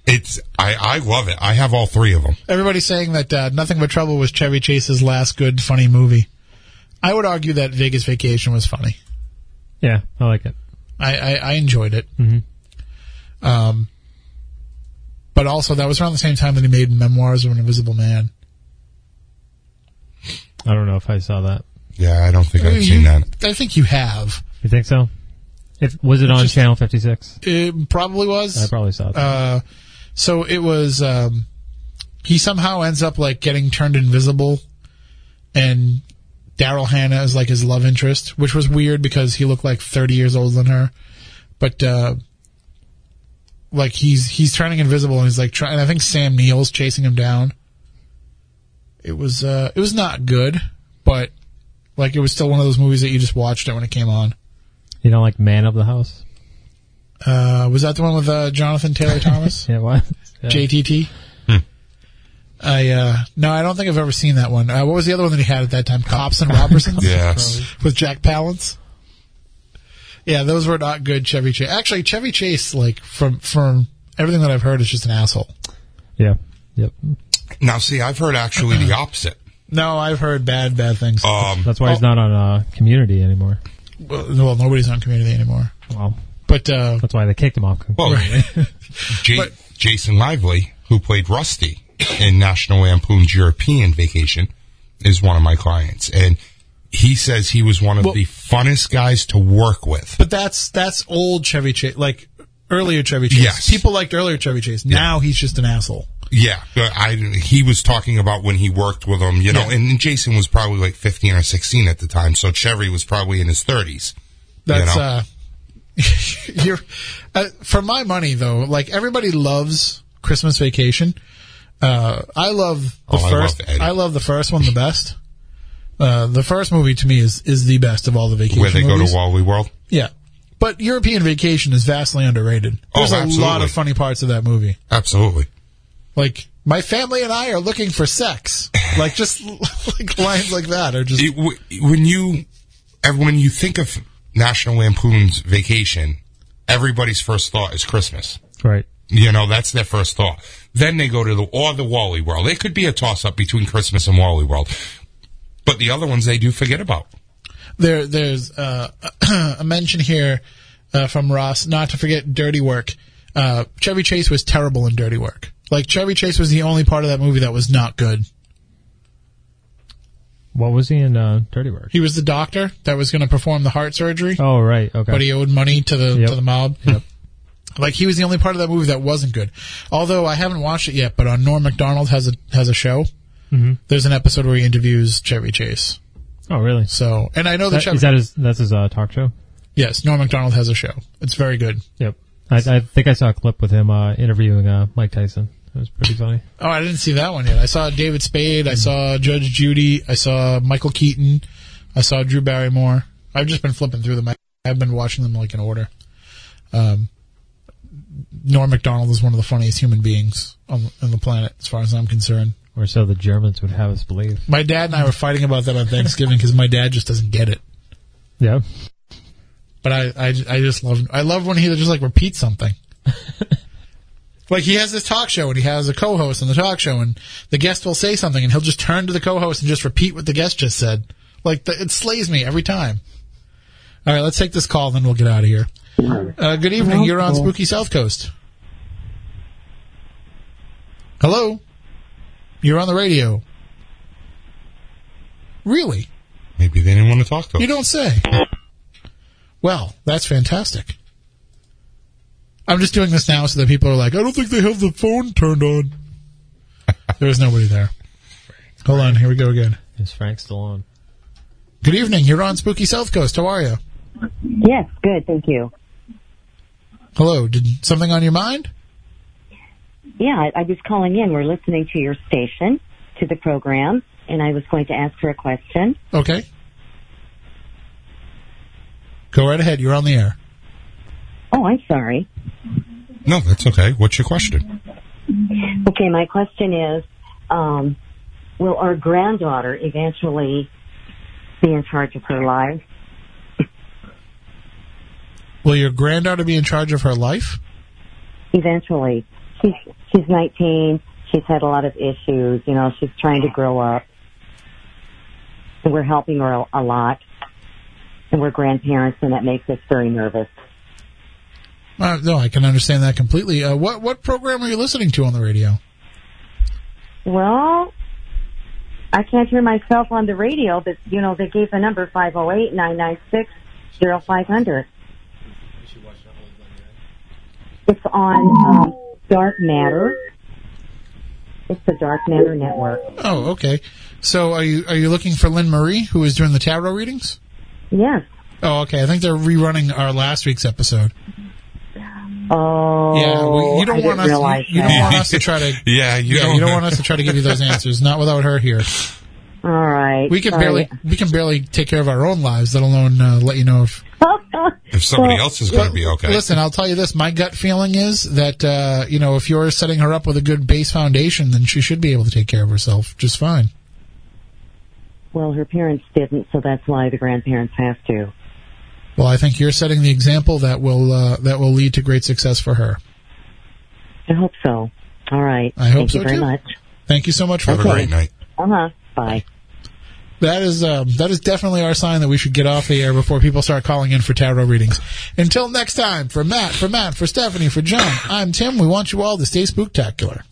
It's I, I love it. I have all three of them. Everybody's saying that uh, Nothing But Trouble was Chevy Chase's last good funny movie. I would argue that Vegas Vacation was funny. Yeah, I like it. I I, I enjoyed it. Mm-hmm. Um. But also, that was around the same time that he made Memoirs of an Invisible Man. I don't know if I saw that. Yeah, I don't think I've you, seen that. I think you have. You think so? If, was it on Just, Channel fifty-six? It probably was. I probably saw it. Uh, so it was... Um, he somehow ends up, like, getting turned invisible, and Daryl Hannah is, like, his love interest, which was weird because he looked, like, thirty years older than her. But... Uh, Like, he's he's turning invisible, and he's, like, trying... I think Sam Neill's chasing him down. It was, uh... It was not good, but, like, it was still one of those movies that you just watched it when it came on. You know, like, Man of the House? Uh, was that the one with, uh, Jonathan Taylor Thomas? Yeah, what? Yeah. J T T? Hmm. I, uh... No, I don't think I've ever seen that one. Uh, what was the other one that he had at that time? Cops and Robertsons? Yes. With Jack Palance? Yeah, those were not good Chevy Chase. Actually, Chevy Chase, like, from from everything that I've heard, is just an asshole. Yeah. Yep. Now, see, I've heard actually the opposite. No, I've heard bad, bad things. Um, That's why well, he's not on uh, Community anymore. Well, well, nobody's on Community anymore. Well, but uh, that's why they kicked him off. Well, right. J- but, Jason Lively, who played Rusty in National Lampoon's European Vacation, is one of my clients, and... He says he was one of well, the funnest guys to work with. But that's that's old Chevy Chase, like earlier Chevy Chase. Yes. People liked earlier Chevy Chase. Now yeah. He's just an asshole. Yeah. I, he was talking about when he worked with him, you know, yeah. and Jason was probably like fifteen or sixteen at the time, so Chevy was probably in his thirties. That's, you know? uh, you're, uh, for my money, though, like everybody loves Christmas Vacation. Uh, I love the oh, first, I love, I love the first one the best. Uh, the first movie to me is, is the best of all the vacation movies. Where they movies. go to Wally World? Yeah. But European Vacation is vastly underrated. There's oh, absolutely. a lot of funny parts of that movie. Absolutely. Like, my family and I are looking for sex. Like, just like lines like that are just... It, when you when you think of National Lampoon's Vacation, everybody's first thought is Christmas. Right. You know, that's their first thought. Then they go to the or the Wally World. It could be a toss-up between Christmas and Wally World. But the other ones they do forget about. There, there's uh, a mention here uh, from Ross, not to forget Dirty Work. Uh, Chevy Chase was terrible in Dirty Work. Like, Chevy Chase was the only part of that movie that was not good. What was he in uh, Dirty Work? He was the doctor that was going to perform the heart surgery. Oh, right, okay. But he owed money to the yep. to the mob. Yep. Like, he was the only part of that movie that wasn't good. Although, I haven't watched it yet, but on Norm Macdonald has a has a show. Mm-hmm. There's an episode where he interviews Chevy Chase. Oh, really? So, and I know that, that Chevy... Is that his, that's his uh, talk show? Yes, Norm Macdonald has a show. It's very good. Yep. I, I think I saw a clip with him uh, interviewing uh, Mike Tyson. It was pretty funny. Oh, I didn't see that one yet. I saw David Spade. I saw Judge Judy. I saw Michael Keaton. I saw Drew Barrymore. I've just been flipping through them. I've been watching them like in order. Um, Norm Macdonald is one of the funniest human beings on, on the planet, as far as I'm concerned. Or so the Germans would have us believe. My dad and I were fighting about that on Thanksgiving because my dad just doesn't get it. Yeah. But I, I, I just love I love when he just like repeats something. Like he has this talk show and he has a co-host on the talk show and the guest will say something and he'll just turn to the co-host and just repeat what the guest just said. Like the, it slays me every time. All right, let's take this call then we'll get out of here. Uh, good evening. Hello. You're on Spooky South Coast. Hello. You're on the radio. Really? Maybe they didn't want to talk to us. You don't say. Well, that's fantastic. I'm just doing this now so that people are like, I don't think they have the phone turned on. There was nobody there. Frank, Hold Frank. on. Here we go again. Is Frank still on? Good evening. You're on Spooky South Coast. How are you? Yes, good. Thank you. Hello. Did something on your mind? Yeah, I, I was calling in. We're listening to your station, to the program, and I was going to ask her a question. Okay. Go right ahead. You're on the air. Oh, I'm sorry. No, that's okay. What's your question? Okay, my question is, um, will our granddaughter eventually be in charge of her life? Will your granddaughter be in charge of her life? Eventually. She's, she's nineteen. She's had a lot of issues. You know, she's trying to grow up. And we're helping her a, a lot. And we're grandparents, and that makes us very nervous. Uh, no, I can understand that completely. Uh, what what program are you listening to on the radio? Well, I can't hear myself on the radio, but, you know, they gave the number five oh eight, nine nine six, oh five hundred. It's on um, Dark Matter. It's the Dark Matter Network. Oh, okay. So are you are you looking for Lynn Marie, who is doing the tarot readings? Yes. Oh, okay. I think they're rerunning our last week's episode. Oh, yeah. Well, you don't I want us. To, you that. don't want us to try to. yeah, you yeah, don't. You don't want us to try to give you those answers. Not without her here. All right. We can Sorry. barely. We can barely take care of our own lives, let alone uh, let you know if if somebody well, else is going to well, be okay. Listen, I'll tell you this. My gut feeling is that uh, you know, if you're setting her up with a good base foundation, then she should be able to take care of herself just fine. Well, her parents didn't, so that's why the grandparents have to. Well, I think you're setting the example that will uh, that will lead to great success for her. I hope so. All right. I hope Thank so you very too. much. Thank you so much for Have okay. a great night. Uh huh. Bye. That is um, that is definitely our sign that we should get off the air before people start calling in for tarot readings. Until next time, for Matt, for Matt, for Stephanie, for John, I'm Tim. We want you all to stay spooktacular.